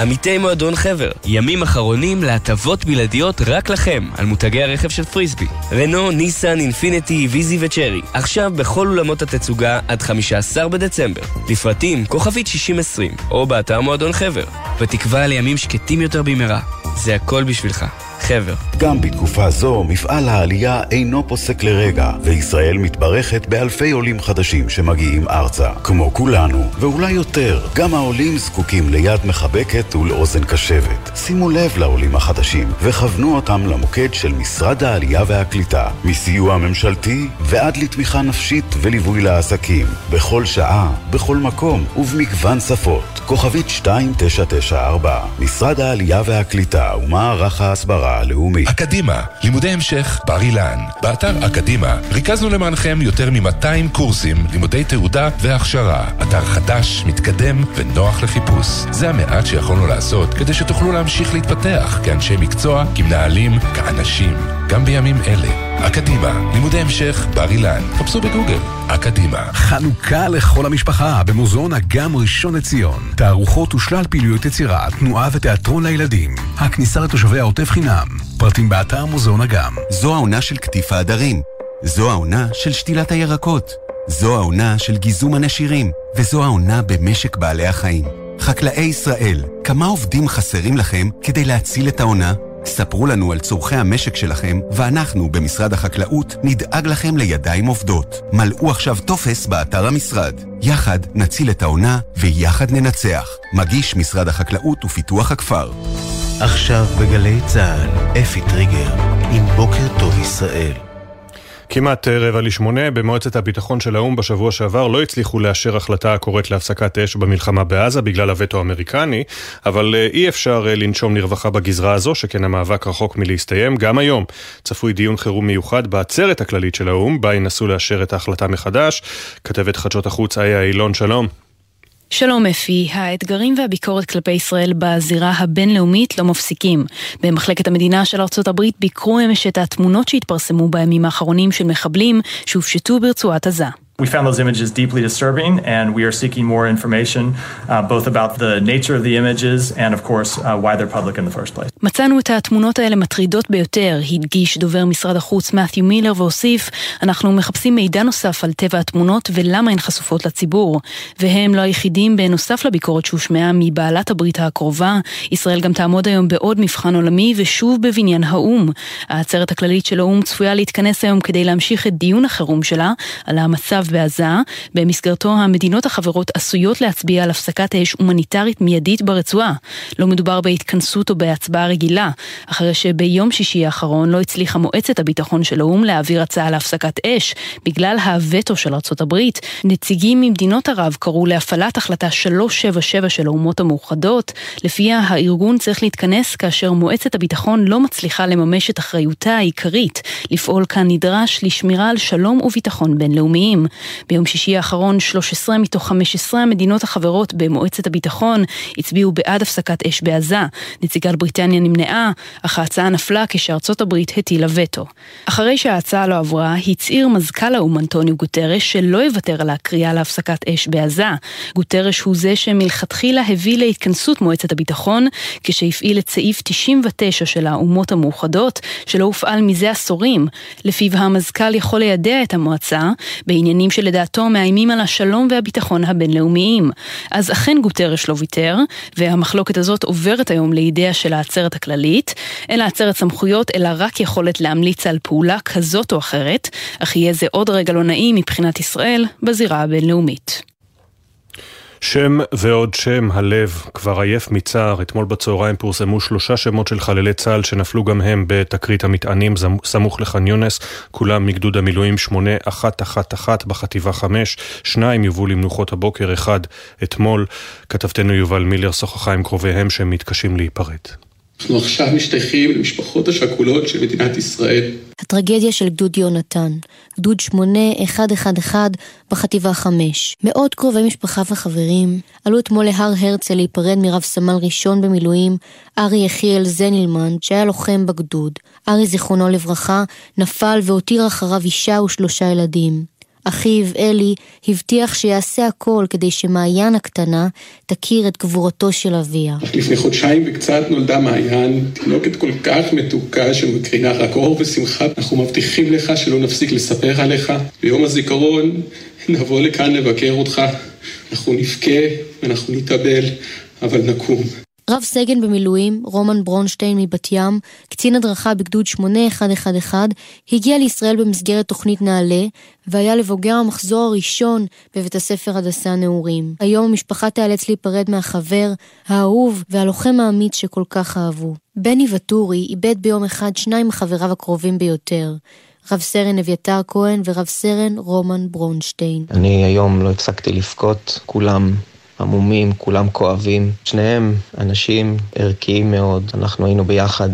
עמיתי מועדון חבר, ימים אחרונים להטבות בלעדיות רק לכם על מותגי הרכב של פריסבי. רנו, ניסן, אינפיניטי, ויזי וצ'רי. עכשיו בכל אולמות התצוגה עד 15 בדצמבר. לפרטים כוכבית 6020 או באתר מועדון חבר. בתקווה לימים שקטים יותר במהרה. זה הכל בשבילך. חבר. גם בתקופה זו מפעל העלייה אינו פוסק לרגע, וישראל מתברכת באלפי עולים חדשים שמגיעים ארצה. כמו כולנו, ואולי יותר, גם העולים זקוקים ליד מחבקת ולאוזן קשבת. שימו לב לעולים החדשים וכוונו אותם למוקד של משרד העלייה והקליטה, מסיוע ממשלתי ועד לתמיכה נפשית וליווי לעסקים, בכל שעה, בכל מקום ובמגוון שפות. כוכבית 2994, משרד העלייה והקליטה ומערך ההסברה הלאומי. אקדימה, לימודי המשך בר אילן. באתר אקדימה ריכזנו למענכם יותר מ-200 קורסים, לימודי תעודה והכשרה. אתר חדש, מתקדם ונוח לחיפוש. זה המעט שיכולנו לעשות כדי שתוכלו להמשיך להתפתח כאנשי מקצוע, כמנהלים, כאנשים, גם בימים אלה. אקדימה, לימודי המשך בר אילן. חפשו בגוגל אקדימה. חנוכה לכל המשפחה במוזיאון אגם ראשון לציון. תערוכות ושלל פעילויות יצירה, תנועה ותיאטרון לילדים. הכניסה לתושבי העוטף חינם. פרטים באתר מוזיאון אגם. זו העונה של קטיף העדרים, זו העונה של שתילת הירקות, זו העונה של גיזום הנשירים, וזו העונה במשק בעלי החיים. חקלאי ישראל, כמה עובדים חסרים לכם כדי להציל את העונה? ספרו לנו על צורכי המשק שלכם, ואנחנו במשרד החקלאות נדאג לכם לידיים עובדות. מלאו עכשיו טופס באתר המשרד. יחד נציל את העונה ויחד ננצח. מגיש משרד החקלאות ופיתוח הכפר. עכשיו בגלי צהל, אפי טריגר עם בוקר טוב ישראל. כמעט 7:45 במועצת הביטחון של האום בשבוע שעבר לא הצליחו לאשר החלטה הקוראת להפסקת אש במלחמה בעזה בגלל הווטו האמריקני, אבל אי אפשר לנשום לרווחה בגזרה הזו, שכן המאבק רחוק מלהסתיים. גם היום צפוי דיון חירום מיוחד בעצרת הכללית של האום, בה ינסו לאשר את ההחלטה מחדש. כתבת חדשות החוץ איה אילון, שלום. שלום אפי, האתגרים והביקורת כלפי ישראל בזירה הבינלאומית לא מפסיקים. במחלקת המדינה של ארצות הברית ביקרו אמש את התמונות שהתפרסמו בימים האחרונים של מחבלים שהופשטו ברצועת עזה. We found those images deeply disturbing and we are seeking more information both about the nature of the images and of course why they're public in the first place. מצאנו את התמונות האלה מטרידות ביותר, הדגיש דובר משרד החוץ מתיו מילר והוסיף, אנחנו מחפשים מידע נוסף על טבע התמונות ולמה הן חשופות לציבור. והם לא היחידים, בנוסף לביקורת שהושמעה מבעלת הברית הקרובה, ישראל גם תעמוד היום בעוד מבחן עולמי ושוב בבניין האום. העצרת הכללית של האום צפויה להתכנס היום כדי להמשיך את דיון החירום שלה על המצב בעזה. במסגרתו המדינות החברות עשויות להצביע על הפסקת האש הומניטרית מיידית ברצועה. לא מדובר בהתכנסות או בהצבעה רגילה, אחרי שביום שישי האחרון לא הצליחה מועצת הביטחון של האום להעביר הצעה להפסקת אש, בגלל הווטו של ארצות הברית. נציגים ממדינות ערב קראו להפעלת החלטה 377 של האומות המאוחדות, לפיה הארגון צריך להתכנס כאשר מועצת הביטחון לא מצליחה לממש את אחריותה העיקרית, לפעול כנדרש לשמירה על שלום וביטחון בינלאומיים. ביום שישי האחרון 13 מתוך 15 המדינות החברות במועצת הביטחון הצביעו בעד הפסקת אש בעזה. נציגת בריטניה נמנעה, אך ההצעה נפלה כשארצות הברית הטילה וטו. אחרי שההצעה לא עברה, הצהיר מזכ"ל האו"ם אנטוניו גוטרש שלא יוותר על הקריאה להפסקת אש בעזה. גוטרש הוא זה שמלכתחילה הביא להתכנסות מועצת הביטחון, כשהפעיל את סעיף 99 של האומות המאוחדות, שלא הופעל מזה עשורים. לפיו המזכ"ל יכול לידע את המועצה בעניינים בעניינים שלדעתו מאיימים על השלום והביטחון הבינלאומיים. אז אכן גוטרש לא ויתר, והמחלוקת הזאת עוברת היום לידיה של העצרת הכללית. אין לעצרת סמכויות, אלא רק יכולת להמליץ על פעולה כזאת או אחרת, אך יהיה זה עוד רגע לא נעים מבחינת ישראל בזירה הבינלאומית. שם ועוד שם, הלב כבר עייף מצער. אתמול בצהריים פורסמו 3 שמות של חללי צהל שנפלו גם הם בתקרית המטענים סמוך לח'אן יונס, כולם מגדוד המילואים 8111 בחטיבה 5, 2 יובאו למנוחות הבוקר, 1 אתמול. כתבתנו יובל מילר שוחחה עם קרוביהם שמתקשים להיפרד. אנחנו עכשיו משתייכים למשפחות השכולות של מדינת ישראל. הטרגדיה של גדוד יונתן, גדוד 8111 בחטיבה 5. מאות קרובי משפחה וחברים עלו אתמול להר הרצל להיפרד מרב סמל ראשון במילואים, ארי יחיאל זנילמן, שהיה לוחם בגדוד. ארי זיכרונו לברכה נפל והותיר אחריו אישה ו3 ילדים. אחיו אלי הבטיח שיעשה הכל כדי שמעיין הקטנה תכיר את גבורתו של אביה. לפני 2 חודשים וקצת נולדה מעיין, תינוקת כל כך מתוקה שמקרינה רק אור ושמחה. אנחנו מבטיחים לך שלא נפסיק לספר עליך. ביום הזיכרון נבוא לכאן לבקר אותך. אנחנו נבכה ואנחנו נתאבל, אבל נקום. רב סגן במילואים, רומן ברונשטיין מבת ים, קצין הדרכה בגדוד 8111, הגיע לישראל במסגרת תוכנית נעלה, והיה לבוגר המחזור הראשון בבית הספר הדסה נעורים. היום המשפחה תיאלץ להיפרד מהחבר, האהוב והלוחם האמיץ שכל כך אהבו. בני וטורי איבד ביום אחד 2 מחבריו הקרובים ביותר. רב סרן אביתר כהן ורב סרן רומן ברונשטיין. אני היום לא הפסקתי לבכות, כולם עמומים, כולם כואבים, שניהם אנשים ערכיים מאוד. אנחנו היינו ביחד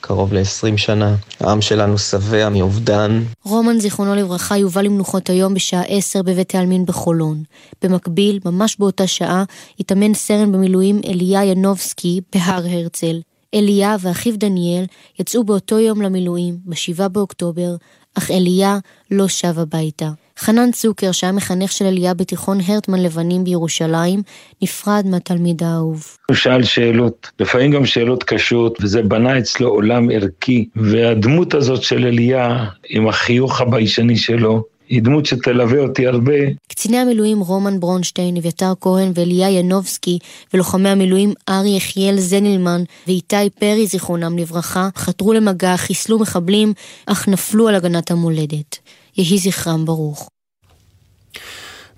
קרוב ל-20 שנה. העם שלנו שבע מאובדן. רומן זיכרונו לברכה יובא למנוחות היום בשעה 10 בבית העלמין בחולון. במקביל, ממש באותה שעה, התאמן סרן במילואים אליה ינובסקי בהר הרצל. אליה ואחיו דניאל יצאו באותו יום למילואים, ב7 באוקטובר, אך אליה לא שב הביתה. חנן צוקר, שהיה מחנך של אליה בתיכון הרטמן לבנים בירושלים, נפרד מהתלמיד האהוב. הוא שאל שאלות, לפעמים גם שאלות קשות, וזה בנה אצלו עולם ערכי, והדמות הזאת של אליה, עם החיוך הביישני שלו, היא דמות שתלווה אותי הרבה. קציני המילואים רומן ברונשטיין, אביתר כהן ואליה ינובסקי, ולוחמי המילואים ארי יחיאל זנילמן ואיתי פרי זיכרונם לברכה, חתרו למגע, חיסלו מחבלים, אך נפלו על הגנת המולדת. יהי זכרם ברוך.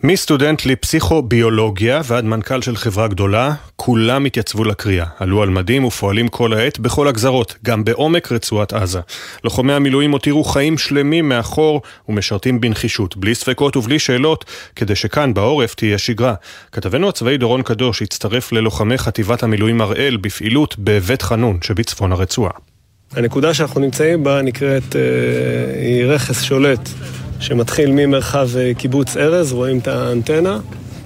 מסטודנט לפסיכוביולוגיה ועד מנכ"ל של חברה גדולה, כולם התייצבו לקריאה, עלו על מדים ופועלים כל העת בכל הגזרות, גם בעומק רצועת עזה. לוחמי המילואים הותירו חיים שלמים מאחור ומשרתים בנחישות, בלי ספקות ובלי שאלות, כדי שכאן בעורף תהיה שגרה. כתבנו הצבאי דורון קדוש הצטרף ללוחמי חטיבת המילואים הראל בפעילות בבית חנון שבצפון הרצועה. הנקודה שאנחנו נמצאים בה נקראת היא רכס שולט שמתחיל ממרחב קיבוץ ארז, רואים את האנטנה,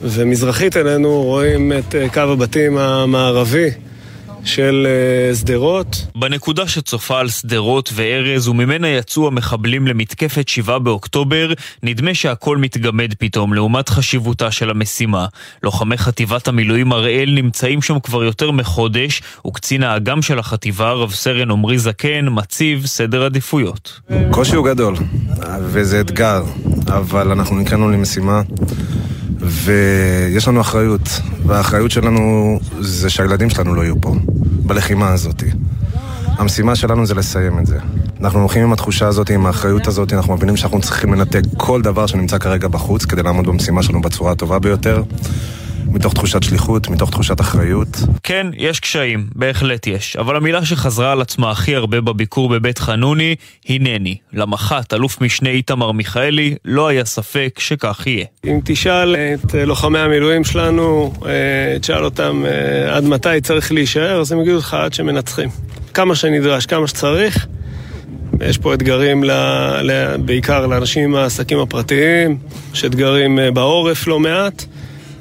ומזרחית אלינו רואים את קו הבתים המערבי של סדרות. בנקודה שצופה על סדרות וארז וממנה יצאו המחבלים למתקפת 7 באוקטובר, נדמה שהכל מתגמד פתאום לעומת חשיבותה של המשימה. לוחמי חטיבת המילואים הראל נמצאים שם כבר יותר מחודש, וקצין האגם של החטיבה, רב סרן עמרי זקן, מציב סדר עדיפויות. קושי הוא גדול, וזה אתגר, אבל אנחנו נקראנו למשימה. ויש לנו אחריות, והאחריות שלנו זה שהילדים שלנו לא יהיו פה, בלחימה הזאת. המשימה שלנו זה לסיים את זה. אנחנו הולכים עם התחושה הזאת, עם האחריות הזאת, אנחנו מבינים שאנחנו צריכים לנתק כל דבר שנמצא כרגע בחוץ, כדי לעמוד במשימה שלנו בצורה הטובה ביותר, מתוך תחושת שליחות, מתוך תחושת אחריות. כן, יש קשיים, בהחלט יש. אבל המילה שחזרה על עצמה הכי הרבה בביקור בבית חנוני, הנני. למח"ט, אלוף משנה איתמר מיכאלי, לא היה ספק שכך יהיה. אם תשאל את לוחמי המילואים שלנו, תשאל אותם עד מתי צריך להישאר, אז הם יגידו לך עד שמנצחים. כמה שנדרש, כמה שצריך. יש פה אתגרים בעיקר לאנשים עם העסקים הפרטיים, יש אתגרים בעורף לא מעט,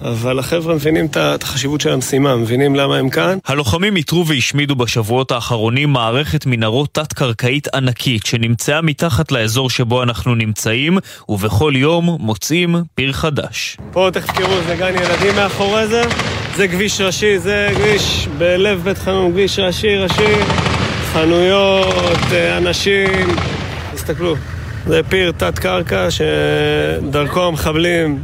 אבל החבר'ה מבינים את החשיבות של המשימה, מבינים למה הם כאן. הלוחמים יתרו והשמידו בשבועות האחרונים מערכת מנהרות תת-קרקעית ענקית, שנמצאה מתחת לאזור שבו אנחנו נמצאים, ובכל יום מוצאים פיר חדש. פה תחקרו, זה גן ילדים מאחורי זה, זה כביש ראשי, זה כביש בלב בית חנון, כביש ראשי, חנויות, אנשים, תסתכלו. זה פיר תת-קרקע שדרכו המחבלים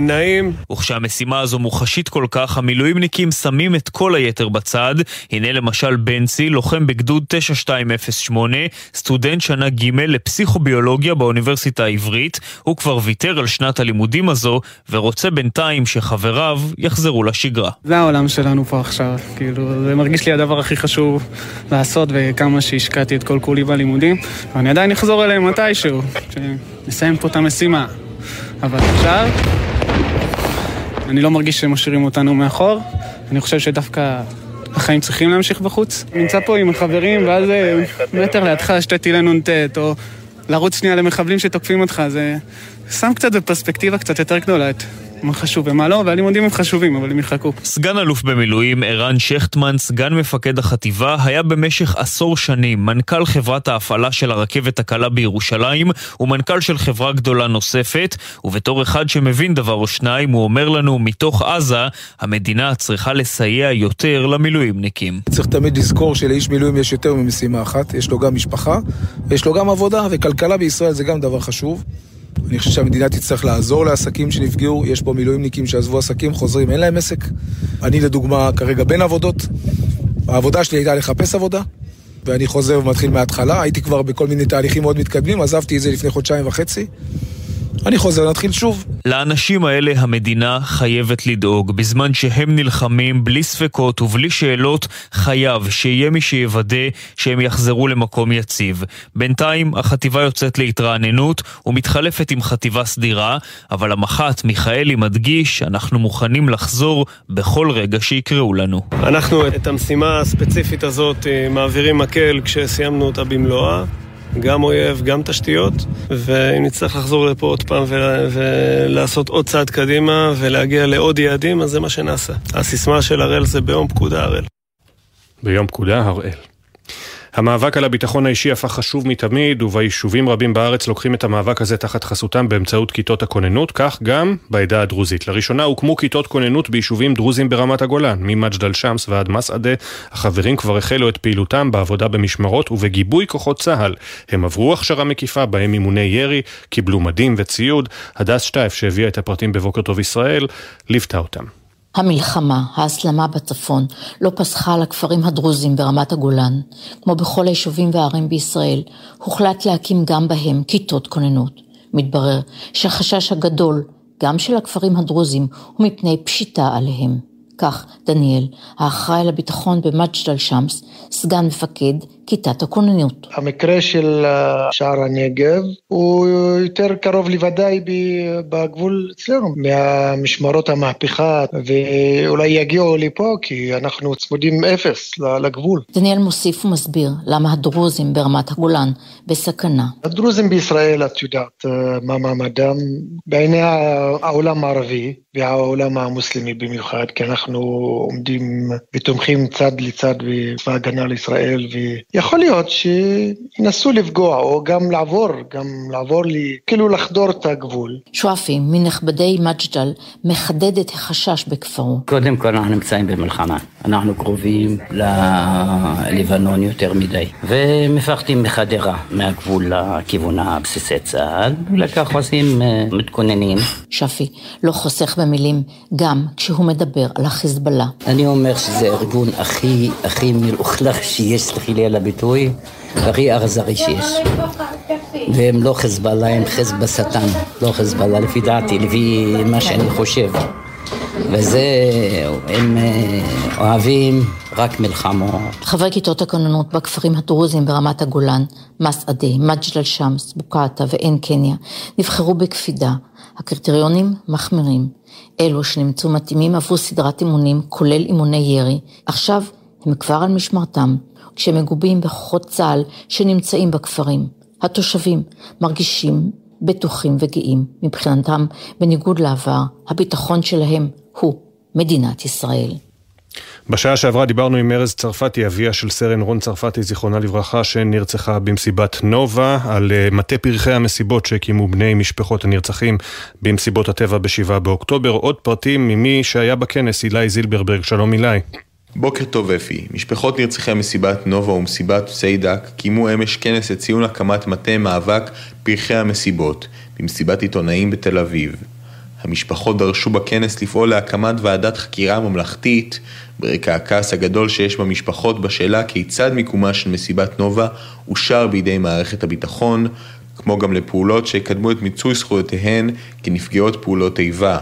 נעים. וכשהמשימה הזו מוחשית כל כך, המילואימניקים שמים את כל היתר בצד. הנה למשל בנצי, לוחם בגדוד 9208, סטודנט שנה ג' לפסיכוביולוגיה באוניברסיטה העברית. הוא כבר ויתר על שנת הלימודים הזו, ורוצה בינתיים שחבריו יחזרו לשגרה. זה העולם שלנו פה עכשיו. כאילו, זה מרגיש לי הדבר הכי חשוב לעשות, וכמה שהשקעתי את כל כולי בלימודים. ואני עדיין אחזור אליהם מתישהו, כשנסיים פה את המשימה. אבל עכשיו, אני לא מרגיש שמשאירים אותנו מאחור. אני חושב שדווקא החיים צריכים להמשיך בחוץ. נמצא פה עם החברים, ואז מטר לידך שתי טילי נונטט, או לרוץ שנייה למחבלים שתוקפים אותך. זה שם קצת בפרספקטיבה קצת יותר גדולה את מה חשוב ומה לא, והלימודים הם חשובים, אבל הם יחכו. סגן אלוף במילואים, ערן שכטמן, סגן מפקד החטיבה, היה במשך 10 שנים מנכ"ל חברת ההפעלה של הרכבת הקלה בירושלים, ומנכ"ל של חברה גדולה נוספת, ובתור אחד שמבין דבר או שניים, הוא אומר לנו, מתוך עזה, המדינה צריכה לסייע יותר למילואימניקים. צריך תמיד לזכור שלאיש מילואים יש יותר ממשימה אחת, יש לו גם משפחה, יש לו גם עבודה, וכלכלה בישראל זה גם דבר חשוב. אני חושב שהמדינה תצטרך לעזור לעסקים שנפגעו, יש פה מילואימניקים שעזבו עסקים, חוזרים, אין להם עסק. אני לדוגמה כרגע בין עבודות, העבודה שלי הייתה לחפש עבודה, ואני חוזר ומתחיל מההתחלה, הייתי כבר בכל מיני תהליכים מאוד מתקדמים, עזבתי את זה לפני 2.5 חודשים, אני חוזר, נתחיל שוב. לאנשים האלה המדינה חייבת לדאוג. בזמן שהם נלחמים, בלי ספקות ובלי שאלות, חייב שיהיה מי שיוודא שהם יחזרו למקום יציב. בינתיים החטיבה יוצאת להתרעננות ומתחלפת עם חטיבה סדירה, אבל המח"ט מיכאלי מדגיש שאנחנו מוכנים לחזור בכל רגע שיקראו לנו. אנחנו את המשימה הספציפית הזאת מעבירים מקל כשסיימנו אותה במלואה. גם אויב, גם תשתיות, ואם נצטרך לחזור לפה עוד פעם ולעשות עוד צעד קדימה ולהגיע לעוד יעדים, אז זה מה שנעשה. הסיסמה של הראל זה ביום פקודה הראל. ביום פקודה הראל. המאבק על הביטחון האישי הפך חשוב מתמיד, וביישובים רבים בארץ לוקחים את המאבק הזה תחת חסותם באמצעות כיתות הכוננות, כך גם בעדה הדרוזית. לראשונה הוקמו כיתות כוננות ביישובים דרוזים ברמת הגולן, ממג'דל שמס ועד מסעדה. החברים כבר החלו את פעילותם בעבודה במשמרות ובגיבוי כוחות צה"ל. הם עברו הכשרה מקיפה, בהם אימוני ירי, קיבלו מדים וציוד. הדס שטייף שהביאה את הפרטים בבוקר טוב ישראל, ליוותה אותם. המלחמה, ההסלמה בצפון, לא פסחה על הכפרים הדרוזים ברמת הגולן. כמו בכל היישובים והערים בישראל, הוחלט להקים גם בהם כיתות כוננות. מתברר שהחשש הגדול, גם של הכפרים הדרוזים, הוא מפני פשיטה עליהם. כך דניאל, האחראי לביטחון במג'דל שמס, סגן מפקד כיתת הכוננות. המקרה של שער הנגב הוא יותר קרוב לוודאי בגבול אצלנו, מהמשמרות המהפכה, ואולי יגיעו לפה כי אנחנו צמודים 0 לגבול. דניאל מוסיף ומסביר למה הדרוזים ברמת הגולן בסכנה. הדרוזים בישראל, את יודעת מה מעמדם, בעיני העולם הערבי והעולם המוסלמי במיוחד, כי אנחנו עומדים ותומכים צד לצד בצבא ההגנה לישראל יכול להיות שינסו לפגוע או גם לעבור לי, כאילו לחדור את הגבול. שואפי, מנכבדי מג'דל, מחדד את החשש בכפרו. קודם כל אנחנו נמצאים במלחמה. אנחנו קרובים ללבנון יותר מדי. ומפחדים מחדרה מהגבול לכיוון הבסיסי צה"ל. ולכך עושים מתכוננים. שואפי לא חוסך במילים גם כשהוא מדבר על החיזבאללה. אני אומר שזה ארגון הכי מלוכלך שיש, סלחי לי על הביטוי, הכי אכזרי שיש. והם לא חיזבאללה, הם חיזבאללה שטן, לא חיזבאללה לפי דעתי, לפי מה שאני חושב. וזה, הם אוהבים רק מלחמות. חברי כיתות הכוננות בכפרים הדרוזים ברמת הגולן, מסעדה, מג'דל שמס, בוקעתה ועין קניה, נבחרו בקפידה. הקריטריונים מחמירים. אלו שנמצאו מתאימים עברו סדרת אימונים, כולל אימוני ירי. עכשיו הם כבר על משמרתם, כשמגובים בכוחות צה"ל שנמצאים בכפרים. התושבים מרגישים בטוחים וגאים. מבחינתם, בניגוד לעבר, הביטחון שלהם הוא מדינת ישראל. בשעה שעברה דיברנו עם ארז צרפתי, אביה של סרן רון צרפתי, זיכרונה לברכה, שנרצחה במסיבת נובה, על מטה פרחי המסיבות שהקימו בני משפחות הנרצחים במסיבות הטבע ב7 באוקטובר. עוד פרטים ממי שהיה בכנס, אילי זילברברג. שלום אילי. בוקר טוב אפי, משפחות נרצחי מסיבת נובה ומסיבת סיידק קיימו אמש כנס לציון הקמת מטה מאבק פרחי המסיבות במסיבת עיתונאים בתל אביב. המשפחות דרשו בכנס לפעול להקמת ועדת חקירה ממלכתית ברקע הכעס הגדול שיש במשפחות בשאלה כיצד מיקומה של מסיבת נובה אושר בידי מערכת הביטחון, כמו גם לפעולות שיקדמו את מיצוי זכויותיהן כנפגעות פעולות איבה.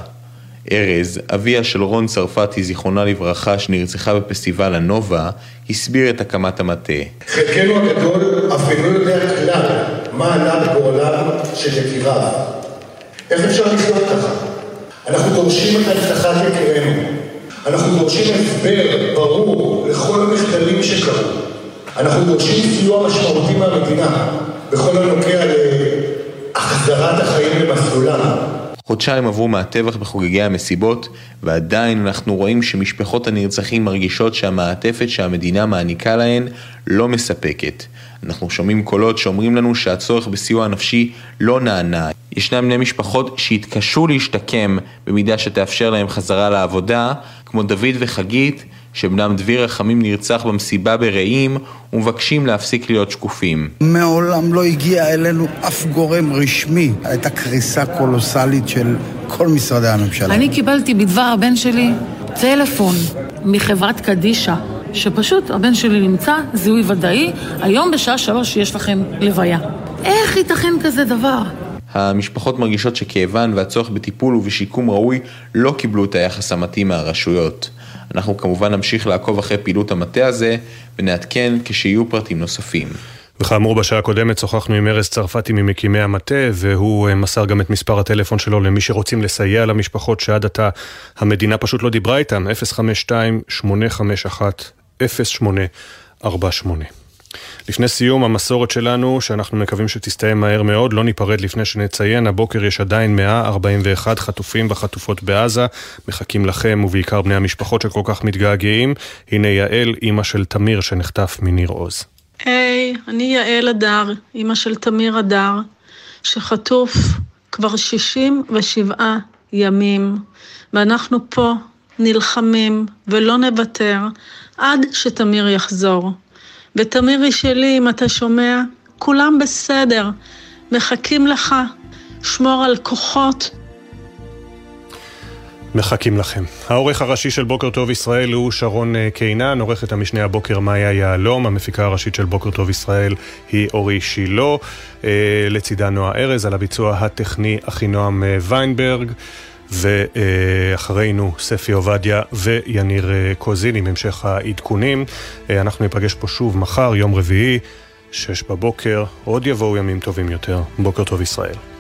ארז, אביה של רון צרפתי זיכרונה לברכה שנרצחה בפסטיבל הנובה, הסביר את הקמת המטה. חלקנו הגדול אף אינו יודע כלל מה עלה בגורלם של יקיריו. איך אפשר לחיות ככה? אנחנו דורשים את ההבטחת יקירנו. אנחנו דורשים הסבר ברור לכל המחדלים שקרו. אנחנו דורשים סיוע משמעותי מהמדינה בכל הנוגע להחזרת החיים למסלולם. חודשיים עברו מהטבח בחוגגי המסיבות, ועדיין אנחנו רואים שמשפחות הנרצחים מרגישות שהמעטפת שהמדינה מעניקה להן לא מספקת. אנחנו שומעים קולות שאומרים לנו שהצורך בסיוע הנפשי לא נענה. ישנם בני משפחות שהתקשו להשתקם במידה שתאפשר להם חזרה לעבודה, כמו דוד וחגית, שבנם דביר רחמים נרצח במסיבה ברעים ומבקשים להפסיק להיות שקופים. מעולם לא הגיע אלינו אף גורם רשמי. הייתה קריסה קולוסלית של כל משרדי הממשלה. אני קיבלתי בדבר הבן שלי טלפון מחברת קדישה, שפשוט הבן שלי נמצא, זיהוי ודאי, היום בשעה 3 יש לכם לוויה. איך ייתכן כזה דבר? המשפחות מרגישות שכאבן והצורך בטיפול ובשיקום ראוי לא קיבלו את היחס המתאים מהרשויות. אנחנו כמובן נמשיך לעקוב אחרי פעילות המטה הזה ונעדכן כשיהיו פרטים נוספים. וכאמור, בשעה הקודמת שוחחנו עם ארז צרפתי ממקימי המטה, והוא מסר גם את מספר הטלפון שלו למי שרוצים לסייע למשפחות שעד עתה המדינה פשוט לא דיברה איתם, 052-851-0848. לפני סיום, המסורת שלנו, שאנחנו מקווים שתסתיים מהר מאוד, לא ניפרד לפני שנציין, הבוקר יש עדיין 141 חטופים וחטופות בעזה, מחכים לכם ובעיקר בני המשפחות שכל כך מתגעגעים. הנה יעל, אמא של תמיר שנחטף מניר עוז. היי, אני יעל אדר, אמא של תמיר אדר, שחטוף כבר 67 ימים, ואנחנו פה נלחמים ולא נוותר עד שתמיר יחזור. ותמירי שלי, אם אתה שומע, כולם בסדר, מחכים לך, שמור על כוחות. מחכים לכם. העורך הראשי של בוקר טוב ישראל הוא שרון קינן, עורכת המשנה הבוקר מאיה יעלום, המפיקה הראשית של בוקר טוב ישראל היא אורי שילו, לצידה נועה ארז, על הביצוע הטכני אחינועם ויינברג, ואחרינו ספי עובדיה ויניר קוזין עם המשך העדכונים. אנחנו ניפגש פה שוב מחר, יום רביעי, 6 בבוקר, עוד יבואו ימים טובים יותר. בוקר טוב ישראל.